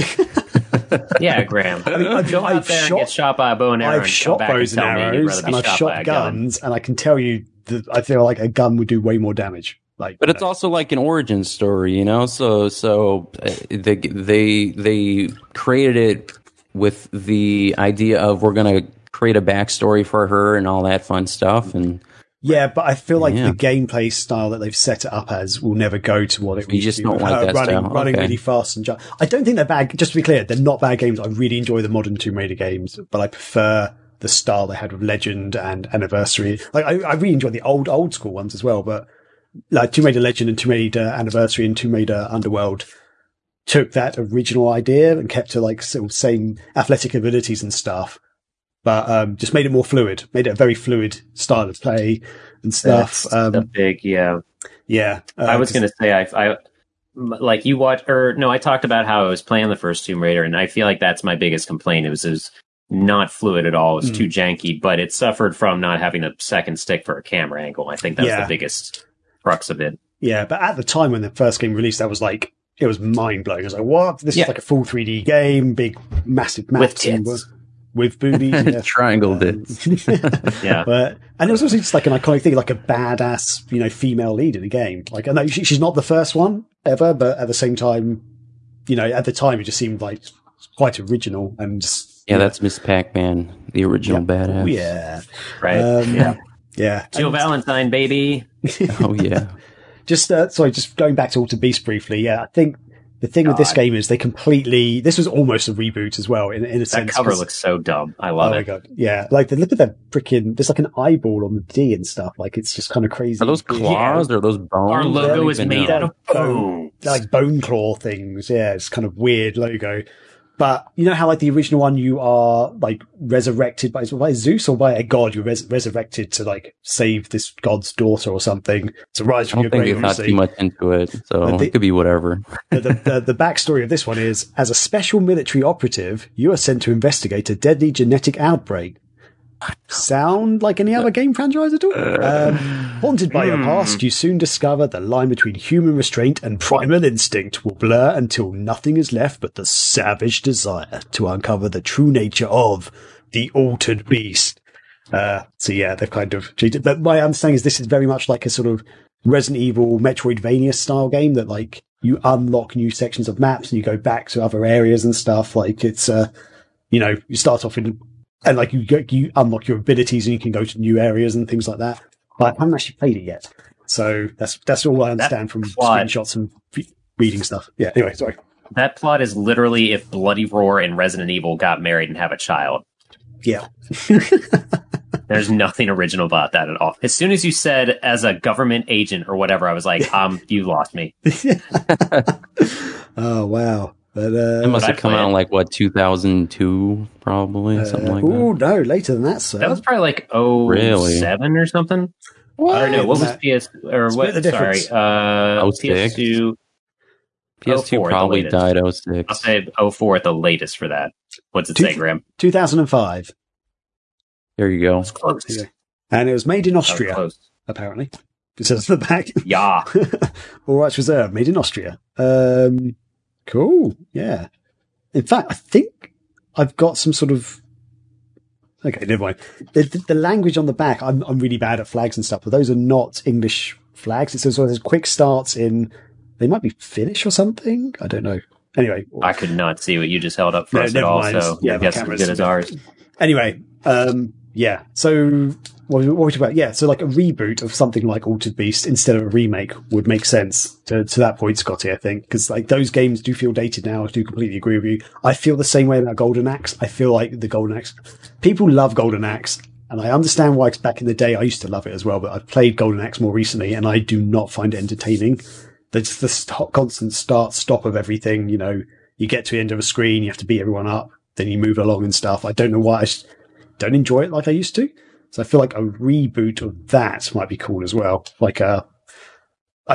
Yeah, Graham. I mean, I've shot by a bow and arrow. I've shot bows and arrows, and I've shot guns, and I can tell you that I feel like a gun would do way more damage. But it's also like an origin story, So they created it with the idea of we're going to create a backstory for her and all that fun stuff. And yeah, but I feel like the gameplay style that they've set it up as will never go to what it was. You just don't like that running, style. Running really fast and jump. I don't think they're bad. Just to be clear, they're not bad games. I really enjoy the modern Tomb Raider games, but I prefer the style they had with Legend and Anniversary. Like I really enjoy the old school ones as well, but like Tomb Raider Legend and Tomb Raider Anniversary and Tomb Raider Underworld took that original idea and kept to like sort of same athletic abilities and stuff. But just made it more fluid, made it a very fluid style of play and stuff. That's the big, yeah. I was going to say, I like you watch, or no, I talked about how I was playing the first Tomb Raider, and I feel like that's my biggest complaint. It was not fluid at all. It was too janky, but it suffered from not having the second stick for a camera angle. I think that's the biggest crux of it. Yeah, but at the time when the first game released, that was like it was mind blowing. I was like, what? This is like a full 3D game, big, massive map with boobies, triangled it. But it was also just like an iconic thing, like a badass, female lead in a game. Like, I know she's not the first one ever, but at the same time, at the time it just seemed like quite original. And that's Miss Pac-Man, the original badass. Oh, yeah, right. Jill Valentine, baby. Oh yeah. Just going back to Alter Beast briefly. Yeah, I think. The thing with this game is they this was almost a reboot as well, in a sense. That cover looks so dumb. I love it. Oh my God. Yeah. Like, look at that freaking, there's like an eyeball on the D and stuff. Like, it's just kind of crazy. Are those claws or are those bones? Our logo is made out of bones. Like bone claw things. Yeah. It's kind of weird logo. But you know how like the original one, you are like resurrected by Zeus or by a god. You're resurrected to like save this god's daughter or something. To rise from your grave. I don't think they thought too much into it, so it could be whatever. The backstory of this one is: as a special military operative, you are sent to investigate a deadly genetic outbreak. Sound like any other game franchise at all? Haunted by your past, you soon discover the line between human restraint and primal instinct will blur until nothing is left but the savage desire to uncover the true nature of the Altered Beast. They've kind of cheated. But my understanding is this is very much like a sort of Resident Evil Metroidvania style game that like you unlock new sections of maps and you go back to other areas and stuff. Like it's, you start off in... And like you unlock your abilities and you can go to new areas and things like that. But I haven't actually played it yet, so that's all I understand from screenshots and reading stuff. Yeah. Anyway, sorry. That plot is literally if Bloody Roar and Resident Evil got married and have a child. Yeah. There's nothing original about that at all. As soon as you said as a government agent or whatever, I was like, you lost me. Oh wow. But, it must have come out like 2002 probably, something like that. Oh no, later than that, sir. That was probably like 07 or something. What? I don't know. What was PS or it's what? Sorry, PS2. PS2 probably died 06. I'll say 04 at the latest for that. What's it say, Graham? 2005. There you go. It's close. And it was made in Austria, apparently. It says at the back. Yeah. All rights reserved. Made in Austria. Cool. Yeah. In fact, I think I've got some sort of... Okay, never mind. The language on the back, I'm really bad at flags and stuff, but those are not English flags. It says there's quick starts in... They might be Finnish or something? I don't know. Anyway. I could not see what you just held up for us at all, so I guess it's as good as ours. Anyway, yeah. So... What were we talking about? Yeah, so like a reboot of something like Altered Beast instead of a remake would make sense to that point, Scotty, I think, because like those games do feel dated now. I do completely agree with you. I feel the same way about Golden Axe. I feel like the Golden Axe... People love Golden Axe, and I understand why, 'cause back in the day I used to love it as well, but I've played Golden Axe more recently, and I do not find it entertaining. There's this constant start-stop of everything, You get to the end of a screen, you have to beat everyone up, then you move along and stuff. I don't know why I don't enjoy it like I used to. So I feel like a reboot of that might be cool as well. Like, I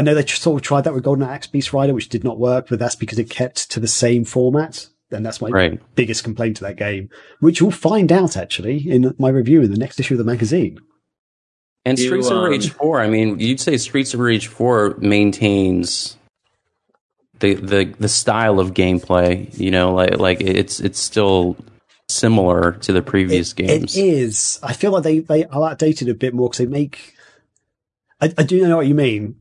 know they sort of tried that with Golden Axe Beast Rider, which did not work, but that's because it kept to the same format. And that's my biggest complaint to that game, which you'll find out actually in my review in the next issue of the magazine. And Streets of Rage 4, I mean, you'd say Streets of Rage 4 maintains the style of gameplay, like it's still similar to the previous games. It is. I feel like they are outdated a bit more because they make... I do know what you mean.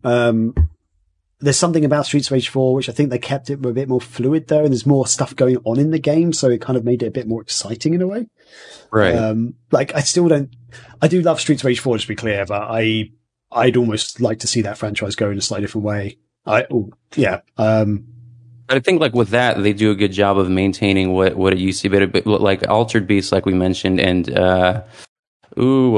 There's something about Streets of Rage 4, which I think they kept it a bit more fluid though, and there's more stuff going on in the game, so it kind of made it a bit more exciting in a way. Right. I do love Streets of Rage 4, just to be clear, but I'd almost like to see that franchise go in a slightly different way. I think like with that, they do a good job of maintaining what it used to be, but like Altered Beast, like we mentioned, and what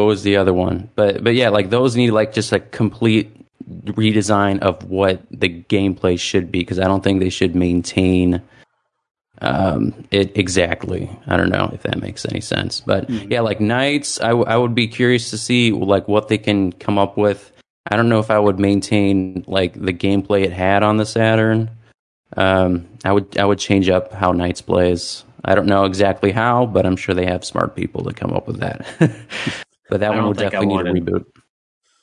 was the other one? But yeah, like those need like just a complete redesign of what the gameplay should be, because I don't think they should maintain it exactly. I don't know if that makes any sense, but yeah, like Knights, I would be curious to see like what they can come up with. I don't know if I would maintain like the gameplay it had on the Saturn. I would change up how Knights plays. I don't know exactly how, but I'm sure they have smart people to come up with that. But that one would definitely need a reboot.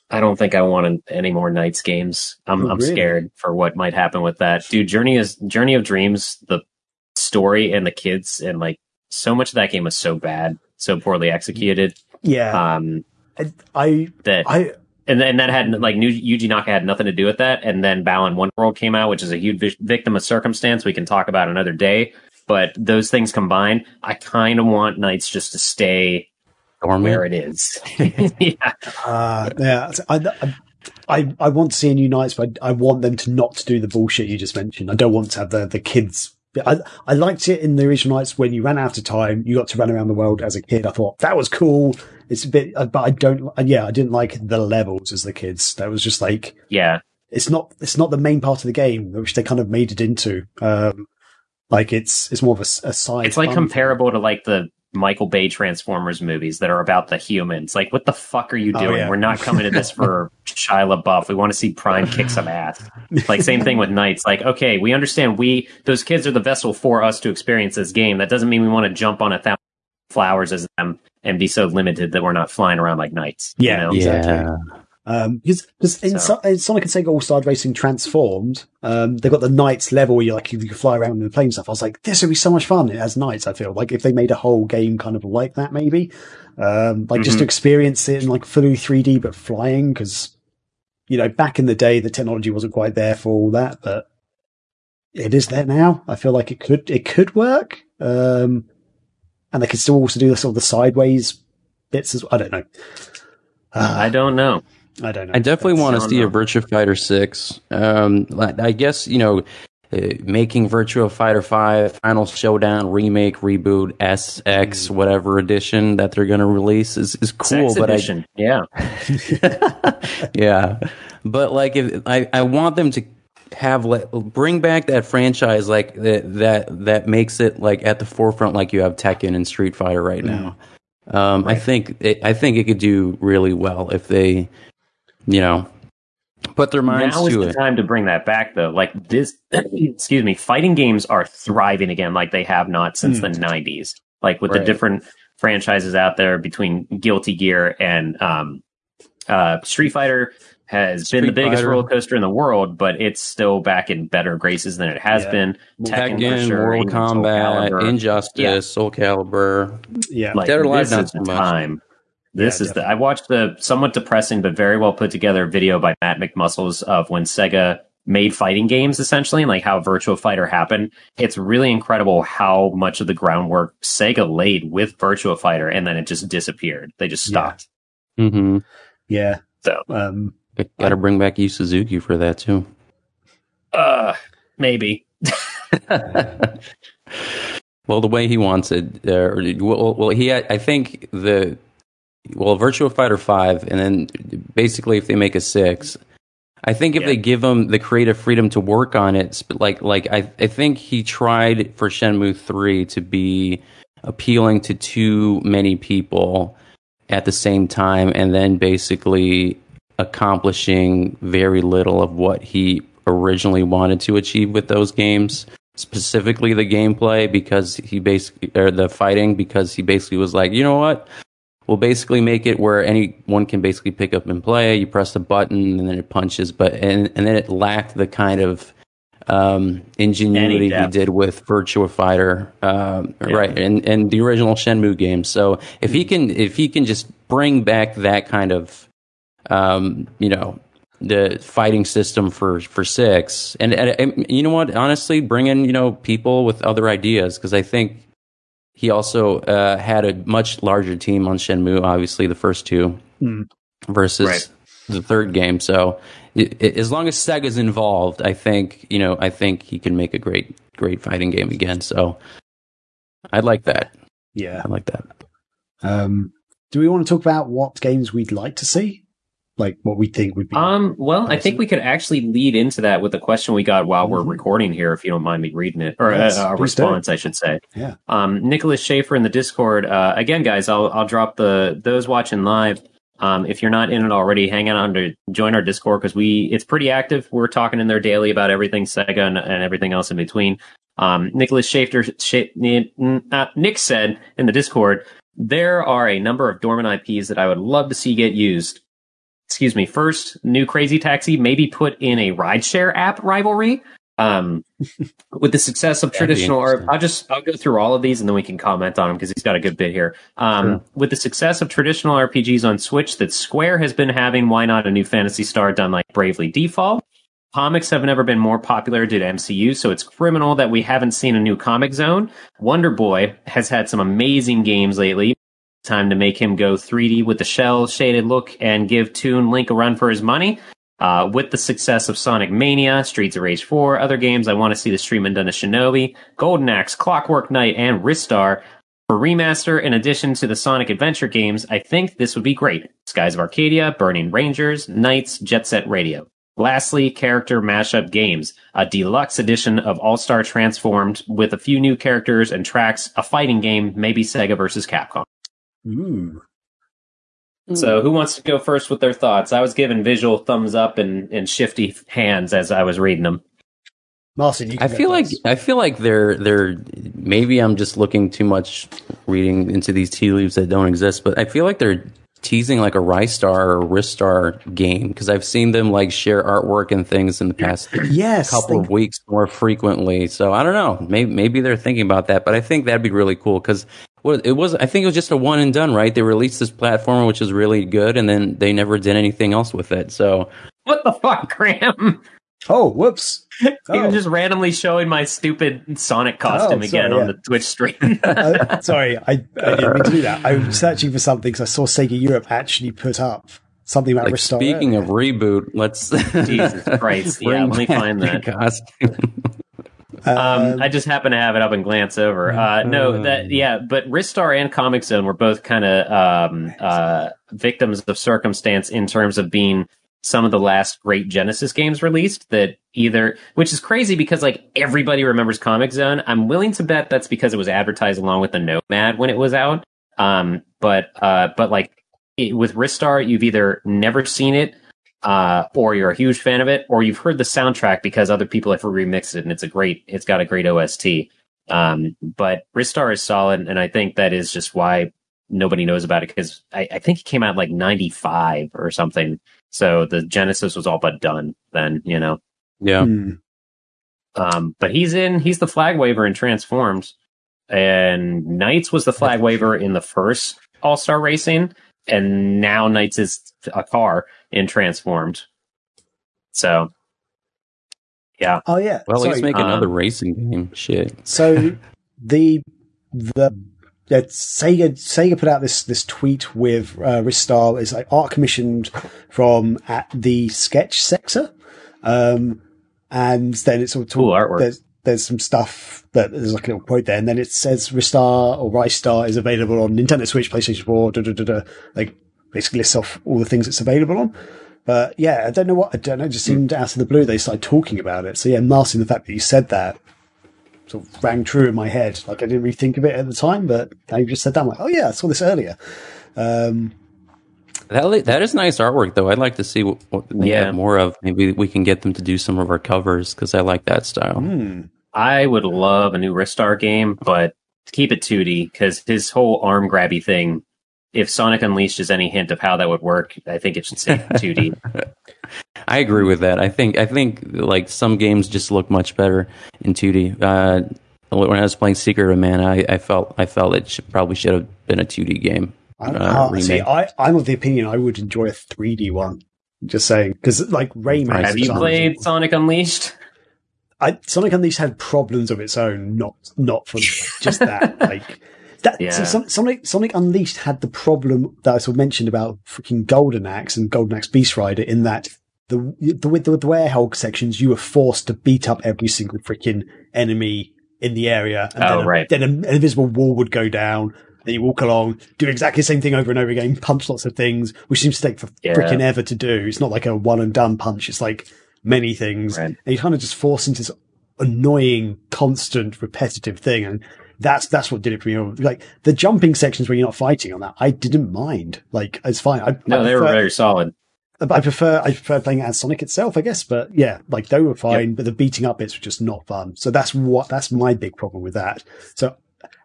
I don't think I want any more Knights games. I'm scared for what might happen with that. Dude, Journey of Dreams, the story and the kids and like so much of that game was so bad, so poorly executed. Yeah. And that had like new Yuji Naka had nothing to do with that. And then Balan One World came out, which is a huge victim of circumstance we can talk about another day. But those things combined, I kind of want Knights just to stay where it is. Yeah. Yeah. I want to see a new Knights, but I want them to not do the bullshit you just mentioned. I don't want to have the kids. I liked it in the original Knights when you ran out of time, you got to run around the world as a kid. I thought that was cool. It's a bit, but I didn't like the levels as the kids. That was just like, yeah, it's not the main part of the game, which they kind of made it into. Like it's more of a side. It's like comparable to like the Michael Bay Transformers movies that are about the humans. Like, what the fuck are you doing? Oh, yeah. We're not coming to this for Shia LaBeouf. We want to see Prime kick some ass. Like, same thing with Knights. Like, okay, we understand those kids are the vessel for us to experience this game. That doesn't mean we want to jump on 1,000 flowers as them and be so limited that we're not flying around like Knights. Yeah, you know? Exactly. Because in Sonic and Sega All-Star Racing Transformed, they've got the Knights level where you can fly around in the plane and stuff. I was like, this would be so much fun as Knights, I feel. Like, if they made a whole game kind of like that, maybe. Just to experience it in, like, fully 3D, but flying, because, you know, back in the day, the technology wasn't quite there for all that, but it is there now. I feel like it could work. And they could still also do the sort of the sideways bits as well. I don't know. I don't know. I definitely want to see a Virtua Fighter 6. I guess, you know, making Virtua Fighter 5 Final Showdown remake, reboot, SX, whatever edition that they're going to release is cool. Sex edition. Yeah. But like, if I want them to have bring back that franchise, like that makes it like at the forefront, like you have Tekken and Street Fighter right now. Right. I think it could do really well if they, you know, put their minds to it. Now is the time to bring that back, though. Like this, excuse me, fighting games are thriving again like they have not since the 90s. Like with the different franchises out there between Guilty Gear and Street Fighter has been the biggest roller coaster in the world, but it's still back in better graces than it has been. Tekken, for sure, Mortal Kombat, Injustice, Soul Calibur. Yeah, like, Dead or Alive, not so much. This is I watched the somewhat depressing but very well put together video by Matt McMuscles of when Sega made fighting games, essentially, and like how Virtua Fighter happened. It's really incredible how much of the groundwork Sega laid with Virtua Fighter, and then it just disappeared. They just stopped. Yeah. Mm-hmm. Yeah. So, got to bring back Yu Suzuki for that too. Maybe. Well, the way he wants it, Virtua Fighter 5, and then basically if they make a 6, I think if they give him the creative freedom to work on it, like I think he tried for Shenmue 3 to be appealing to too many people at the same time, and then basically accomplishing very little of what he originally wanted to achieve with those games, specifically the gameplay, because he basically was like, you know what, we'll basically make it where anyone can basically pick up and play. You press the button and then it punches, and then it lacked the kind of ingenuity he did with Virtua Fighter, and the original Shenmue game. So if he can just bring back that kind of the fighting system for 6. And you know what? Honestly, bring in, people with other ideas, because I think he also had a much larger team on Shenmue, obviously, the first two versus the third game. So as long as Sega's involved, I think he can make a great fighting game again. So I like that. Yeah. I like that. Do we want to talk about what games we'd like to see? Like what we think would be. Well, I think we could actually lead into that with a question we got while we're recording here, if you don't mind me reading it, or a response, I should say. Yeah. Nicholas Schaefer in the Discord. Again, guys, I'll drop those watching live. If you're not in it already, hang out to join our Discord, because it's pretty active. We're talking in there daily about everything Sega and everything else in between. Nicholas Schaefer, Nick said in the Discord, there are a number of dormant IPs that I would love to see get used. Excuse me. First, new Crazy Taxi, maybe put in a rideshare app rivalry. With the success of traditional, I'll go through all of these and then we can comment on them, because he's got a good bit here. With the success of traditional RPGs on Switch that Square has been having, why not a new Phantasy Star done like Bravely Default? Comics have never been more popular due to MCU, so it's criminal that we haven't seen a new Comic Zone. Wonder Boy has had some amazing games lately. Time to make him go 3D with the shell shaded look and give Toon Link a run for his money. With the success of Sonic Mania, Streets of Rage 4, other games I want to see the stream and done to Shinobi, Golden Axe, Clockwork Knight, and Ristar for remaster in addition to the Sonic Adventure games. I think this would be great. Skies of Arcadia, Burning Rangers, Knights, Jet Set Radio. Lastly, character mashup games. A deluxe edition of All-Star Transformed with a few new characters and tracks, a fighting game, maybe Sega versus Capcom. Ooh. So who wants to go first with their thoughts? I was given visual thumbs up and shifty hands as I was reading them. Marcin, you can I feel like they're maybe I'm just looking too much reading into these tea leaves that don't exist, but I feel like they're teasing like a Ristar or Ristar game, because I've seen them like share artwork and things in the past couple of weeks more frequently. So I don't know. Maybe they're thinking about that, but I think that'd be really cool, because I think it was just a one and done, right? They released this platformer, which is really good, and then they never did anything else with it. So, what the fuck, Graham? Oh, whoops! You're just randomly showing my stupid Sonic costume on the Twitch stream. Sorry, I didn't mean to do that. I was searching for something because I saw Sega Europe actually put up something about restoring. Speaking of reboot, let's Jesus Christ! Yeah, let me find that costume. I just happen to have it up and glance over. But Ristar and Comic Zone were both kind of victims of circumstance in terms of being some of the last great Genesis games released which is crazy because like everybody remembers Comic Zone. I'm willing to bet that's because it was advertised along with the Nomad when it was out. With Ristar, you've either never seen it, or you're a huge fan of it, or you've heard the soundtrack because other people have remixed it, and it's got a great OST. But Ristar is solid, and I think that is just why nobody knows about it, because I think it came out like 95 or something. So the Genesis was all but done then, Yeah. But he's the flag waver in Transforms, and Knights was the flag waver in the first All-Star Racing, and now Knights is a car in Transformed. So, yeah. Oh, yeah. Well, let's make another racing game. Shit. So, Sega put out this tweet with Ristar. It's like art commissioned from at the sketch sector. And then it's all cool artwork. There's some stuff that there's like a little quote there, and then it says Ristar is available on Nintendo Switch, PlayStation 4, like basically lists off all the things it's available on. But yeah, I don't know, it just seemed out of the blue they started talking about it. So yeah, Marcin, the fact that you said that sort of rang true in my head. Like I didn't really think of it at the time, but now you just said that, I'm like, oh yeah, I saw this earlier. That is nice artwork, though. I'd like to see what they have more of. Maybe we can get them to do some of our covers, because I like that style. I would love a new Ristar game, but keep it 2D, because his whole arm grabby thing, if Sonic Unleashed is any hint of how that would work, I think it should stay 2D. I agree with that. I think like some games just look much better in 2D. When I was playing Secret of Mana, I felt it probably should have been a 2D game. I'm of the opinion I would enjoy a 3D one. Just saying, because like Rayman. Have you played Sonic Unleashed? Sonic Unleashed had problems of its own, not for just that. Like that. Yeah. So Sonic Unleashed had the problem that I sort of mentioned about freaking Golden Axe and Golden Axe Beast Rider, in that with the Werehog sections, you were forced to beat up every single freaking enemy in the area, and then an invisible wall would go down. Then you walk along, do exactly the same thing over and over again, punch lots of things, which seems to take for freaking ever to do. It's not like a one and done punch. It's like many things. Right. And you kind of just force into this annoying, constant, repetitive thing. And that's what did it for me. Like the jumping sections where you're not fighting on that, I didn't mind. Like it's fine. They were very solid. I prefer playing it as Sonic itself, I guess. But yeah, like they were fine, but the beating up bits were just not fun. So that's my big problem with that.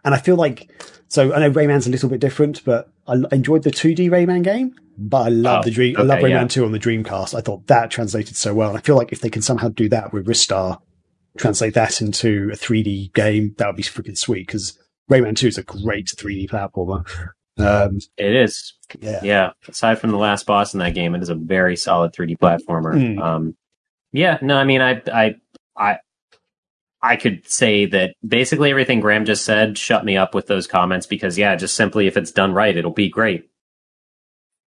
And I feel like, I know Rayman's a little bit different, but I enjoyed the 2D Rayman game, but I love Rayman 2 on the Dreamcast. I thought that translated so well. And I feel like if they can somehow do that with Ristar, translate that into a 3D game, that would be freaking sweet, because Rayman 2 is a great 3D platformer. It is. Yeah. Yeah. Aside from the last boss in that game, it is a very solid 3D platformer. Mm. Yeah. No, I mean, I could say that basically everything Graham just said shut me up with those comments, because just simply if it's done right, it'll be great.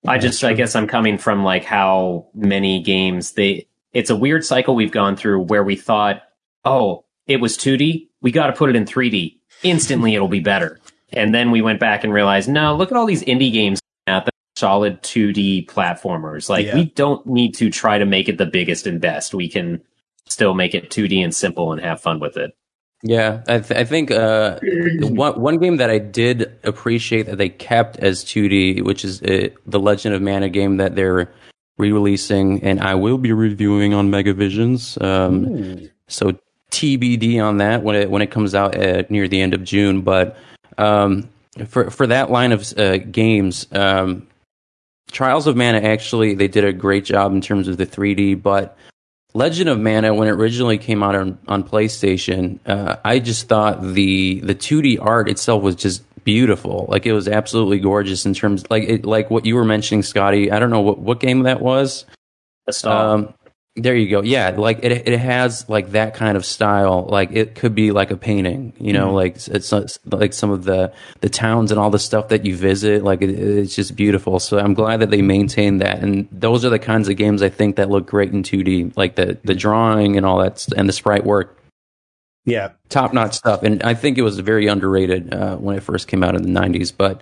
I guess I'm coming from like how many games it's a weird cycle we've gone through where we thought, oh, it was 2D. We got to put it in 3D. Instantly it'll be better. And then we went back and realized, no, look at all these indie games now that are solid 2D platformers. Like we don't need to try to make it the biggest and best. We can still make it 2D and simple and have fun with it. Yeah, I think one game that I did appreciate that they kept as 2D, which is the Legend of Mana game that they're re-releasing, and I will be reviewing on Mega Visions. So TBD on that when it comes out near the end of June. But for that line of games, Trials of Mana, actually, they did a great job in terms of the 3D, but Legend of Mana, when it originally came out on PlayStation, I just thought the 2D art itself was just beautiful. Like it was absolutely gorgeous in terms, like what you were mentioning, Scotty. I don't know what game that was. Astal. There you go. Yeah, like it has like that kind of style. Like it could be like a painting, you know, it's like some of the towns and all the stuff that you visit. Like it's just beautiful. So I'm glad that they maintain that. And those are the kinds of games I think that look great in 2D, like the drawing and all that, and the sprite work. Yeah, top notch stuff. And I think it was very underrated when it first came out in the 90s. But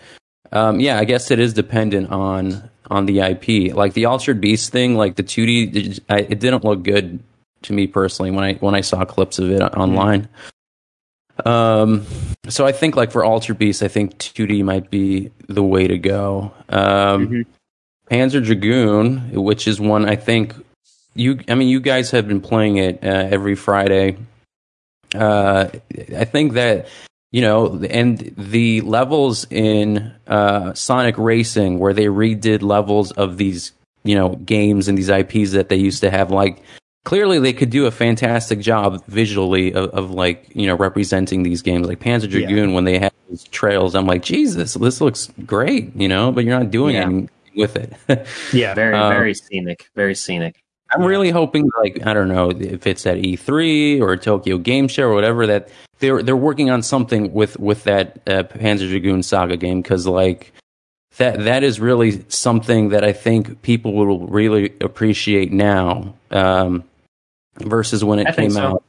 I guess it is dependent on the IP. Like the Altered Beast thing, like the 2D, it didn't look good to me personally when I saw clips of it online. So I think like for Altered Beast, I think 2D might be the way to go. Panzer Dragoon, which is one I think you guys have been playing it every Friday. I think that, you know, and the levels in Sonic Racing, where they redid levels of these, you know, games and these IPs that they used to have, like, clearly they could do a fantastic job visually of like, you know, representing these games. Like Panzer Dragoon, when they had these trails, I'm like, Jesus, this looks great, you know, but you're not doing anything with it. Very scenic, very scenic. I'm really hoping, like, I don't know if it's at E3 or Tokyo Game Show or whatever, that they're working on something with that Panzer Dragoon Saga game, because like that is really something that I think people will really appreciate now versus when it came out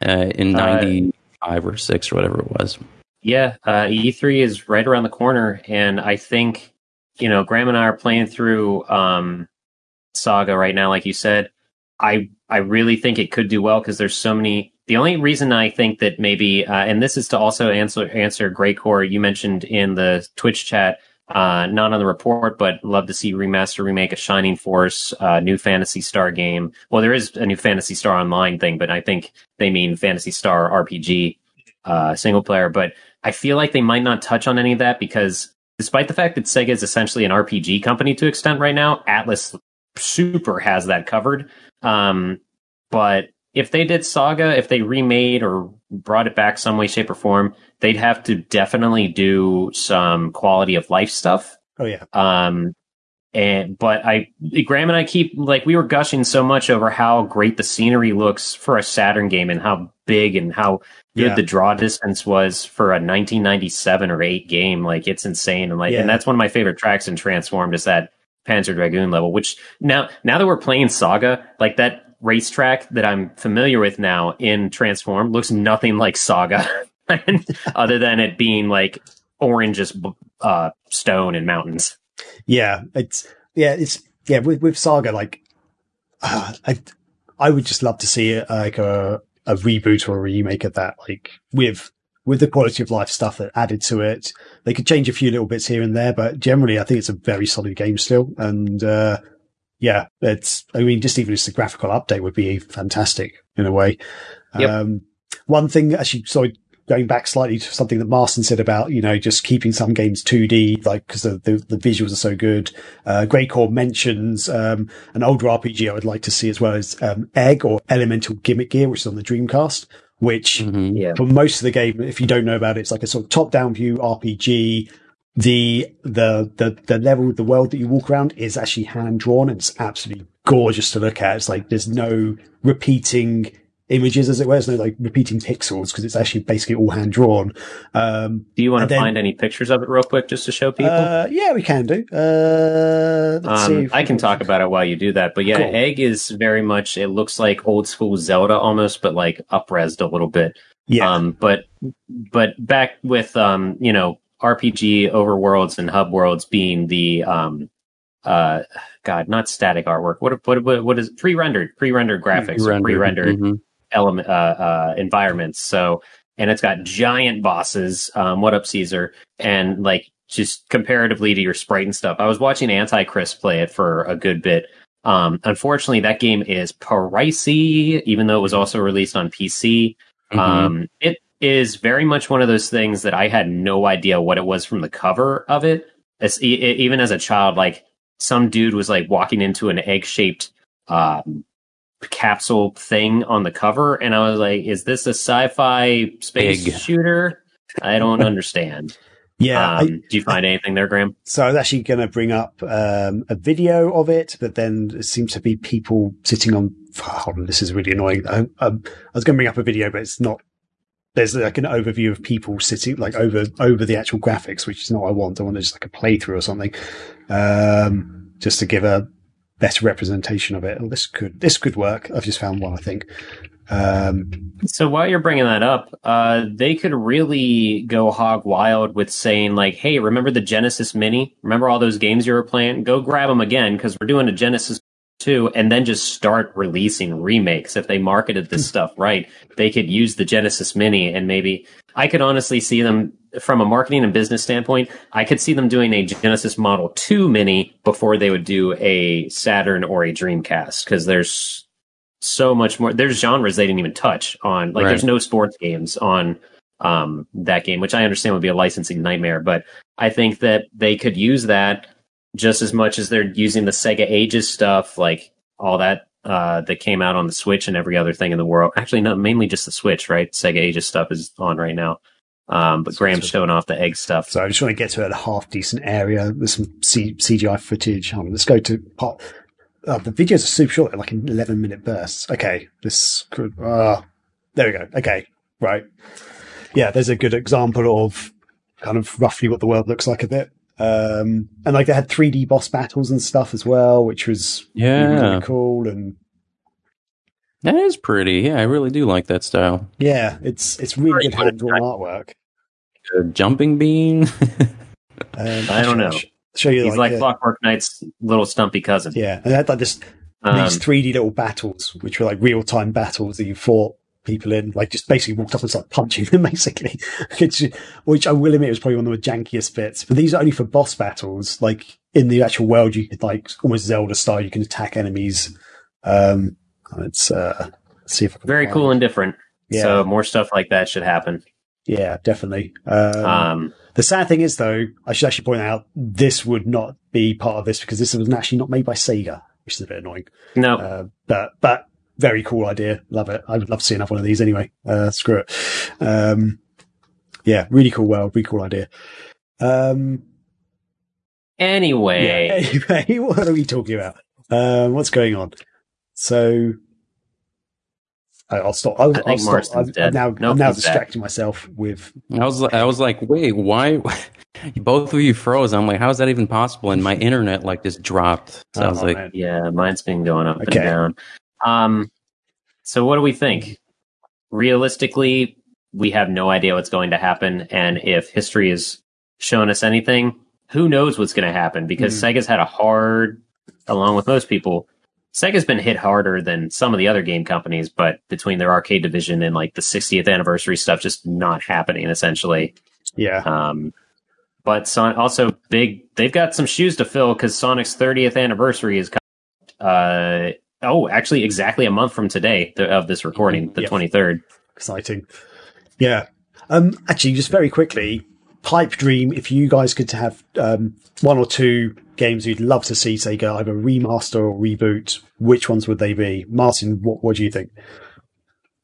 in 95 or 6 or whatever it was. Yeah, E3 is right around the corner, and I think, you know, Graham and I are playing through Saga right now, like you said. I really think it could do well, because there's so many. The only reason I think that maybe, and this is to also answer Greycore, you mentioned in the Twitch chat, not on the report, but love to see remaster, remake a Shining Force, new Phantasy Star game. Well, there is a new Phantasy Star Online thing, but I think they mean Phantasy Star RPG single player. But I feel like they might not touch on any of that, because despite the fact that Sega is essentially an RPG company to extent right now, Atlas super has that covered. But if they did Saga, if they remade or brought it back some way, shape, or form, they'd have to definitely do some quality of life stuff. Oh yeah. And, but Graham and I keep, like, we were gushing so much over how great the scenery looks for a Saturn game and how big and how good the draw distance was for a 1997 or 8 game. Like, it's insane. And and that's one of my favorite tracks in Transformed is that Panzer Dragoon level, which now that we're playing Saga, like that racetrack that I'm familiar with now in Transformed looks nothing like Saga other than it being like orange as stone and mountains. With Saga, like I would just love to see like a reboot or a remake of that, like with the quality of life stuff that added to it. They could change a few little bits here and there, but generally I think it's a very solid game still. And just even just the graphical update would be fantastic in a way. Yep. One thing, actually, sorry, going back slightly to something that Marston said about, just keeping some games 2D, like, because the visuals are so good. Greycore mentions an older RPG I would like to see, as well as Egg or Elemental Gimmick Gear, which is on the Dreamcast, which for most of the game, if you don't know about it, it's like a sort of top-down view RPG. The level, the world that you walk around is actually hand-drawn, and it's absolutely gorgeous to look at. It's like there's no repeating images, as it were. There's no like repeating pixels, because it's actually basically all hand-drawn. Do you want to find any pictures of it real quick just to show people? Yeah, we can do. Let's see. I can talk about it while you do that. But yeah, cool. Egg is very much, it looks like old-school Zelda almost, but like up-resed a little bit. Yeah. But back with, RPG overworlds and hub worlds being the not static artwork. What is pre-rendered graphics, pre-rendered element environments. So, and it's got giant bosses. What up, Caesar? And like just comparatively to your sprite and stuff. I was watching Anti-Chris play it for a good bit. Unfortunately, that game is pricey, even though it was also released on PC. It is very much one of those things that I had no idea what it was from the cover of it. Even as a child, like some dude was like walking into an egg-shaped capsule thing on the cover, and I was like, "Is this a sci-fi space shooter? I don't understand." Yeah. Do you find anything there, Graham? So I was actually going to bring up a video of it, but then it seems to be people sitting on. Hold on, this is really annoying. I was going to bring up a video, but it's not. There's like an overview of people sitting like over the actual graphics, which is not what I want. I want just like a playthrough or something, just to give a better representation of it. Oh, this could work. I've just found one, I think. So while you're bringing that up, they could really go hog wild with saying like, "Hey, remember the Genesis Mini? Remember all those games you were playing? Go grab them again, because we're doing a Genesis." Too, and then just start releasing remakes. If they marketed this stuff right, they could use the Genesis Mini, and maybe I could honestly see them from a marketing and business standpoint. I could see them doing a Genesis Model 2 Mini before they would do a Saturn or a Dreamcast, because there's so much more. There's genres they didn't even touch on. Like, There's no sports games on that game, which I understand would be a licensing nightmare, but I think that they could use that just as much as they're using the Sega Ages stuff, like all that that came out on the Switch and every other thing in the world. Actually, no, mainly just the Switch, right? Sega Ages stuff is on right now. But Graham's showing off the egg stuff. So I just want to get to a half-decent area with some CGI footage. Let's go to part. The videos are super short, like 11-minute bursts. Okay, this could... there we go. Okay, right. Yeah, there's a good example of kind of roughly what the world looks like a bit. And like they had 3D boss battles and stuff as well, which was really cool. And that is pretty. Yeah, I really do like that style. Yeah, it's really good hand-drawn artwork. Jumping bean. I don't know. Show you. He's like Clockwork Knight's little stumpy cousin. Yeah, and they had like this these 3D little battles, which were like real-time battles that you fought people in, like just basically walked up and started punching them basically, which I will admit was probably one of the jankiest bits, but these are only for boss battles. Like in the actual world, you could like almost Zelda style, you can attack enemies. It's let's see if I can very find. Cool and different. Yeah. So more stuff like that should happen. Yeah, definitely. The sad thing is though, I should actually point out this would not be part of this because this was actually not made by Sega, which is a bit annoying. No, but very cool idea. Love it. I would love to see another one of these anyway. Screw it. Yeah, really cool world, really cool idea. Anyway. Yeah, anyway, what are we talking about? What's going on? So I'll stop. I'm now distracting myself with. I was like, wait, why? Both of you froze. I'm like, how is that even possible? And my internet like just dropped. So I was like, man. Yeah, mine's been going up and down. So what do we think? Realistically, we have no idea what's going to happen. And if history has shown us anything, who knows what's going to happen? Because Sega's had a hard, along with most people, Sega's been hit harder than some of the other game companies, but between their arcade division and like the 60th anniversary stuff, just not happening essentially. Yeah. But also big, they've got some shoes to fill because Sonic's 30th anniversary is actually exactly a month from today of this recording, the 23rd. Exciting. Yeah. Actually, just very quickly, pipe dream, if you guys could have one or two games you'd love to see Sega either remaster or reboot, which ones would they be? Martin, what do you think?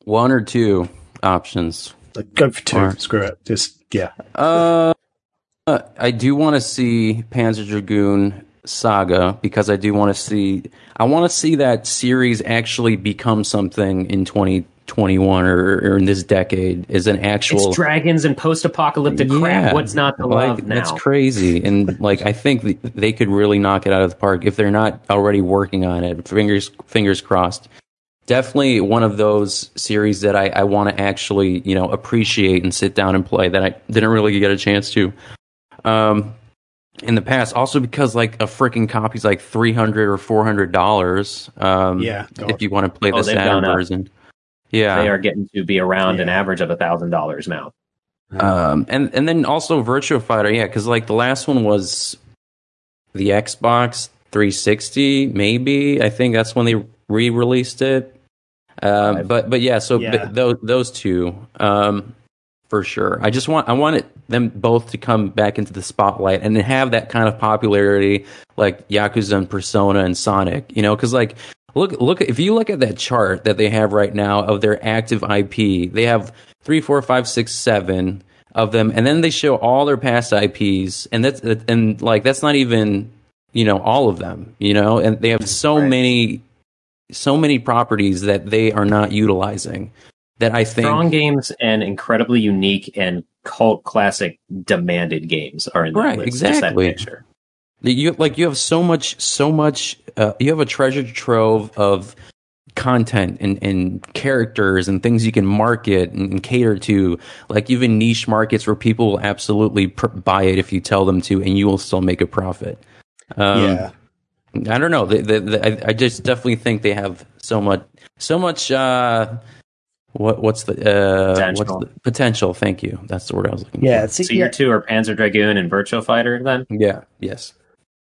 One or two options. Like, go for two. Screw it. Just, yeah. I do want to see Panzer Dragoon Saga because I want to see that series actually become something in 2021 or in this decade is an actual. It's dragons and post-apocalyptic crap. What's not to love now? That's crazy. And like, I think they could really knock it out of the park if they're not already working on it. Fingers crossed. Definitely one of those series that I want to actually, appreciate and sit down and play that I didn't really get a chance to in the past. Also because like a freaking copy's like $300 or $400. If you want to play the Saturn version. Yeah, they are getting to be around an average of $1,000 now. And then also Virtua Fighter, because like the last one was the Xbox 360, maybe. I think that's when they re-released it. Those two for sure. I wanted them both to come back into the spotlight and have that kind of popularity like Yakuza and Persona and Sonic. Because like. Look! If you look at that chart that they have right now of their active IP, they have 3, 4, 5, 6, 7 of them, and then they show all their past IPs, and that's not even all of them, and they have so many properties that they are not utilizing. That I think strong games and incredibly unique and cult classic demanded games are in that list. Exactly. That picture. You have so much. You have a treasure trove of content and characters and things you can market and cater to. Like you have niche markets where people will absolutely buy it if you tell them to, and you will still make a profit. I don't know. I just definitely think they have so much. What's the potential? Thank you. That's the word I was looking for. So your two are Panzer Dragoon and Virtua Fighter, then. Yeah. Yes.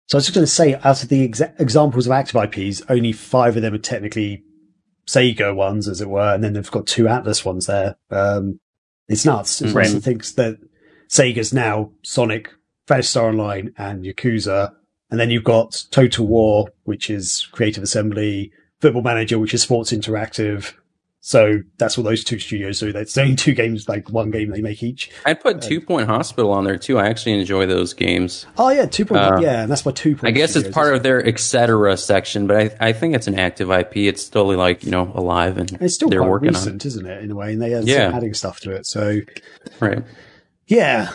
So I was just going to say, out of the examples of active IPs, only 5 of them are technically Sega ones, as it were, and then they've got 2 Atlas ones there. It's nuts. It's one of the things that Sega's now Sonic, Battlestar Online, and Yakuza, and then you've got Total War, which is Creative Assembly, Football Manager, which is Sports Interactive. So that's what those two studios do. That's only 2 games, like one game they make each. I'd put 2 Point Hospital on there too. I actually enjoy those games. Oh yeah, 2 Point. And that's my 2 Point. I guess it's part of their etc. section, but I think it's an active IP. It's totally like alive and it's still they're quite working recent, on. Isn't it? In a way, and they are adding stuff to it. So right, yeah.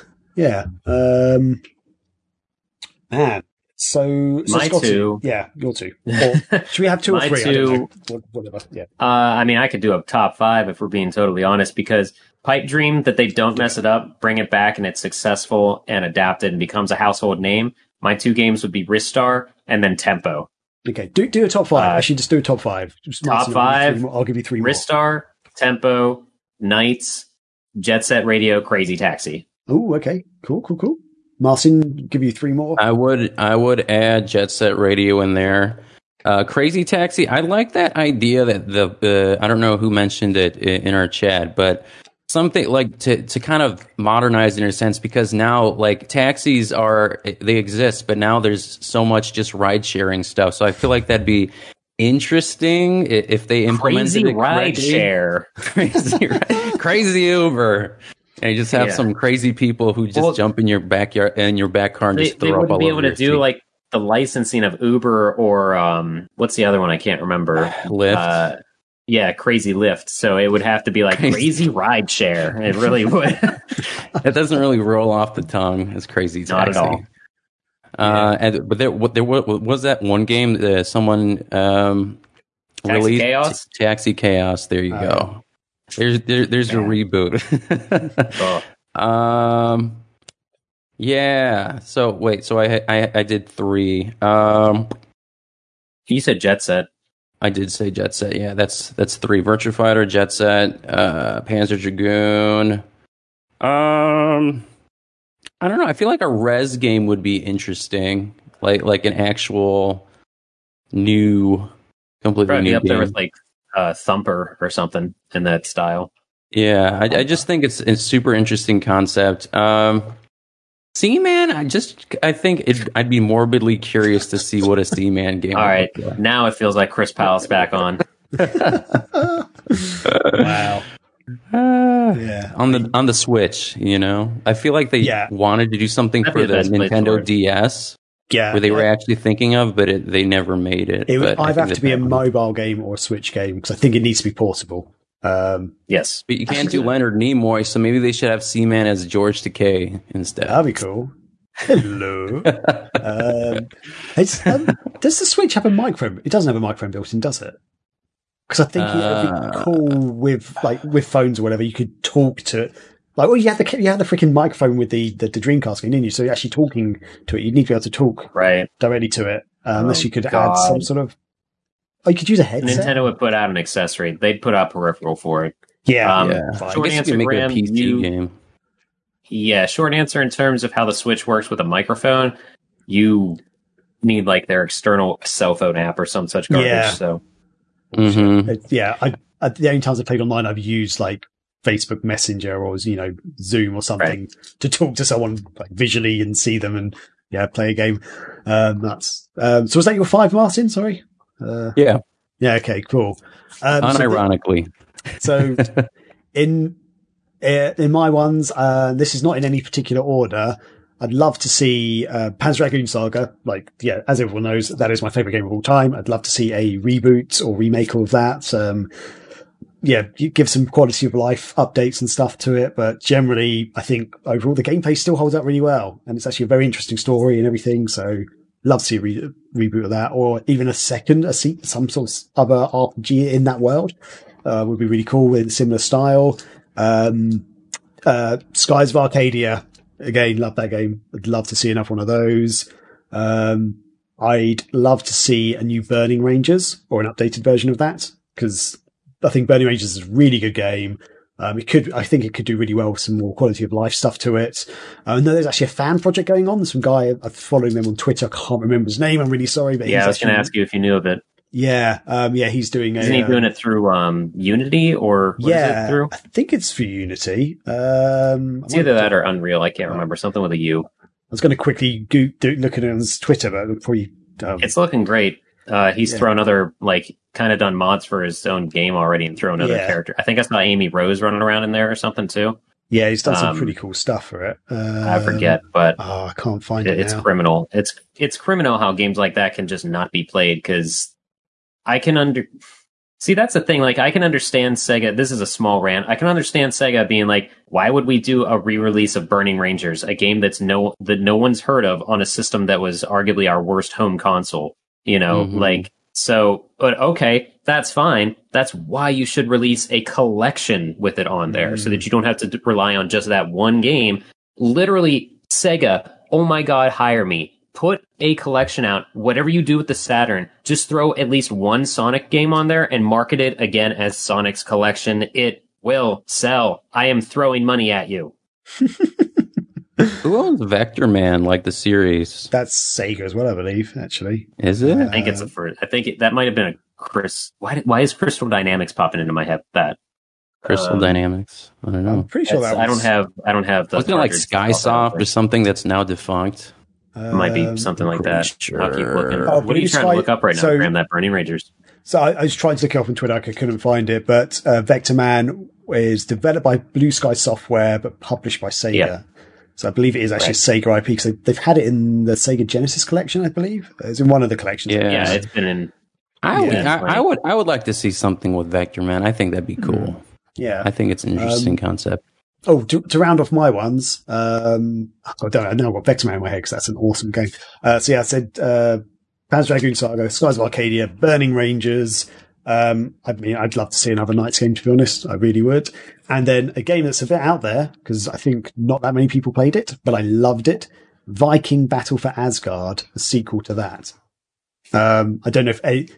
Man. So my Scotty, two. Yeah, your two. Or, should we have two or three? Two, whatever. Yeah. I mean, I could do a top 5 if we're being totally honest, because pipe dream that they don't mess it up, bring it back, and it's successful and adapted and becomes a household name. My 2 games would be Ristar and then Tempo. Okay, do a top 5. I should just do a top 5. Just top 5. I'll give you 3 more. Ristar, Tempo, Knights, Jet Set Radio, Crazy Taxi. Oh, okay. Cool. Marcin, give you 3 more. I would add Jet Set Radio in there. Crazy Taxi. I like that idea that the I don't know who mentioned it in our chat, but something like to kind of modernize in a sense, because now like taxis they exist, but now there's so much just ride sharing stuff. So I feel like that'd be interesting if they implemented crazy ride share, crazy Uber. And you just have some crazy people who just jump in your backyard and your back car and just throw up all over your seat. They wouldn't be able to do like the licensing of Uber or what's the other one? I can't remember. Lyft. Yeah, crazy Lyft. So it would have to be like crazy ride share. It really would. It doesn't really roll off the tongue as crazy taxi. Not at all. And, but there was that one game that someone released. Chaos? Taxi Chaos. There you go. There's a reboot. Yeah. So wait. So I did three. You said Jet Set. I did say Jet Set. Yeah, that's three. Virtua Fighter, Jet Set, Panzer Dragoon. I don't know. I feel like a Res game would be interesting. Like an actual new, completely probably new up game. There with like Thumper or something in that style. Yeah, I just think it's a super interesting concept. Seaman, I'd be morbidly curious to see what a Seaman game. All right, like now it feels like Chris Powell's back on. Wow. Yeah. On the Switch, you know, I feel like they wanted to do something for the Nintendo DS. Yeah, where they were actually thinking of, but they never made it. It would either have to be a mobile game or a Switch game because I think it needs to be portable. Yes, but you can't do Leonard Nimoy, so maybe they should have Seaman as George Takei instead. That'd be cool. Hello. Does the Switch have a microphone? It doesn't have a microphone built in, does it? Because I think it would be cool with phones or whatever. You could talk to it. Like, well, you had the freaking microphone with the Dreamcast game, didn't you? So you're actually talking to it. You'd need to be able to talk directly to it, unless you could add some sort of. Oh, you could use a headset. Nintendo would put out an accessory. They'd put out peripheral for it. Yeah. Short answer, Graham, a PC game. Yeah, short answer in terms of how the Switch works with a microphone, you need like their external cell phone app or some such garbage. Yeah. So. Mm-hmm. Yeah. I the only times I played online, I've used like Facebook Messenger or, you know, Zoom or something to talk to someone like visually and see them and play a game. So was that your five, Martin? Sorry. Yeah. Okay. Cool. Unironically. So in my ones, this is not in any particular order. I'd love to see Panzer Dragoon Saga. Like, as everyone knows, that is my favorite game of all time. I'd love to see a reboot or remake of that. You give some quality of life updates and stuff to it, but generally, I think overall the gameplay still holds up really well, and it's actually a very interesting story and everything. So. Love to see a reboot of that, or even some sort of other RPG in that world would be really cool with a similar style. Skies of Arcadia, again, love that game. I'd love to see another one of those. I'd love to see a new Burning Rangers or an updated version of that, because I think Burning Rangers is a really good game. I think it could do really well with some more quality of life stuff to it. I know there's actually a fan project going on. Some guy, I'm following them on Twitter. I can't remember his name. I'm really sorry, but I was going to ask you if you knew of it. Yeah, he's doing. Isn't he doing it through Unity or is it through? I think it's for Unity. It's either that or Unreal. I can't remember, something with a U. I was going to quickly look at it on his Twitter, but probably it's looking great. He's thrown other, like, kind of done mods for his own game already and thrown other character. I think I saw Amy Rose running around in there or something too. Yeah, he's done some pretty cool stuff for it. I forget, but I can't find it. It's criminal. It's criminal how games like that can just not be played, because I can see, that's the thing. Like, I can understand Sega. This is a small rant. I can understand Sega being like, why would we do a re-release of Burning Rangers, a game that no one's heard of on a system that was arguably our worst home console. You know, but okay, that's fine. That's why you should release a collection with it on there, so that you don't have to rely on just that one game. Literally, Sega, oh my God, hire me. Put a collection out. Whatever you do with the Saturn, just throw at least one Sonic game on there and market it again as Sonic's Collection. It will sell. I am throwing money at you. Who owns Vector Man, like the series? That's Sega as well, I believe, actually. Is it? I think it's the first. I think that might have been a Chris. Why is Crystal Dynamics popping into my head? That Crystal Dynamics? I don't know. I'm pretty sure that was... I don't have the... Wasn't it like Skysoft or something that's now defunct? Might be something like that. Sure. I'll keep looking. What are you trying to look up right now, Graham, that Burning Rangers? So I was trying to look it up on Twitter. I couldn't find it, but Vector Man is developed by Blue Sky Software, but published by Sega. Yeah. So I believe it is actually Sega IP, because they've had it in the Sega Genesis collection, I believe. It's in one of the collections. Yeah, it's been in... I would like to see something with Vector Man. I think that'd be cool. Yeah. I think it's an interesting concept. Oh, to round off my ones, I've got Vector Man in my head because that's an awesome game. I said Panzer Dragoon Saga, Skies of Arcadia, Burning Rangers. I mean, I'd love to see another Knights game, to be honest. I really would. And then a game that's a bit out there, because I think not that many people played it, but I loved it. Viking Battle for Asgard, a sequel to that. I don't know if...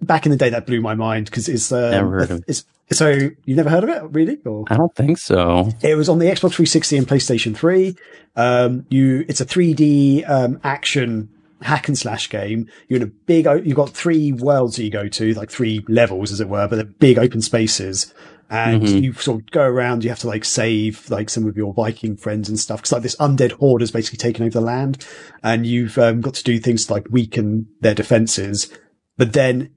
back in the day, that blew my mind, because it's... Never heard of it. So you've never heard of it, really? Or? I don't think so. It was on the Xbox 360 and PlayStation 3. It's a 3D action hack and slash game. You've got three worlds that you go to, like three levels, as it were, but they're big open spaces. And you sort of go around, you have to like save like some of your Viking friends and stuff. Cause like this undead horde has basically taken over the land, and you've got to do things to like weaken their defenses. But then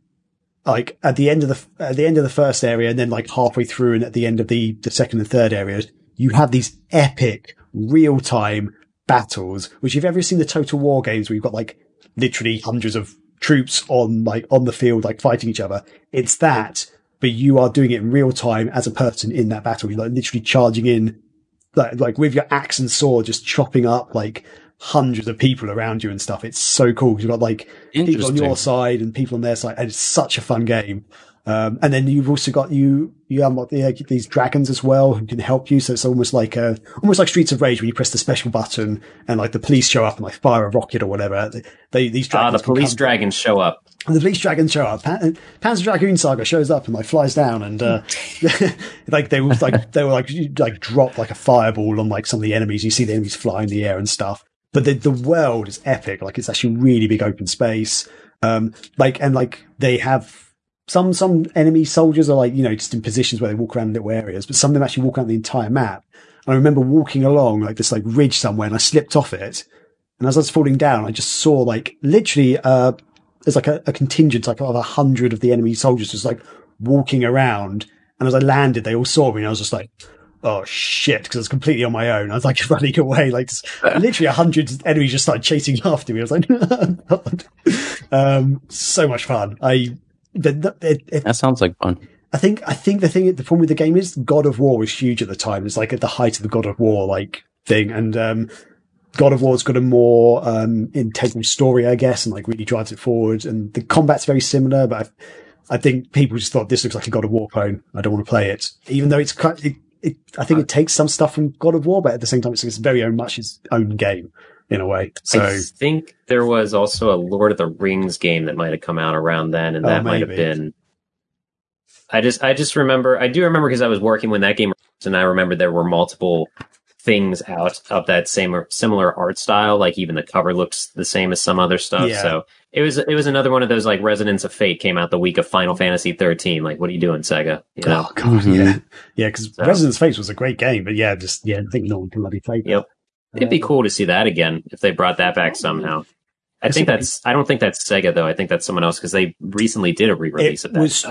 like at the end of the first area, and then like halfway through and at the end of the second and third areas, you have these epic real time battles, which you've ever seen the Total War games where you've got like literally hundreds of troops on the field, like fighting each other. It's that. But you are doing it in real time as a person in that battle. You're like literally charging in, like with your axe and sword, just chopping up like hundreds of people around you and stuff. It's so cool. You've got like people on your side and people on their side, and it's such a fun game. And then you've also got you unlock these dragons as well who can help you. So it's almost like Streets of Rage, where you press the special button and like the police show up and like fire a rocket or whatever. The police dragons show up. Panzer Dragoon Saga shows up and like flies down and they will drop like a fireball on like some of the enemies. You see the enemies fly in the air and stuff. But the world is epic. Like it's actually really big open space. They have. Some enemy soldiers are like, you know, just in positions where they walk around little areas, but some of them actually walk around the entire map. And I remember walking along like this like ridge somewhere, and I slipped off it. And as I was falling down, I just saw like literally, there's like a contingent, like of 100 of the enemy soldiers just like walking around. And as I landed, they all saw me, and I was just like, oh shit, because I was completely on my own. I was like running away, like literally 100 enemies just started chasing after me. I was like, oh, God. So much fun. That sounds like fun. I think the problem with the game is God of War was huge at the time. It's like at the height of the God of War like thing, and God of War's got a more integral story, I guess, and like really drives it forward. And the combat's very similar, but I think people just thought this looks like a God of War clone. I don't want to play it, even though it takes some stuff from God of War, but at the same time, it's its own game. In a way. So I think there was also a Lord of the Rings game that might have come out around then, and that might have been. I just remember. I do remember because I was working when that game was, and I remember there were multiple things out of that same or similar art style. Like even the cover looks the same as some other stuff. Yeah. So it was another one of those like Resonance of Fate came out the week of Final Fantasy 13. Like, what are you doing, Sega? You know? Oh God, yeah. Because Resonance of Fate was a great game, but I think no one can bloody play that. Yep. It'd be cool to see that again if they brought that back somehow. I don't think that's Sega though. I think that's someone else because they recently did a re-release of that. It was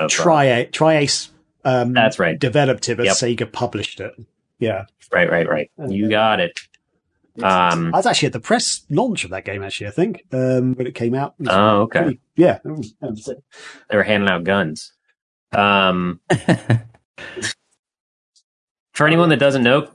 Tri-Ace. That's right. Developed it, but Sega published it. Yeah. Right. You got it. I was actually at the press launch of that game. Actually, I think when it came out. Oh, okay. Pretty, yeah. They were handing out guns. For anyone that doesn't know.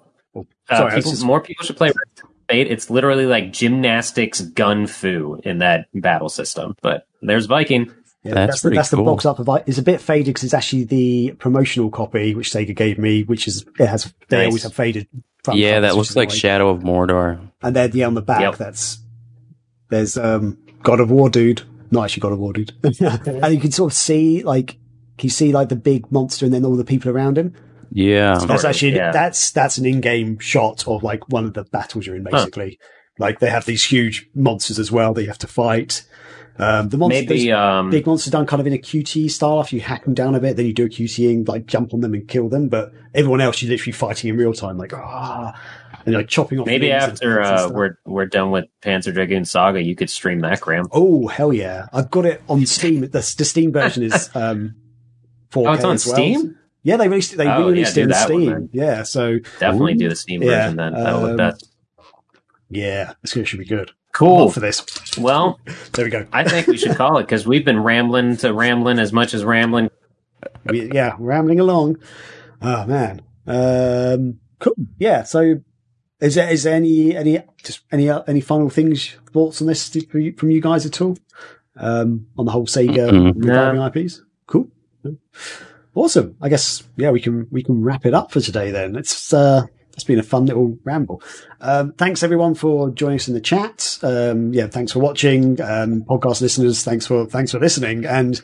More people should play Resonance of Fate. It's literally like gymnastics gun fu in that battle system. But there's Viking. Yeah, that's cool. The box up of it. It's a bit faded because it's actually the promotional copy which Sega gave me, which is they always have faded. Yeah, that looks like Shadow of Mordor. And then on the back, there's God of War dude. Not actually God of War dude. And you can sort of see the big monster and then all the people around him. Yeah, so that's an in-game shot of like one of the battles you're in, basically. Huh. Like they have these huge monsters as well that you have to fight. The monsters, big monsters, done kind of in a QTE style. After you hack them down a bit, then you do a QTE, like jump on them and kill them. But everyone else, you're literally fighting in real time, like and like chopping off. Maybe after we're done with Panzer Dragoon Saga, you could stream that, Graham. Oh hell yeah! I've got it on Steam. The Steam version is 4K. Oh, it's on Steam. Yeah, they released it. They released it in Steam. One, yeah, so definitely do the Steam version then. That'll look best. Yeah, this game should be good. Cool for this. Well, there we go. I think we should call it because we've been rambling as much as rambling. Yeah, rambling along. Oh man. Cool. Yeah. So, is there any final things, thoughts on this from you guys at all? On the whole Sega regarding IPs. Cool. Awesome. I guess we can wrap it up for today then. It's been a fun little ramble. Thanks everyone for joining us in the chat. Thanks for watching. Podcast listeners, thanks for listening. And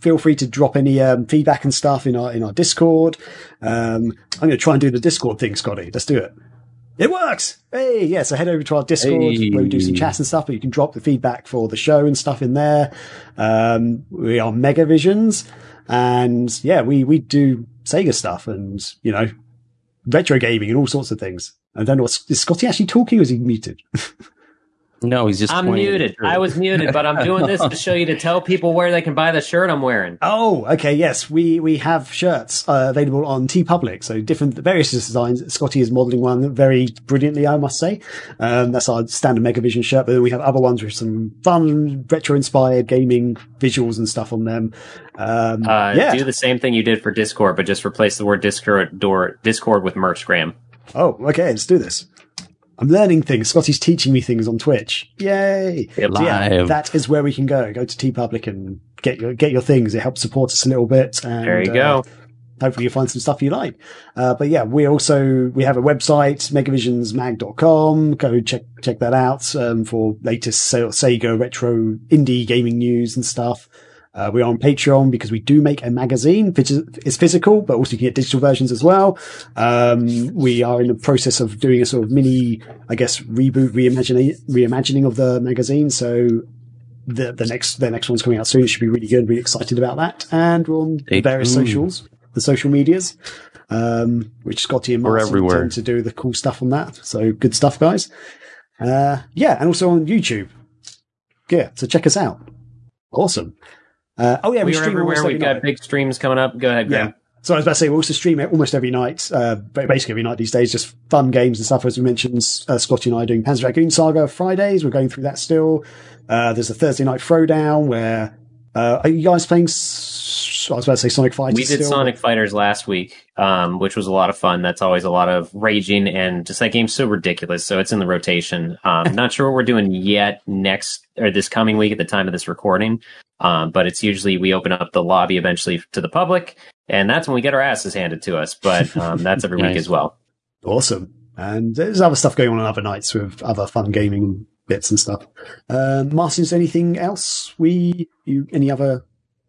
feel free to drop any feedback and stuff in our Discord. I'm going to try and do the Discord thing, Scotty. Let's do it. It works. Hey, yeah. So head over to our Discord where we do some chats and stuff, but you can drop the feedback for the show and stuff in there. We are Mega Visions, and we do Sega stuff and retro gaming and all sorts of things. I don't know, is Scotty actually talking or is he muted? No, he's just. I'm muted. I was muted, but I'm doing this to show you, to tell people where they can buy the shirt I'm wearing. Oh, okay. Yes, we have shirts available on TeePublic. So various designs. Scotty is modelling one very brilliantly, I must say. That's our standard Megavision shirt, but then we have other ones with some fun retro-inspired gaming visuals and stuff on them. Do the same thing you did for Discord, but just replace the word Discord with merch, Graham. Oh, okay. Let's do this. I'm learning things. Scotty's teaching me things on Twitch. Yay! Live. So that is where we can go. Go to TeePublic and get your things. It helps support us a little bit. And, there you go. Hopefully you'll find some stuff you like. We have a website, megavisionsmag.com. Go check that out for latest Sega retro indie gaming news and stuff. We're on Patreon because we do make a magazine. It's physical, but also you can get digital versions as well. We are in the process of doing a sort of mini, I guess, reboot, reimagining of the magazine. So the next one's coming out soon. It should be really good. Really excited about that. And we're on various socials, the social medias, which Scotty and Martin tend to do the cool stuff on that. So good stuff, guys. And also on YouTube. Yeah, so check us out. Awesome. We're everywhere. We've got big streams coming up. Go ahead, Graham. Yeah. So I was about to say, we also stream it almost every night, basically every night these days, just fun games and stuff. As we mentioned, Scotty and I are doing Panzer Dragoon Saga Fridays. We're going through that still. There's a Thursday Night Throwdown where, are you guys playing, I was about to say Sonic Fighters? We did Sonic Fighters last week, which was a lot of fun. That's always a lot of raging, and just that game's so ridiculous. So it's in the rotation. Not sure what we're doing yet next, or this coming week at the time of this recording. But it's usually we open up the lobby eventually to the public, and that's when we get our asses handed to us. But that's every week as well. Awesome. And there's other stuff going on other nights with other fun gaming bits and stuff. Martin, is there anything else? Any other?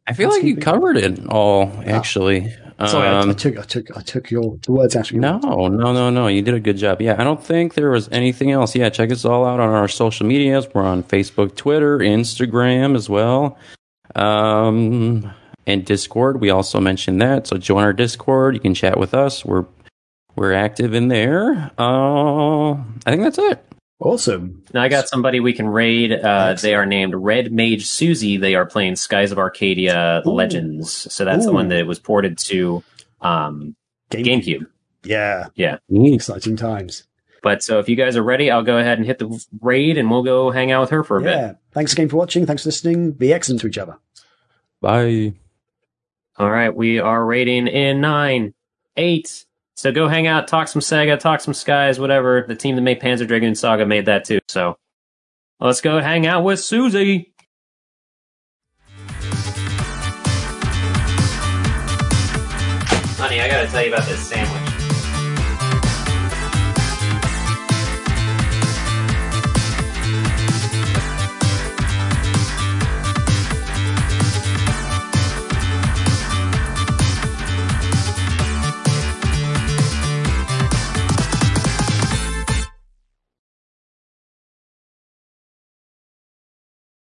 I feel like you covered it all, actually. Sorry, I took the words out of you. No. You did a good job. Yeah, I don't think there was anything else. Yeah, check us all out on our social medias. We're on Facebook, Twitter, Instagram as well. And Discord, we also mentioned that. So join our Discord. You can chat with us. We're active in there. I think that's it. Awesome. Now I got somebody we can raid. They are named Red Mage Susie. They are playing Skies of Arcadia Legends. So that's the one that was ported to GameCube. Yeah. Exciting times. But so if you guys are ready, I'll go ahead and hit the raid, and we'll go hang out with her for a bit. Thanks again for watching. Thanks for listening. Be excellent to each other. Bye. All right. We are raiding in 9, 8. So go hang out, talk some Sega, talk some Skies, whatever. The team that made Panzer Dragoon Saga made that too. So let's go hang out with Susie. Honey, I gotta tell you about this sandwich.